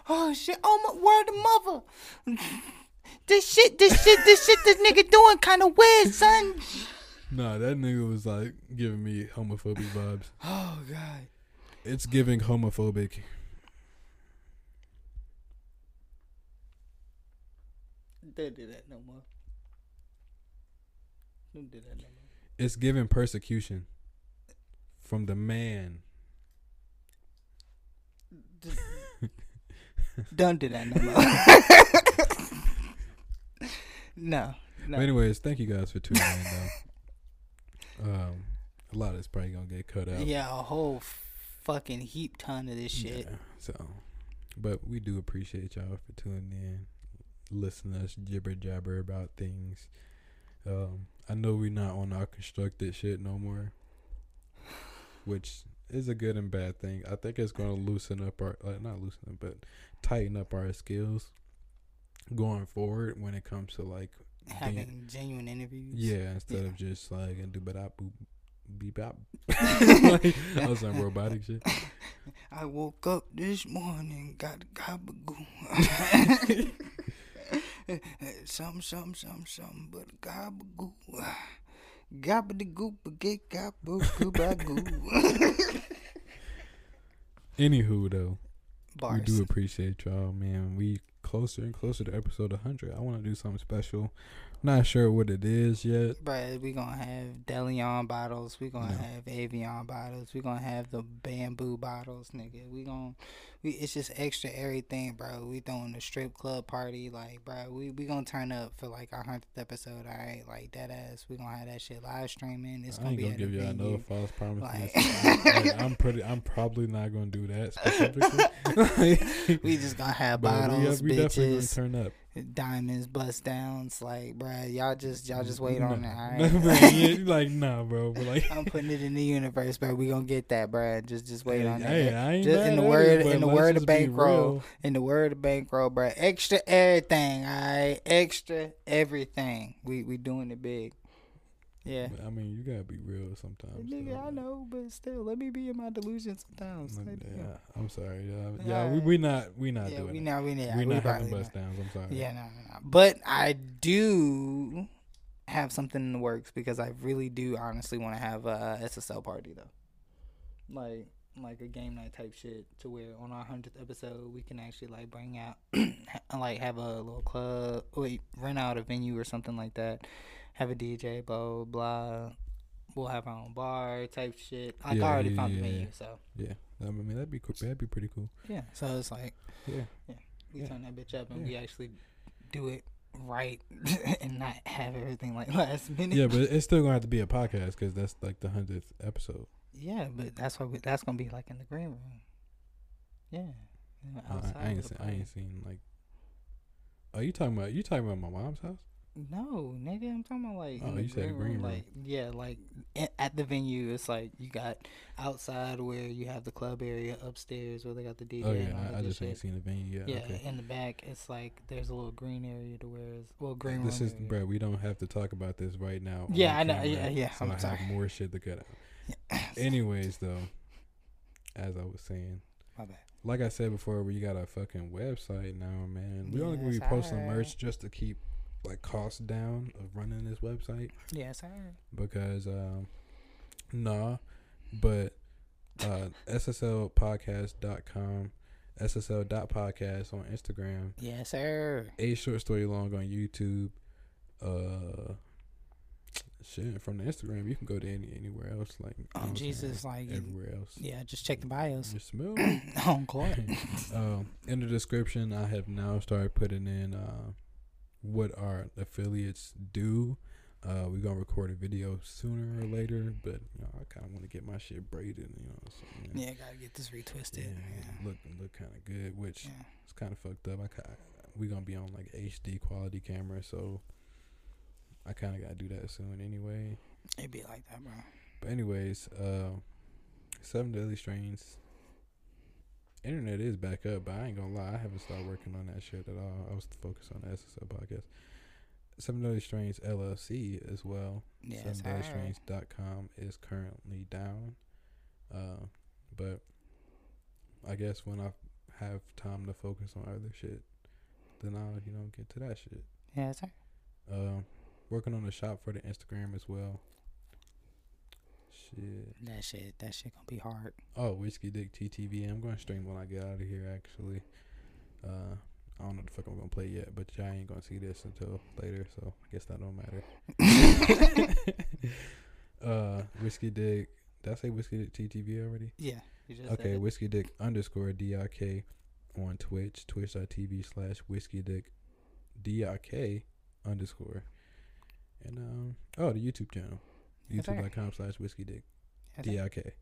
Oh, shit. Oh, my word of mother. This nigga doing kind of weird, son. Nah, that nigga was like giving me homophobic vibes. Oh, God. It's giving homophobic. Don't do that no more. Don't do that no more. It's giving persecution from the man. Don't do that no more. No, no. But anyways, thank you guys for tuning in though. A lot of it's probably gonna get cut out. Yeah, a whole fucking heap ton of this shit. Yeah, so, but we do appreciate y'all for tuning in, listen to us jibber jabber about things. I know we're not on our constructed shit no more, which is a good and bad thing. I think it's going to loosen up our, not loosen up, but tighten up our skills going forward when it comes to like having genuine interviews. Yeah, instead of just like and do ba-da boop beep bop. Like, I was on robotic shit. I woke up this morning, got gabagoo. Something, but gabagoo. Gabadigoo, bagay, gabagoo, bagoo. Anywho, though, bars. We do appreciate y'all, man. We closer and closer to episode 100. I want to do something special. Not sure what it is yet. Bruh, we gonna have Deleon bottles. We gonna have Avion bottles. We gonna have the bamboo bottles, nigga. It's just extra everything, bro. We throwing a strip club party, like, bro. We gonna turn up for like our 100th episode, all right? Like that ass. We gonna have that shit live streaming. It's gonna be. I ain't gonna give y'all no false promises. Like, I'm probably not gonna do that specifically. Like, we just gonna have bottles, we bitches. Definitely gonna turn up. Diamonds, bust downs, like, bruh, y'all just wait on it, all right? You're like, nah, bro, but like, I'm putting it in the universe, bro. We gonna get that, bruh. Just wait on it. I ain't just in the word of bankroll, bruh. Extra everything, all right? Extra everything. We doing it big. Yeah. But, I mean, you gotta be real sometimes. Nigga, though. I know, but still, let me be in my delusion sometimes. Yeah, I'm sorry, y'all. Yeah, we not doing it. We not having bust downs. I'm sorry. Yeah, no. But I do have something in the works because I really do honestly want to have a SSL party though, like a game night type shit to where on our 100th episode we can actually like bring out, like have a little club, rent out a venue or something like that. Have a DJ, blah, blah. We'll have our own bar type shit. Like, I already found the menu, so. Yeah. I mean, that'd be cool. That'd be pretty cool. Yeah. So it's like, we turn that bitch up and we actually do it right and not have everything like last minute. Yeah, but it's still going to have to be a podcast because that's like the 100th episode. Yeah, but that's why that's going to be like in the green room. Yeah. Outside I ain't seen like. Oh, you talking about my mom's house? No, nigga, I'm talking about like in the green room. Like, yeah, like at the venue, it's like you got outside where you have the club area upstairs where they got the DJ. Oh yeah, I just ain't seen the venue yet. Yeah, okay. In the back, it's like there's a little green area to where it's green room. This is, bro. We don't have to talk about this right now. Yeah, I know. Yeah. So I have more shit to cut out. Anyways, though, as I was saying, my bad. Like I said before, we got a fucking website now, man. We only gonna be posting merch just to keep. Like cost down of running this website. Yes, I heard. Because sslpodcast.com, sslpodcast on Instagram. Yes, sir. A Short Story Long on YouTube. Shit, from the Instagram you can go to anywhere else, like Jesus, like everywhere else. Yeah, just check the bios. Just smell on court. In the description I have now started putting in what our affiliates do. We're gonna record a video sooner or later, but you know, I kind of want to get my shit braided, you know. So, yeah, gotta get this retwisted. Yeah. Look kind of good, which it's kind of fucked up. We're gonna be on like HD quality camera, so I kind of gotta do that soon anyway. It'd be like that, bro. But anyways, 7 Deadly Strains. Internet is back up, but I ain't gonna lie, I haven't started working on that shit at all. I was focused on the SSL podcast. 7 Deadly Strains LLC as well. Yes, 7deadlystrains.com is currently down. But I guess when I have time to focus on other shit, then I'll, you know, get to that shit. Yeah, sir. Working on the shop for the Instagram as well. Shit. That shit gonna be hard. Oh, Whiskey Dick TTV. I'm gonna stream when I get out of here. Actually, I don't know what the fuck I'm gonna play yet, but y'all ain't gonna see this until later, so I guess that don't matter. Whiskey Dick. Did I say Whiskey Dick TTV already? Yeah. You just okay, Whiskey Dick _DIK on Twitch, twitch.tv/WhiskeyDick DIK_. And the YouTube channel. YouTube.com/WhiskeyDick DIK.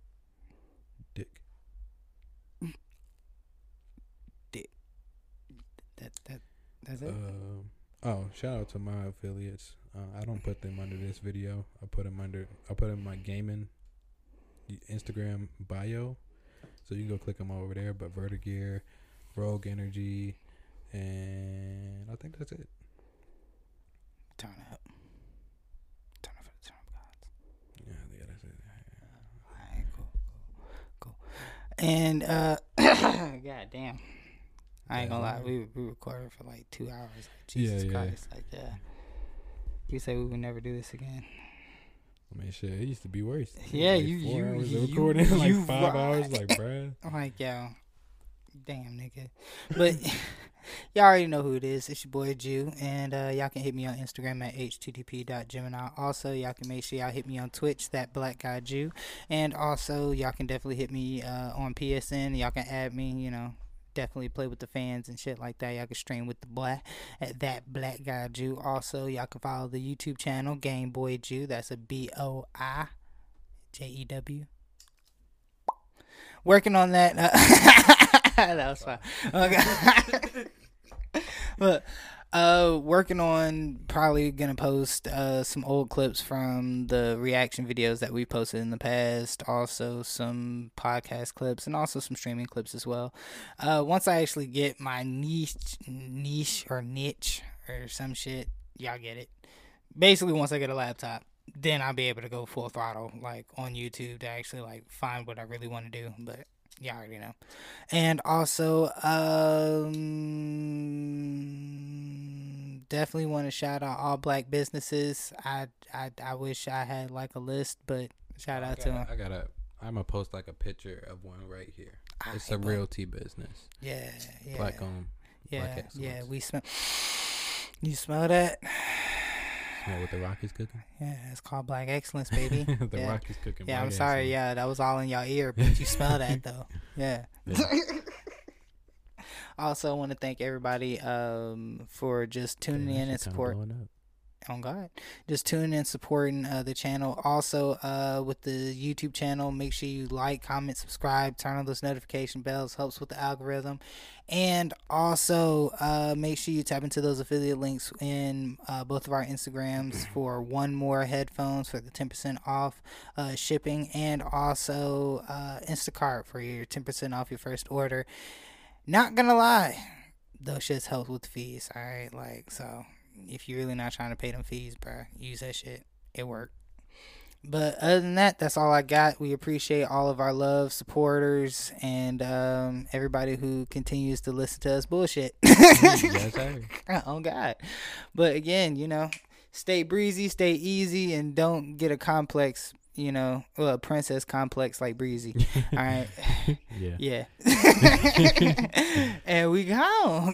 Dick. That's it. Shout out to my affiliates. I don't put them under this video. I put them in my gaming Instagram bio. So you can go click them over there. But Vertigear, Rogue Energy, and I think that's it. Turn up. Turn up for the turn up gods. Yeah, I think that's it. All right, cool. And god damn. I ain't gonna lie, we recorded for like 2 hours. Like, Jesus Christ, like that. You say we would never do this again. I mean, shit, it used to be worse. Yeah, like you recording like five hours, like bruh. I'm like, yo, damn nigga. But y'all already know who it is. It's your boy Jew, and y'all can hit me on Instagram at http.gemini. Also, y'all can make sure y'all hit me on Twitch, that black guy Jew, and also y'all can definitely hit me on PSN. Y'all can add me, you know. Definitely play with the fans and shit like that. Y'all can stream with the black at that black guy Jew. Also, y'all can follow the YouTube channel Game Boy Jew. That's a BOIJEW. Working on that. That was fine. Okay. Look, working on probably gonna post some old clips from the reaction videos that we posted in the past, also some podcast clips, and also some streaming clips as well. Once I actually get my niche or some shit, y'all get it. Basically, once I get a laptop, then I'll be able to go full throttle like on YouTube to actually like find what I really want to do. But y'all already know. And also, definitely want to shout out all black businesses. I wish I had like a list, but shout out to them. I'm gonna post like a picture of one right here. It's a realty business. Yeah. Black owned. Yeah. We smell. You smell that? Smell what the Rockies cooking? Yeah, it's called Black Excellence, baby. Rockies cooking. Yeah, I'm sorry. Excellence. Yeah, that was all in your ear, but you smell that though. Yeah. Also, I want to thank everybody for just tuning in and supporting. Oh, God. Just tuning in, supporting the channel. Also, with the YouTube channel, make sure you like, comment, subscribe, turn on those notification bells. Helps with the algorithm. And also, make sure you tap into those affiliate links in both of our Instagrams for one more headphones for the 10% off shipping. And also, Instacart for your 10% off your first order. Not gonna lie, those shits help with the fees, alright? Like, so, if you're really not trying to pay them fees, bruh, use that shit. It worked. But other than that, that's all I got. We appreciate all of our love, supporters, and everybody who continues to listen to us bullshit. Oh, God. But again, you know, stay breezy, stay easy, and don't get a complex, you know, a princess complex like Breezy. All right. Yeah. And we go.